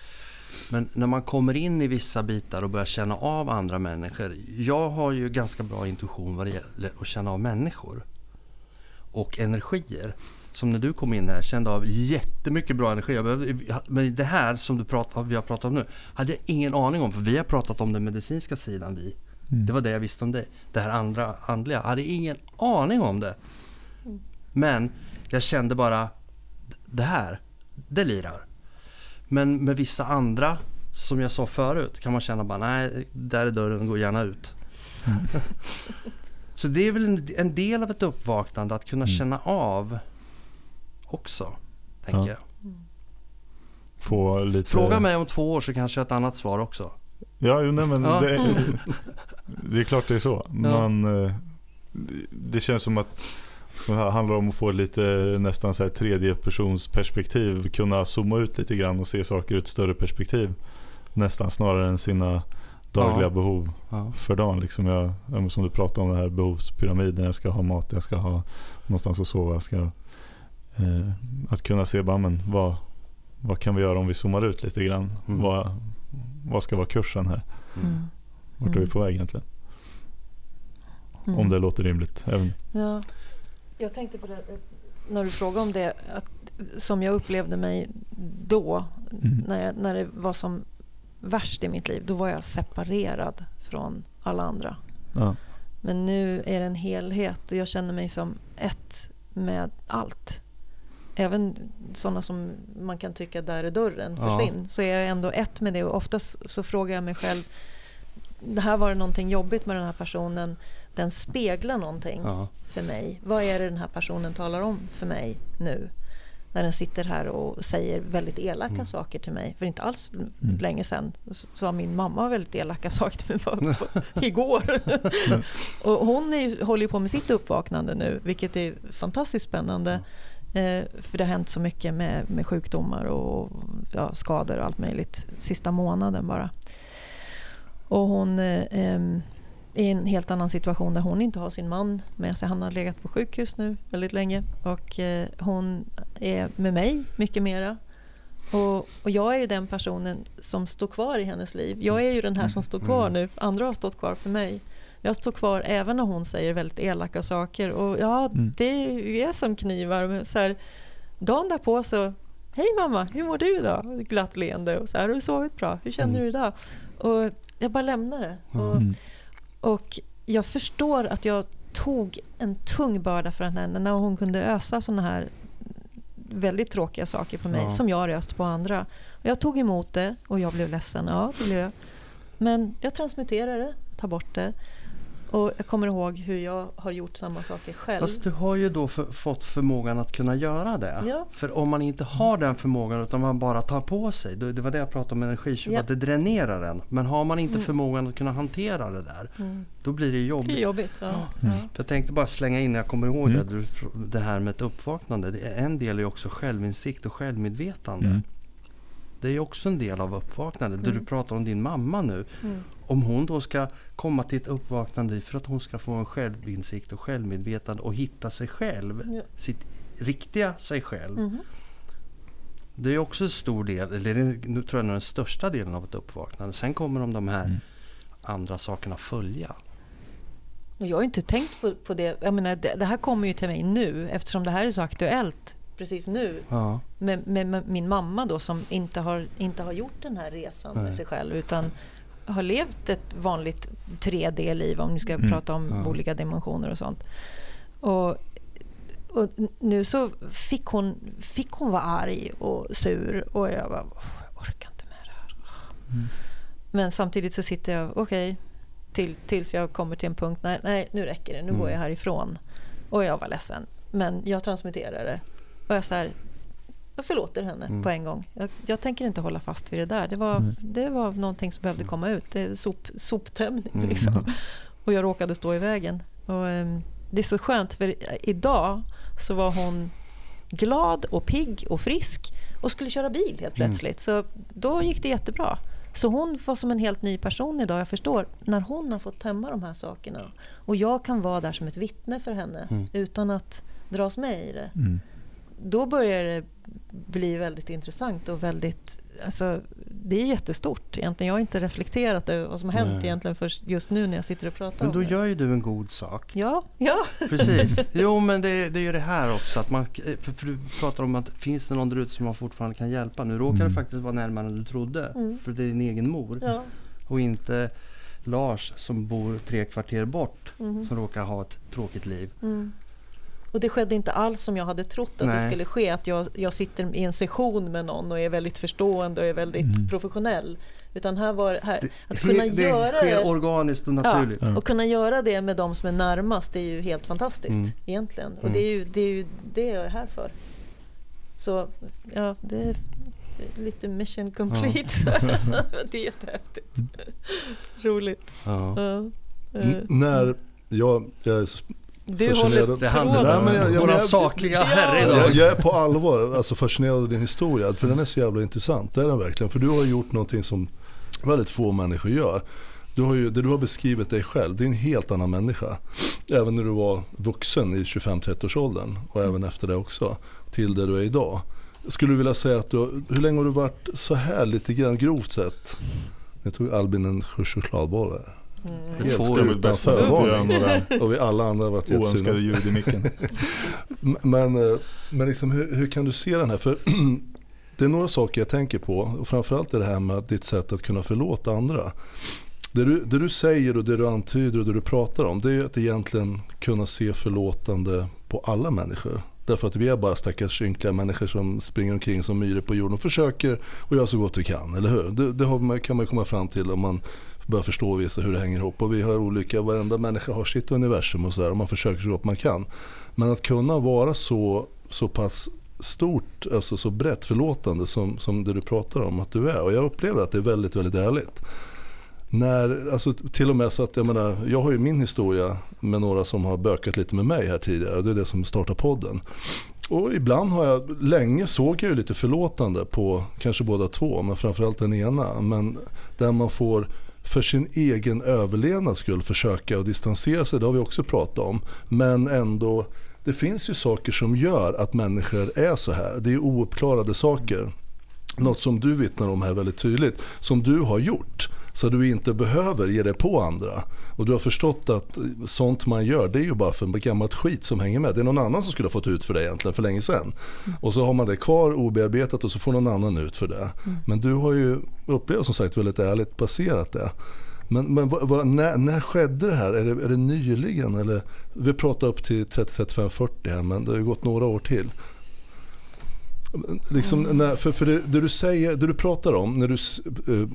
Men när man kommer in i vissa bitar och börjar känna av andra människor. Jag har ju ganska bra intuition vad det gäller att känna av människor och energier. Som när du kom in här, kände av jättemycket bra energi. Men det här som vi har pratat om nu, hade jag ingen aning om. För vi har pratat om den medicinska sidan, vi. Det var det jag visste om dig. Det här andra, andliga, hade ingen aning om det. Men jag kände bara, det här, det lirar. Men med vissa andra, som jag sa förut, kan man känna bara, nej, där är dörren, går gärna ut. Så det är väl en del av ett uppvaknande, att kunna känna av också, tänker jag. Få lite... Fråga mig om 2 år så kanske jag har ett annat svar också. Ja, nej, men det är klart det är så. Men det känns som att det här handlar om att få lite nästan så här tredje persons perspektiv, kunna zooma ut lite grann och se saker ur ett större perspektiv, nästan snarare än sina dagliga behov för dagen. Liksom jag, som du pratade om, den här behovspyramiden, jag ska ha mat, jag ska ha någonstans att sova, jag ska, att kunna se bara, men vad kan vi göra om vi zoomar ut lite grann, vad ska vara kursen här, vart är vi på väg egentligen, om det låter rimligt även. Ja. Jag tänkte på det när du frågade om det, att som jag upplevde mig då, när det var som värst i mitt liv, då var jag separerad från alla andra. Ja. Men nu är det en helhet och jag känner mig som ett med allt. Även sådana som man kan tycka där är dörren, försvinn, så är jag ändå ett med det. Och oftast så frågar jag mig själv, det här var det någonting jobbigt med den här personen. Den speglar någonting för mig. Vad är det den här personen talar om för mig nu? När den sitter här och säger väldigt elaka saker till mig. För inte alls länge sedan sa min mamma väldigt elaka saker till mig igår. Och hon håller på med sitt uppvaknande nu, vilket är fantastiskt spännande. För det har hänt så mycket med sjukdomar och skador och allt möjligt. Sista månaden bara. Och hon... i en helt annan situation där hon inte har sin man med sig. Han har legat på sjukhus nu väldigt länge. Och hon är med mig mycket mera. Och jag är ju den personen som står kvar i hennes liv. Jag är ju den här som står kvar nu. Andra har stått kvar för mig. Jag står kvar även när hon säger väldigt elaka saker. Och det är som knivar. Men så här, dagen därpå så... Hej mamma, hur mår du idag? Glatt leende. Och så här, har du sovit bra? Hur känner du idag? Och jag bara lämnar det. Och jag förstår att jag tog en tung börda för henne när hon kunde ösa såna här väldigt tråkiga saker på mig som jag röst på andra. Och jag tog emot det och jag blev ledsen. Ja, det blev jag. Men jag transmuterar det, tar bort det. Och jag kommer ihåg hur jag har gjort samma saker själv. Fast du har ju då fått förmågan att kunna göra det. Ja. För om man inte har den förmågan utan man bara tar på sig. Det var det jag pratade om energiköp, att det dränerar den. Men har man inte förmågan att kunna hantera det där, då blir det jobbigt. Det är jobbigt, ja. Ja. Mm. Jag tänkte bara slänga in, jag kommer ihåg det här med ett uppvaknande. En del är också självinsikt och självmedvetande. Mm. Det är också en del av uppvaknandet. Du pratar om din mamma nu. Mm. Om hon då ska komma till ett uppvaknande för att hon ska få en självinsikt och självmedvetande och hitta sig själv, sitt riktiga sig själv. Mm. Det är också en stor del, eller nu tror jag den största delen av ett uppvaknande. Sen kommer de här andra sakerna följa. Jag har inte tänkt på det. Jag menar, det här kommer ju till mig nu eftersom det här är så aktuellt precis nu med min mamma då, som inte har gjort den här resan med sig själv utan har levt ett vanligt 3D-liv, om ni ska prata om olika dimensioner och sånt. Och nu så fick hon vara arg och sur och jag bara, jag orkar inte med det här. Men samtidigt så sitter jag tills jag kommer till en punkt nej nu räcker det, nu går jag härifrån. Och jag var ledsen, men jag transmuterar det. Och jag så här, jag förlåter henne på en gång. Jag tänker inte hålla fast vid det där. Det var någonting som behövde komma ut. Det är soptömning liksom. Och jag råkade stå i vägen. Och det är så skönt, för idag så var hon glad och pigg och frisk och skulle köra bil helt plötsligt. Så då gick det jättebra. Så hon var som en helt ny person idag. Jag förstår, när hon har fått tömma de här sakerna och jag kan vara där som ett vittne för henne utan att dras med i det. Mm. Då börjar det bli väldigt intressant och väldigt, alltså, det är jättestort egentligen. Jag har inte reflekterat över vad som har hänt egentligen för just nu när jag sitter och pratar om det. Men då gör ju du en god sak. Ja. Precis. Jo, men det är ju det här också. Att man, för du pratar om att finns det någon där ute som man fortfarande kan hjälpa. Nu råkar det faktiskt vara närmare än du trodde. För det är din egen mor. Ja. Och inte Lars som bor 3 kvarter bort som råkar ha ett tråkigt liv. Mm. Och det skedde inte alls som jag hade trott att det skulle ske. Att jag sitter i en session med någon och är väldigt förstående och är väldigt professionell. Utan det sker organiskt och naturligt. Ja, och kunna göra det med de som är närmast, det är ju helt fantastiskt egentligen. Och det är ju det jag är här för. Så ja, det är lite mission complete. Ja. Det är jättehäftigt. Roligt. Ja. Ja. När jag du håller tråden. Våra sakliga herre idag. Jag är på allvar alltså fascinerad av din historia. För den är så jävla intressant. Det är den verkligen. För du har gjort någonting som väldigt få människor gör. Det du har beskrivit dig själv. Det är en helt annan människa. Även när du var vuxen i 25-30-årsåldern. Och även efter det också. Till där du är idag. Skulle du vilja säga att hur länge har du varit så här lite grann grovt sett? Jag tog Albin en chokladboll där. Det får ju bästa förvarningen och vi alla andra har varit oönskade ljud i micken. Men liksom, hur kan du se den här? För det är några saker jag tänker på och framförallt är det här med ditt sätt att kunna förlåta andra. Det du säger och det du antyder och det du pratar om, det är att egentligen kunna se förlåtande på alla människor. Därför att vi är bara stackars ynkliga människor som springer omkring som myror på jorden och försöker och gör så gott vi kan, eller hur? Det kan man komma fram till om man börja förstå och visa hur det hänger ihop. Och vi har olika, varenda människa har sitt universum och så där, och man försöker så gott man kan. Men att kunna vara så pass stort, alltså så brett förlåtande som det du pratar om att du är. Och jag upplever att det är väldigt, väldigt ärligt. När, alltså, till och med så att, jag menar, jag har ju min historia med några som har bökat lite med mig här tidigare. Det är det som startar podden. Och ibland har jag, länge såg jag ju lite förlåtande på kanske båda två, men framförallt den ena. Men där man får för sin egen överlevnad skulle försöka att distansera sig, det har vi också pratat om. Men ändå, det finns ju saker som gör att människor är så här. Det är ouppklarade saker. Något som du vittnar om här väldigt tydligt, som du har gjort. Så du inte behöver ge det på andra. Och du har förstått att sånt man gör, det är ju bara för en gammalt skit som hänger med. Det är någon annan som skulle ha fått ut för det egentligen för länge sedan. Och så har man det kvar obearbetat och så får någon annan ut för det. Men du har ju upplevt som sagt väldigt ärligt baserat det. Men när skedde det här? Är det nyligen? Eller, vi pratar upp till 30, 35, 40 här, men det har ju gått några år till. Liksom, för det du säger, det du pratar om när du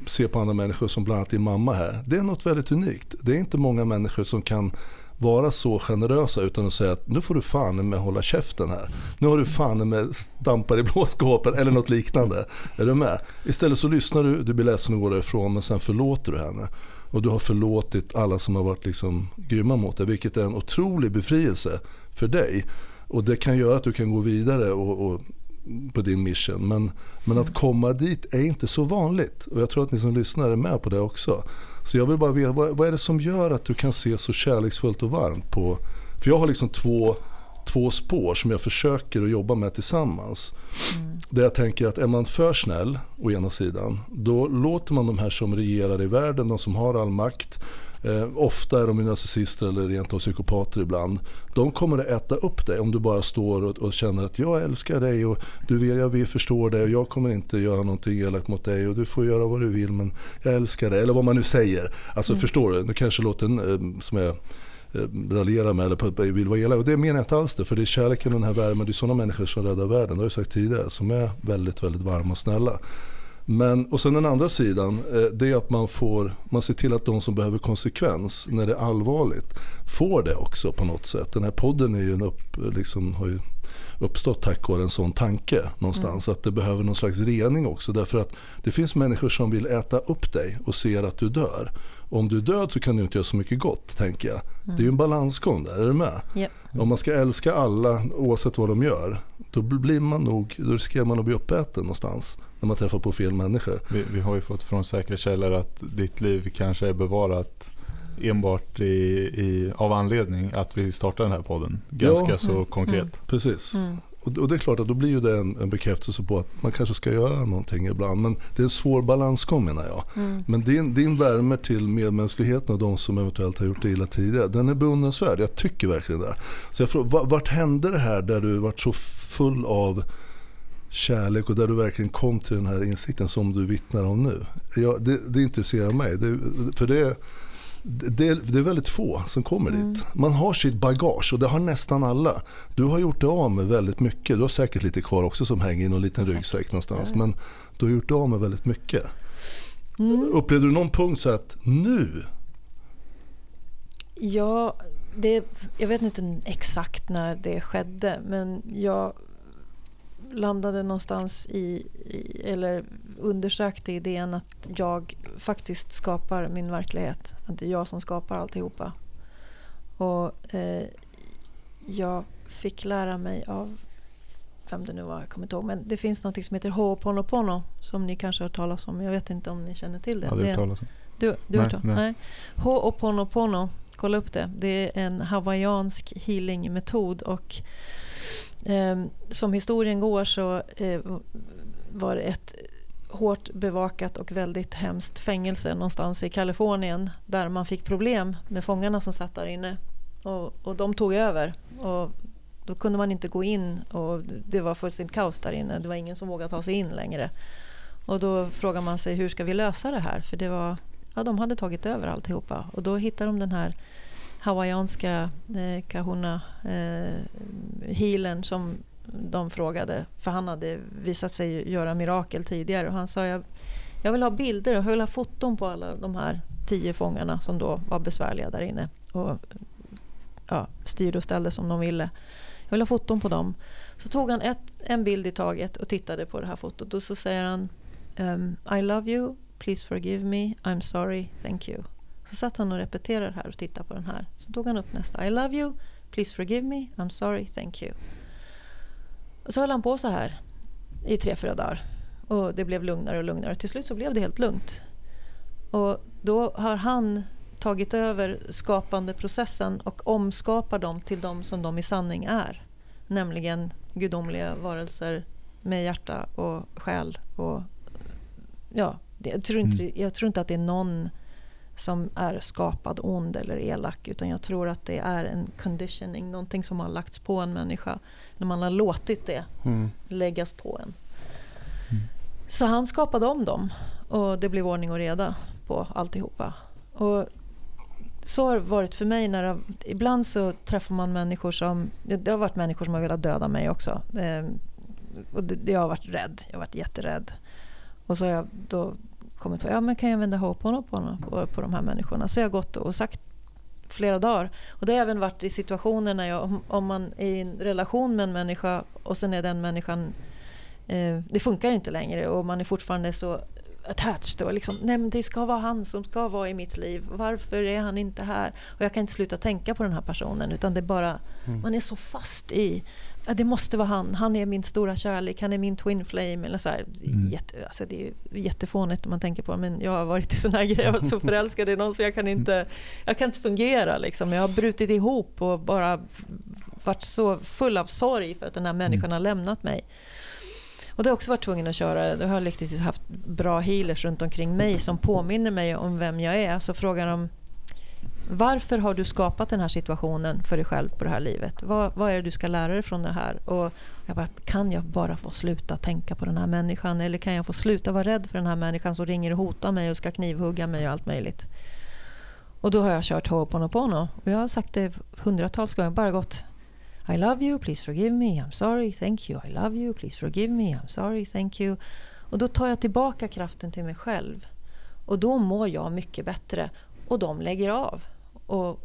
ser på andra människor, som bland annat din mamma här, det är något väldigt unikt. Det är inte många människor som kan vara så generösa utan att säga att nu får du fan med hålla käften här. Nu har du fan med stampar i blåskåpen eller något liknande. Är du med? Istället så lyssnar du, du blir ledsen och går därifrån, men sen förlåter du henne. Och du har förlåtit alla som har varit liksom grymma mot dig, vilket är en otrolig befrielse för dig. Och det kan göra att du kan gå vidare och på din mission. Men att komma dit är inte så vanligt. Och jag tror att ni som lyssnar är med på det också. Så jag vill bara veta, vad är det som gör att du kan se så kärleksfullt och varmt på... För jag har liksom två spår som jag försöker att jobba med tillsammans. Där jag tänker att är man för snäll, å ena sidan, då låter man de här som regerar i världen, de som har all makt... ofta är de narcissister eller rent av psykopater ibland. De kommer att äta upp dig om du bara står och känner att jag älskar dig och du vet, jag vill förstå dig och jag kommer inte göra någonting elakt mot dig och du får göra vad du vill, men jag älskar dig, eller vad man nu säger. Alltså förstår du, nu kanske låter en som jag raljerar med eller vill vara elak, och det menar jag inte alls det, för det är kärleken och den här värmen, det är sådana människor som räddar världen, det har jag sagt tidigare, som är väldigt, väldigt varma och snälla. Men, och sen den andra sidan, det är att man ser till att de som behöver konsekvens när det är allvarligt får det också på något sätt. Den här podden är ju har ju uppstått tack vare en sån tanke någonstans, att det behöver någon slags rening också, därför att det finns människor som vill äta upp dig och ser att du dör. Om du är död så kan du inte göra så mycket gott, tänker jag. Det är ju en balansgång där, är du med? Yep. Om man ska älska alla oavsett vad de gör, då riskerar man att bli uppäten någonstans när man träffar på fel människor. Vi har ju fått från säkra källor att ditt liv kanske är bevarat enbart av anledning att vi startar den här podden. Ganska så konkret. Precis. Och det är klart att då blir ju det en bekräftelse på att man kanske ska göra någonting ibland. Men det är en svår balansgång, menar jag. Men din värme till medmänskligheten och de som eventuellt har gjort det illa tidigare, den är beundransvärd. Jag tycker verkligen det. Så jag frågar, vart hände det här där du varit så full av kärlek och där du verkligen kom till den här insikten som du vittnar om nu? Det intresserar mig. Det är väldigt få som kommer dit. Man har sitt bagage och det har nästan alla. Du har gjort det av med väldigt mycket. Du har säkert lite kvar också som hänger i någon liten ryggsäck någonstans. Men du har gjort det av med väldigt mycket. Upplevde du någon punkt så att nu? Ja, jag vet inte exakt när det skedde. Men jag landade någonstans eller undersökte idén att jag faktiskt skapar min verklighet. Att det är jag som skapar alltihopa. Och jag fick lära mig av vem det nu var, jag kommer inte ihåg. Men det finns något som heter Ho'oponopono som ni kanske har talat om. Jag vet inte om ni känner till det. Ja, det talas om. Du har talat om? Nej. Ho'oponopono, kolla upp det. Det är en hawaiiansk healingmetod och som historien går så var det ett hårt bevakat och väldigt hemskt fängelse någonstans i Kalifornien där man fick problem med fångarna som satt där inne och de tog över och då kunde man inte gå in och det var fullständigt kaos där inne, det var ingen som vågade ta sig in längre och då frågar man sig hur ska vi lösa det här, för det var, ja, de hade tagit över alltihopa och då hittade de den här hawaiianska kahuna healen som de frågade, för han hade visat sig göra mirakel tidigare och han sa jag vill ha bilder och jag vill ha foton på alla de här 10 fångarna som då var besvärliga där inne och styrde och ställde som de ville. Jag vill ha foton på dem. Så tog han en bild i taget och tittade på det här fotot och så säger han I love you, please forgive me, I'm sorry, thank you. Så satt han och repeterade här och tittade på den här. Så tog han upp nästa. I love you, please forgive me, I'm sorry, thank you. Och så höll han på så här i 3-4 dagar. Och det blev lugnare och lugnare. Till slut så blev det helt lugnt. Och då har han tagit över skapandeprocessen och omskapar dem till dem som de i sanning är. Nämligen gudomliga varelser med hjärta och själ. Och, jag tror inte att det är någon som är skapad ond eller elak, utan jag tror att det är en conditioning, någonting som har lagts på en människa när man har låtit det läggas på en. Så han skapade om dem och det blev ordning och reda på alltihopa. Och så har det varit för mig när ibland så träffar man människor som, det har varit människor som har velat döda mig också. och det, jag har varit rädd. Jag har varit jätterädd. Och så har jag då kommit ihåg, ja men kan jag använda Ho'oponopono på de här människorna? Så jag har gått och sagt flera dagar. Och det har även varit i situationer när jag, om man är i en relation med en människa och sen är den människan, det funkar inte längre och man är fortfarande så attached och liksom, nej men det ska vara han som ska vara i mitt liv. Varför är han inte här? Och jag kan inte sluta tänka på den här personen, utan det är bara, man är så fast i att det måste vara han. Han är min stora kärlek, han är min twin flame eller så här. Alltså det är jättefånigt om man tänker på det, men jag har varit i sån här grejer, jag var så förälskad i någon så jag kan inte fungera liksom. Jag har brutit ihop och bara varit så full av sorg för att den här människan har lämnat mig. Och det har också varit tvungen att köra. Jag har lyckligtvis haft bra healers runt omkring mig som påminner mig om vem jag är. Så frågar de, varför har du skapat den här situationen för dig själv på det här livet? Vad är det du ska lära dig från det här? Och jag bara, kan jag bara få sluta tänka på den här människan? Eller kan jag få sluta vara rädd för den här människan som ringer och hotar mig och ska knivhugga mig och allt möjligt? Och då har jag kört Ho'oponopono. Och jag har sagt det hundratals gånger, bara gått, I love you, please forgive me, I'm sorry, thank you. I love you, please forgive me, I'm sorry, thank you. Och då tar jag tillbaka kraften till mig själv. Och då mår jag mycket bättre. Och de lägger av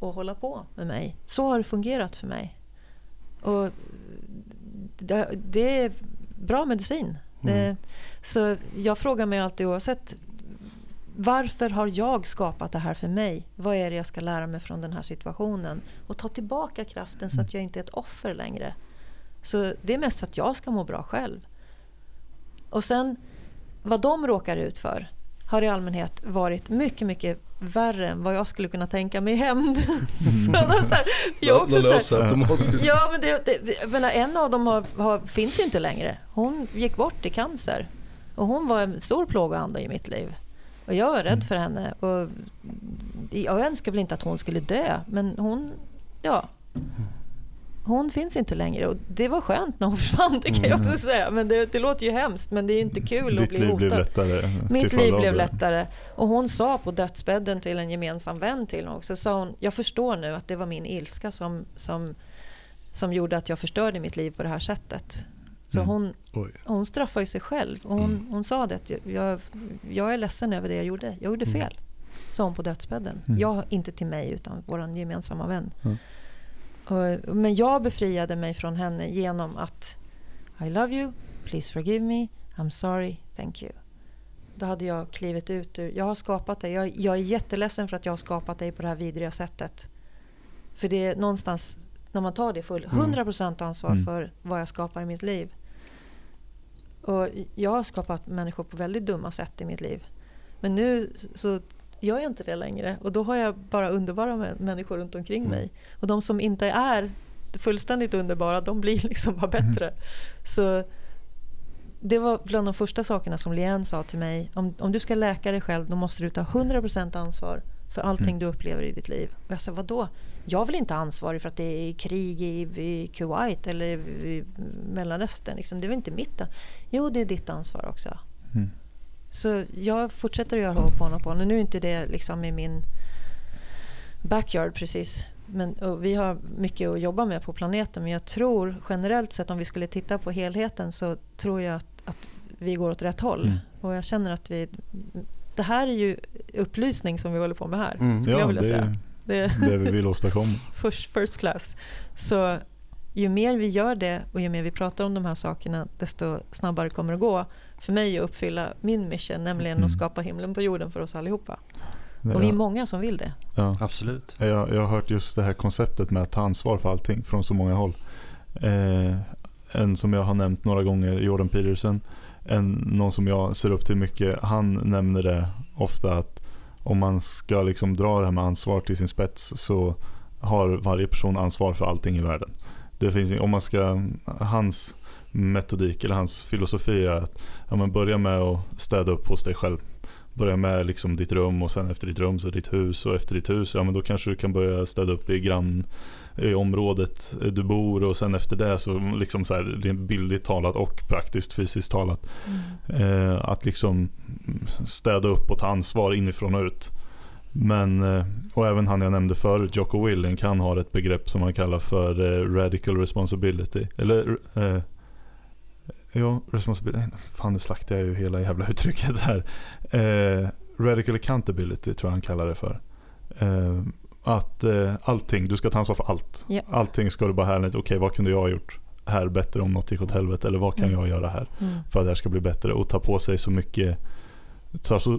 och håller på med mig. Så har det fungerat för mig. Och det är bra medicin. Så jag frågar mig alltid oavsett, varför har jag skapat det här för mig? Vad är det jag ska lära mig från den här situationen? Och ta tillbaka kraften så att jag inte är ett offer längre. Så det är mest för att jag ska må bra själv. Och sen, vad de råkar ut för har i allmänhet varit mycket, mycket värre än vad jag skulle kunna tänka mig i hämnd. Ja, men en av dem finns inte längre. Hon gick bort i cancer. Och hon var en stor plågoande i mitt liv. Och jag är rädd för henne och jag önskar väl inte att hon skulle dö, men hon finns inte längre, och det var skönt när hon försvann, det kan jag också säga, men det låter ju hemskt, men det är inte kul att bli hotad. Mitt liv blev lättare, och hon sa på dödsbädden till en gemensam vän till mig också, sa hon, jag förstår nu att det var min ilska som gjorde att jag förstörde mitt liv på det här sättet. Så hon straffar ju sig själv, och hon sa det, att jag är ledsen över det jag gjorde fel, sa hon på dödsbädden. Jag, inte till mig utan vår gemensamma vän. Men jag befriade mig från henne genom att I love you, please forgive me, I'm sorry, thank you. Då hade jag klivit ut ur, jag har skapat dig, jag är jätteledsen för att jag har skapat dig på det här vidriga sättet. För det är någonstans, när man tar det 100% ansvar för vad jag skapar i mitt liv. Och jag har skapat människor på väldigt dumma sätt i mitt liv. Men nu så gör jag inte det längre. Och då har jag bara underbara människor runt omkring mig. Och de som inte är fullständigt underbara, de blir liksom bara bättre. Så det var bland de första sakerna som Lena sa till mig. Om du ska läka dig själv, då måste du ta 100% ansvar för allting du upplever i ditt liv. Och jag sa, vadå? Jag vill inte ansvarig för att det är krig i Kuwait eller i Mellanöstern. Liksom. Det är väl inte mitt. Jo, det är ditt ansvar också. Så jag fortsätter att göra Ho'oponopono. Nu är inte det liksom i min backyard precis. Men, och vi har mycket att jobba med på planeten. Men jag tror generellt sett, om vi skulle titta på helheten, så tror jag att vi går åt rätt håll. Och jag känner att det här är ju upplysning som vi håller på med här. Jag vill säga. Det vi vill åstadkomma. First class. Så ju mer vi gör det och ju mer vi pratar om de här sakerna, desto snabbare kommer det gå för mig att uppfylla min mission, nämligen att skapa himlen på jorden för oss allihopa. Och vi är många som vill det. Ja. Absolut. Jag har hört just det här konceptet med att ta ansvar för allting från så många håll. En som jag har nämnt några gånger, Jordan Peterson, någon som jag ser upp till mycket, han nämner det ofta att om man ska liksom dra det här med ansvar till sin spets, så har varje person ansvar för allting i världen. Det finns, om man ska, hans metodik eller hans filosofi är att börja med att städa upp hos dig själv. Börja med liksom ditt rum, och sen efter ditt rum så ditt hus, och efter ditt hus då kanske du kan börja städa upp i området du bor, och sen efter det så liksom så här, det är bildligt talat och praktiskt fysiskt talat, att liksom städa upp och ta ansvar inifrån och ut. Men, och även han jag nämnde förut, Jocko Willink, han har ett begrepp som han kallar för radical responsibility, eller Ja, responsibility. Fan, nu slaktar jag ju hela jävla uttrycket här. Radical accountability tror jag han kallar det för. Att allting, du ska ta ansvar för allt. Yeah. Allting ska du bara här. Okej, vad kunde jag ha gjort här bättre om något gick åt helvete? Eller vad kan jag göra här för att det här ska bli bättre? Och ta på sig så mycket...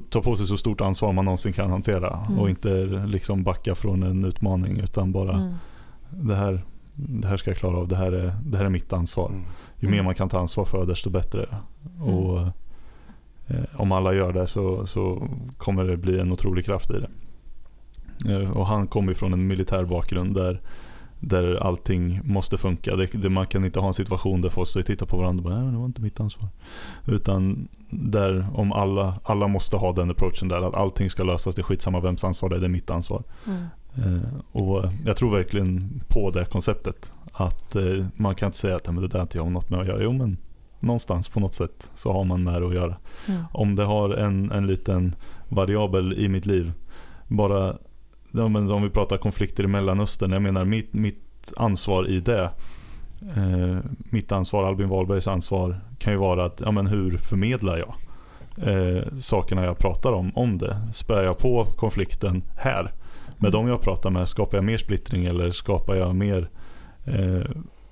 Ta på sig så stort ansvar man någonsin kan hantera och inte liksom backa från en utmaning utan bara det här ska jag klara av, det här är mitt ansvar. Ju mer man kan ta ansvar för desto bättre. Och om alla gör det så kommer det bli en otrolig kraft i det. Och han kommer från en militär bakgrund där allting måste funka. Man kan inte ha en situation där folk står och tittar på varandra och bara, nej, det var inte mitt ansvar. Utan där om alla måste ha den approachen där att allting ska lösas, det är skitsamma vems ansvar det är mitt ansvar. Och jag tror verkligen på det konceptet att man kan inte säga att men det där inte jag har något med att göra. Jo, men någonstans på något sätt så har man med det att göra. Om det har en liten variabel i mitt liv, bara om vi pratar konflikter i Mellanöstern, jag menar mitt ansvar i det, mitt ansvar, Albin Wahlbergs ansvar kan ju vara att hur förmedlar jag sakerna jag pratar om det? Spär jag på konflikten här med dem jag pratar med? Skapar jag mer splittring eller skapar jag mer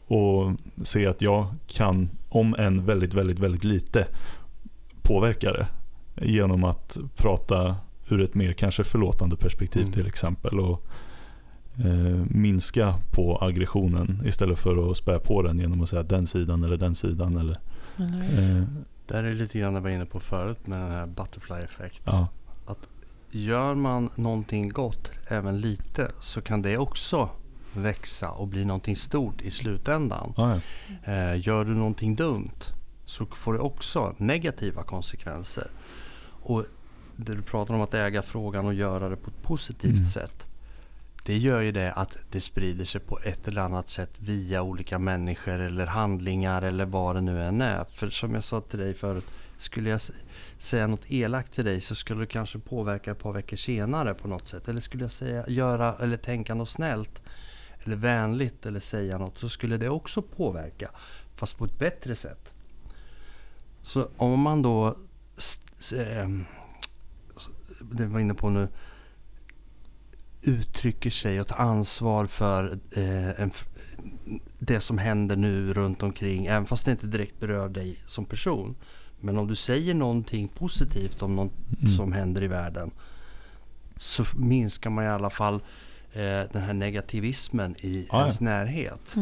och se att jag kan, om än väldigt, väldigt, väldigt lite, påverka det genom att prata ur ett mer kanske förlåtande perspektiv till exempel och minska på aggressionen istället för att spä på den genom att säga den sidan eller där är lite grann det jag var inne på förut med den här butterfly-effekt. Ja. Att gör man någonting gott även lite så kan det också växa och bli någonting stort i slutändan. Ja. Gör du någonting dumt så får det också negativa konsekvenser. Och du pratar om att äga frågan och göra det på ett positivt sätt. Det gör ju det att det sprider sig på ett eller annat sätt via olika människor eller handlingar eller vad det nu än är. För som jag sa till dig förut, skulle jag säga något elakt till dig så skulle du kanske påverka ett par veckor senare på något sätt. Eller skulle jag göra eller tänka något snällt eller vänligt eller säga något så skulle det också påverka fast på ett bättre sätt. Så om man då det var inne på nu, uttrycker sig och tar ansvar för det som händer nu runt omkring, även fast det inte direkt berör dig som person. Men om du säger någonting positivt om något som händer i världen så minskar man i alla fall den här negativismen i ens närhet.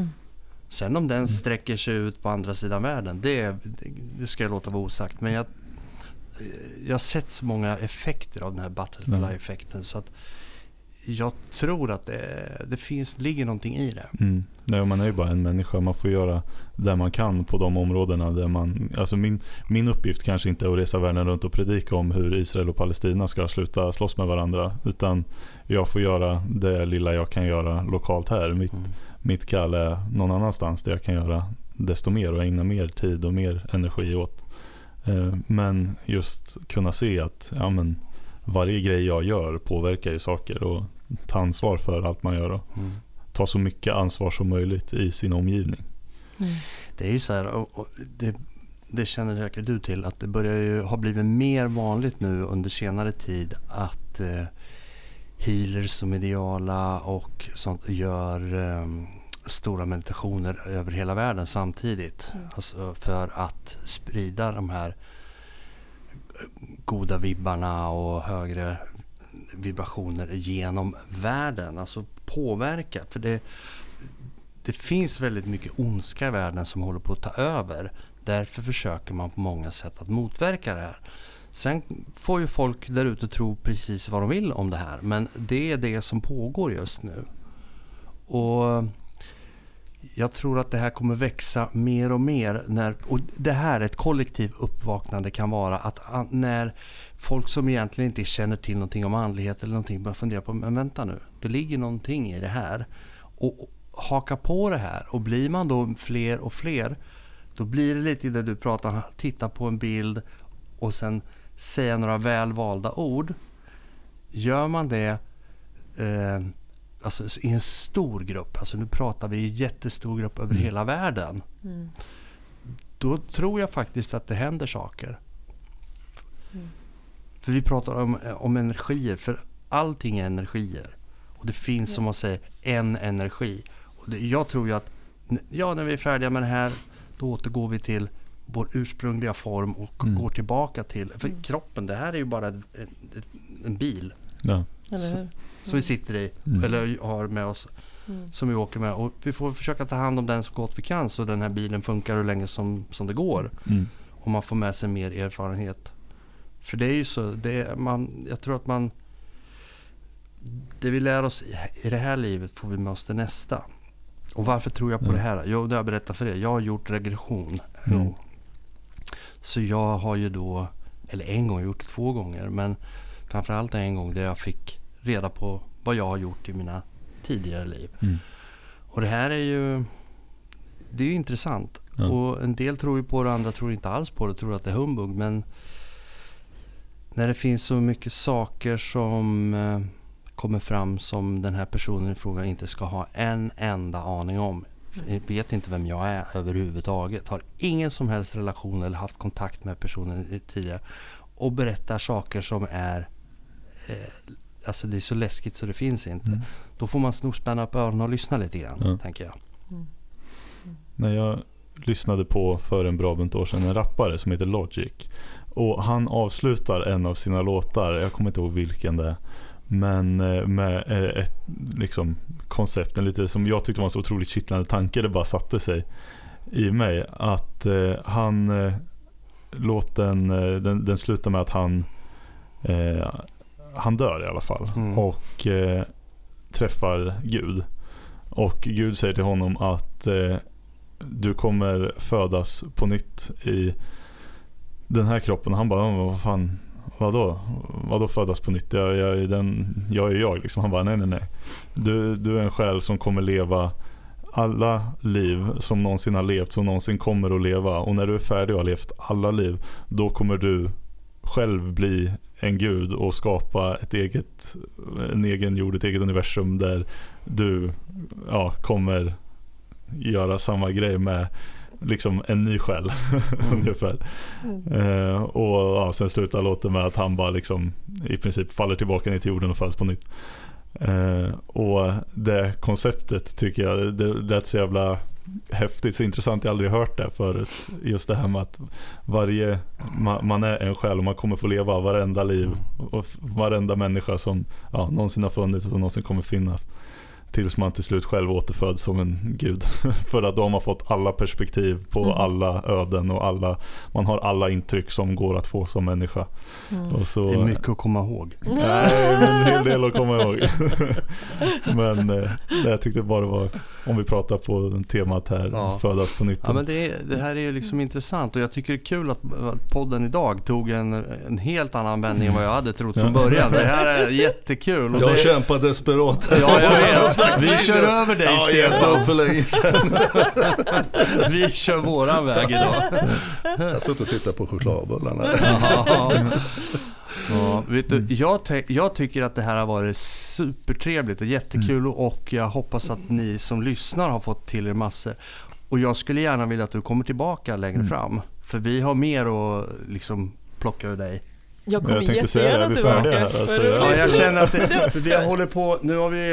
Sen om den sträcker sig ut på andra sidan världen, det ska jag låta vara osagt, men jag har sett så många effekter av den här butterfly-effekten så att jag tror att det ligger någonting i det. Nej, man är ju bara en människa. Man får göra det man kan på de områdena där man, alltså min uppgift kanske inte är att resa världen runt och predika om hur Israel och Palestina ska sluta slåss med varandra, utan jag får göra det lilla jag kan göra lokalt här. Mitt kall är någon annanstans där jag kan göra desto mer och ägna mer tid och mer energi åt. Men just kunna se att varje grej jag gör påverkar ju saker och ta ansvar för allt man gör och ta så mycket ansvar som möjligt i sin omgivning. Det är ju så här, och det känner säkert du till, att det börjar ju ha blivit mer vanligt nu under senare tid att healers som mediala och sånt gör stora meditationer över hela världen samtidigt. Alltså för att sprida de här goda vibbarna och högre vibrationer genom världen. Alltså påverka. För det finns väldigt mycket ondska i världen som håller på att ta över. Därför försöker man på många sätt att motverka det här. Sen får ju folk där ute tro precis vad de vill om det här. Men det är det som pågår just nu. Och jag tror att det här kommer växa mer och mer och det här, ett kollektivt uppvaknande kan vara att när folk som egentligen inte känner till någonting om andlighet eller någonting börjar fundera på, men vänta nu, det ligger någonting i det här och haka på det här, och blir man då fler och fler då blir det lite det du pratar, titta på en bild och sen säga några välvalda ord. Gör man det alltså i en stor grupp, alltså nu pratar vi i en jättestor grupp över hela världen, då tror jag faktiskt att det händer saker. Mm. För vi pratar om energier, för allting är energier. Och det finns som man säger en energi. Och det, jag tror ju att när vi är färdiga med det här, då återgår vi till vår ursprungliga form och går tillbaka till för kroppen. Det här är ju bara en bil. Ja. Som vi sitter i eller har med oss, som vi åker med, och vi får försöka ta hand om den så gott vi kan så den här bilen funkar hur länge som det går, och man får med sig mer erfarenhet, för det är ju så jag tror att det vi lär oss i det här livet får vi med oss det nästa. Och varför tror jag på det här? Jo, det har jag berättat för er, jag har gjort regression så jag har ju då, eller en gång, gjort det två gånger, men framförallt en gång där jag fick reda på vad jag har gjort i mina tidigare liv. Mm. Och det här är ju, det är ju intressant. Ja. Och en del tror ju på det, andra tror inte alls på det, tror att det är humbug. Men när det finns så mycket saker som kommer fram som den här personen i fråga inte ska ha en enda aning om. Jag vet inte vem jag är överhuvudtaget. Har ingen som helst relation eller haft kontakt med personen tidigare. Och berättar saker som är... alltså det är så läskigt så det finns inte. Då får man nog spänna upp öronen och lyssna lite grann, tänker jag. När jag lyssnade på för en bra bunt år sedan en rappare som heter Logic, och han avslutar en av sina låtar, jag kommer inte ihåg vilken det är, men med ett liksom koncept, lite som jag tyckte var en så otroligt kittlande tanke, det bara satte sig i mig, att låten slutar med att han dör i alla fall och träffar Gud, och Gud säger till honom att du kommer födas på nytt i den här kroppen, och han bara, vad fan, vadå födas på nytt, jag är jag liksom. Han bara, nej, du är en själ som kommer leva alla liv som någonsin har levt, som någonsin kommer att leva, och när du är färdig och har levt alla liv, då kommer du själv bli en gud och skapa en egen jord, ett eget universum där du kommer göra samma grej med liksom en ny själ ungefär. Och sen slutar låten med att han bara liksom i princip faller tillbaka ner till jorden och föds på nytt. Och det konceptet tycker jag, det lät så jävla häftigt, så intressant, jag har aldrig hört det förut, just det här med att man är en själ och man kommer få leva varenda liv, och varenda människa som någonsin har funnits och någonsin kommer finnas, tills man till slut själv återföds som en gud för att de har fått alla perspektiv på alla öden, och man har alla intryck som går att få som människa. Och så, det är mycket att komma ihåg. Nej, men en hel del att komma ihåg. Men jag tyckte bara det var, om vi pratar på temat här, födas på nytt. Ja, men det här är ju liksom intressant, och jag tycker det är kul att podden idag tog en helt annan vändning än vad jag hade trott från början. Det här är jättekul. Och jag kämpar desperat. Ja, jag vet. Vi kör över dig, Stefan, för länge sedan. Vi kör våran väg idag. Jag satt och tittade på chokladbullarna. Vet du, jag tycker att det här har varit supertrevligt och jättekul, och jag hoppas att ni som lyssnar har fått till er massor. Och jag skulle gärna vilja att du kommer tillbaka längre fram, för vi har mer att liksom plocka ur dig. Jag kommer jättegärna tillbaka. Jag känner att vi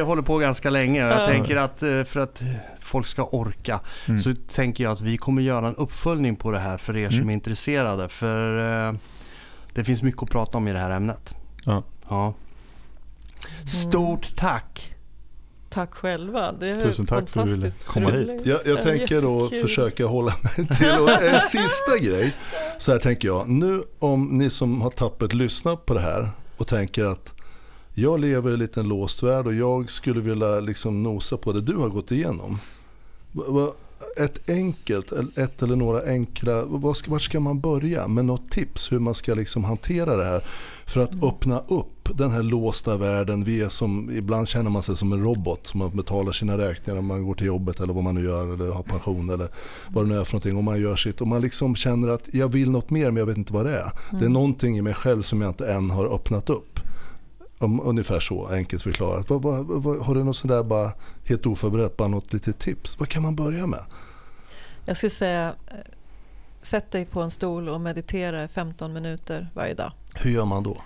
håller på ganska länge, och jag tänker att för att folk ska orka så tänker jag att vi kommer göra en uppföljning på det här för er som är intresserade, för det finns mycket att prata om i det här ämnet. Ja. Stort tack. Tack själva. Det är tusen tack för att du ville komma hit. Jag tänker då försöka hålla mig till. Och en sista grej. Så här tänker jag. Nu om ni som har tappat lyssnar på det här och tänker att jag lever i en liten låst värld och jag skulle vilja liksom nosa på det du har gått igenom. Ett eller några enkla, var ska man börja med något tips hur man ska liksom hantera det här för att öppna upp den här låsta världen vi är, som ibland känner man sig som en robot som man betalar sina räkningar när man går till jobbet eller vad man nu gör, eller har pension eller vad det nu är för någonting, och man gör sitt och man liksom känner att jag vill något mer men jag vet inte vad det är. Det är någonting i mig själv som jag inte än har öppnat upp. Ungefär så enkelt förklarat. Har du något sådär bara helt oförberett, bara något litet tips? Vad kan man börja med? Jag skulle säga sätt dig på en stol och meditera i 15 minuter varje dag. Hur gör man då?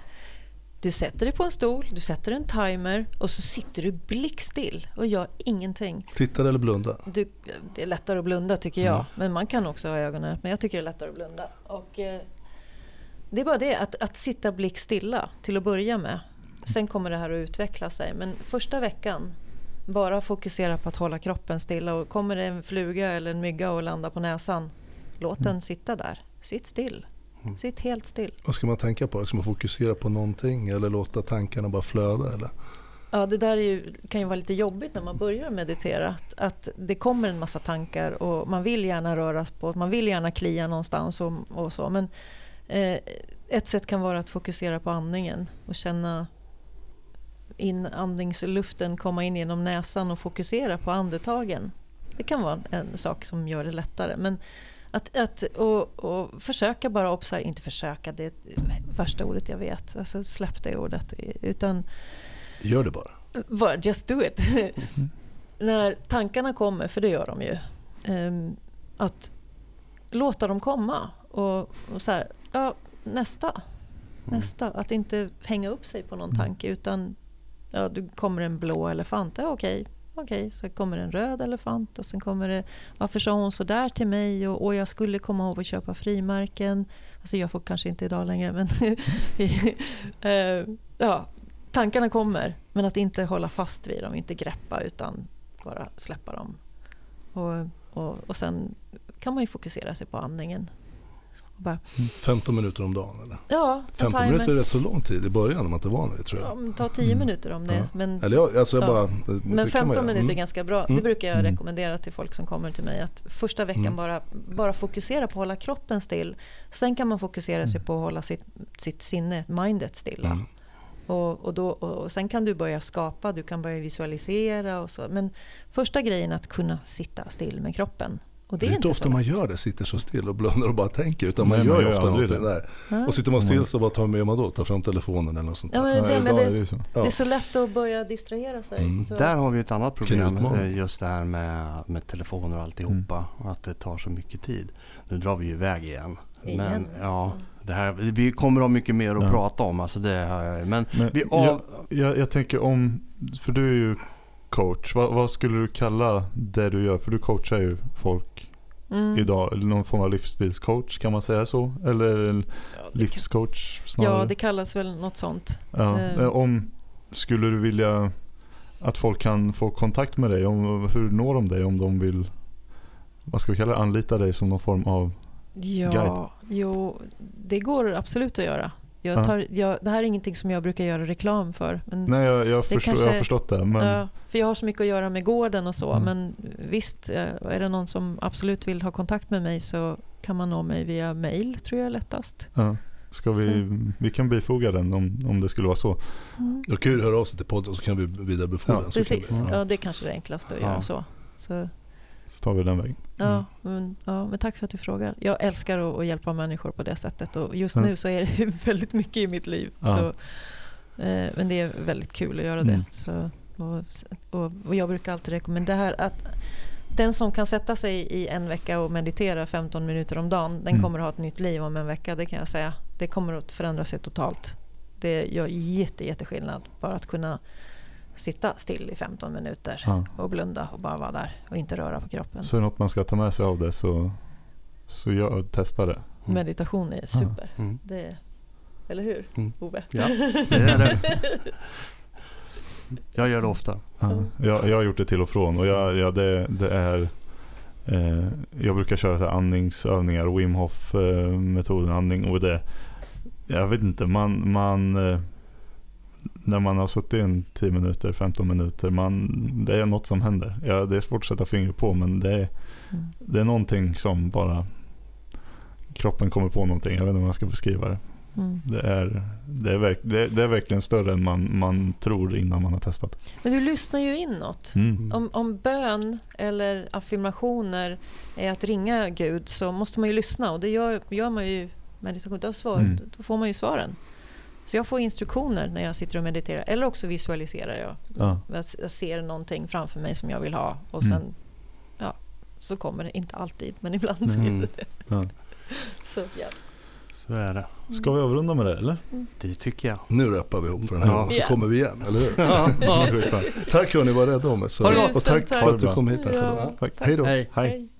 Du sätter dig på en stol, du sätter en timer och så sitter du blickstill och gör ingenting. Tittar eller blundar? Det är lättare att blunda tycker jag. Mm. Men man kan också ha ögonen. Men jag tycker det är lättare att blunda. Och, det är bara det att sitta blickstilla till att börja med. Sen kommer det här att utveckla sig. Men första veckan, bara fokusera på att hålla kroppen stilla. Och kommer det en fluga eller en mygga och landa på näsan, låt den sitta där. Sitt still. Mm. Sitt helt still. Vad ska man tänka på? Ska man fokusera på någonting eller låta tankarna bara flöda? Eller? Ja, det där kan ju vara lite jobbigt när man börjar meditera. Att det kommer en massa tankar och man vill gärna röras på. Man vill gärna klia någonstans och så. Men ett sätt kan vara att fokusera på andningen och känna in andningsluften komma in genom näsan och fokusera på andetagen. Det kan vara en sak som gör det lättare. Men att försöka bara observera, inte försöka, det är värsta ordet jag vet. Alltså släpp det ordet. Utan gör det bara. Just do it. Mm-hmm. När tankarna kommer, för det gör de ju, att låta dem komma och så här, ja, nästa. Att inte hänga upp sig på någon tanke, utan ja, du kommer en blå elefant, ja, okej. Så kommer en röd elefant och sen kommer det, varför sa hon så där till mig, och jag skulle komma ihåg att köpa frimärken, alltså jag får kanske inte idag längre, men ja, tankarna kommer, men att inte hålla fast vid dem, inte greppa, utan bara släppa dem, och sen kan man ju fokusera sig på andningen. 15 minuter om dagen, eller? Ja, 15 minuter är rätt så lång tid i början, om att det var nu, tror jag. Ja, ta 10 minuter om det. Ja. Men, eller jag, alltså jag bara, men 15 minuter är ganska bra. Det brukar jag rekommendera till folk som kommer till mig, att första veckan bara fokusera på att hålla kroppen still. Sen kan man fokusera sig på att hålla sitt sinne, mindet, stilla. Mm. Och sen kan du börja skapa, du kan börja visualisera och så. Men första grejen är att kunna sitta still med kroppen. Det är inte ofta man gör det, sitter så still och blundar och bara tänker, utan man gör ju ofta någonting där. Ja. Och sitter man still så bara tar fram telefonen eller något sånt. Ja, det är så lätt att börja distrahera sig. Mm. Så. Där har vi ett annat problem, just det här med telefoner och alltihopa, att det tar så mycket tid. Nu drar vi ju iväg igen. Men ja, det här, vi kommer ha mycket mer att prata om. Alltså det här, men jag tänker om, för du är ju coach. Vad skulle du kalla det du gör? För du coachar ju folk idag. Eller någon form av livsstilscoach, kan man säga så? Eller livscoach snarare? Ja, det kallas väl något sånt. Ja. Skulle du vilja att folk kan få kontakt med dig? Hur når de dig om de vill, vad ska vi kalla det, anlita dig som någon form av guide? Jo, det går absolut att göra. Det här är ingenting som jag brukar göra reklam för. Men nej, jag har förstått det. Men... för jag har så mycket att göra med gården och så. Men visst, är det någon som absolut vill ha kontakt med mig, så kan man nå mig via mail, tror jag är lättast. Ja. Ska vi kan bifoga den om det skulle vara så. Då kan vi höra av sig till podden, så kan vi vidarebefordra den. Precis, det är kanske det enklaste att göra så. Så tar vi den vägen. Men tack för att du frågar. Jag älskar att hjälpa människor på det sättet. Och just nu så är det väldigt mycket i mitt liv. Ja. Så, men det är väldigt kul att göra det. Så, och jag brukar alltid rekommendera det här, att den som kan sätta sig i en vecka och meditera 15 minuter om dagen, den kommer att ha ett nytt liv om en vecka, det kan jag säga. Det kommer att förändra sig totalt. Det gör jätteskillnad bara att kunna sitta still i 15 minuter och blunda och bara vara där och inte röra på kroppen. Så är det något man ska ta med sig av det, så jag testar det. Meditation är super. Det är, eller hur, Ove? Ja, det är det. Jag gör det ofta. Jag har gjort det till och från, och jag brukar köra så här andningsövningar, Wim Hof metoden, andning, och det, jag vet inte, man när man har suttit in 10 minuter, 15 minuter, det är något som händer. Ja, det är svårt att sätta fingret på, men det är någonting som bara kroppen kommer på någonting. Jag vet inte om man ska beskriva det. Det är verkligen större än man tror innan man har testat. Men du lyssnar ju inåt. Om bön eller affirmationer är att ringa Gud, så måste man ju lyssna, och det gör man ju meditation. Då får man ju svaren. Så jag får instruktioner när jag sitter och mediterar. Eller också visualiserar jag. Jag ser någonting framför mig som jag vill ha. Och sen så kommer det, inte alltid, men ibland ser det. Så, ja. Så är det. Ska vi avrunda med det, eller? Det tycker jag. Nu rappar vi ihop för den här och så kommer vi igen, eller hur? Tack hörni, var rädda om er. Och tack för att du kom hit. Tack. Hej då. Hej.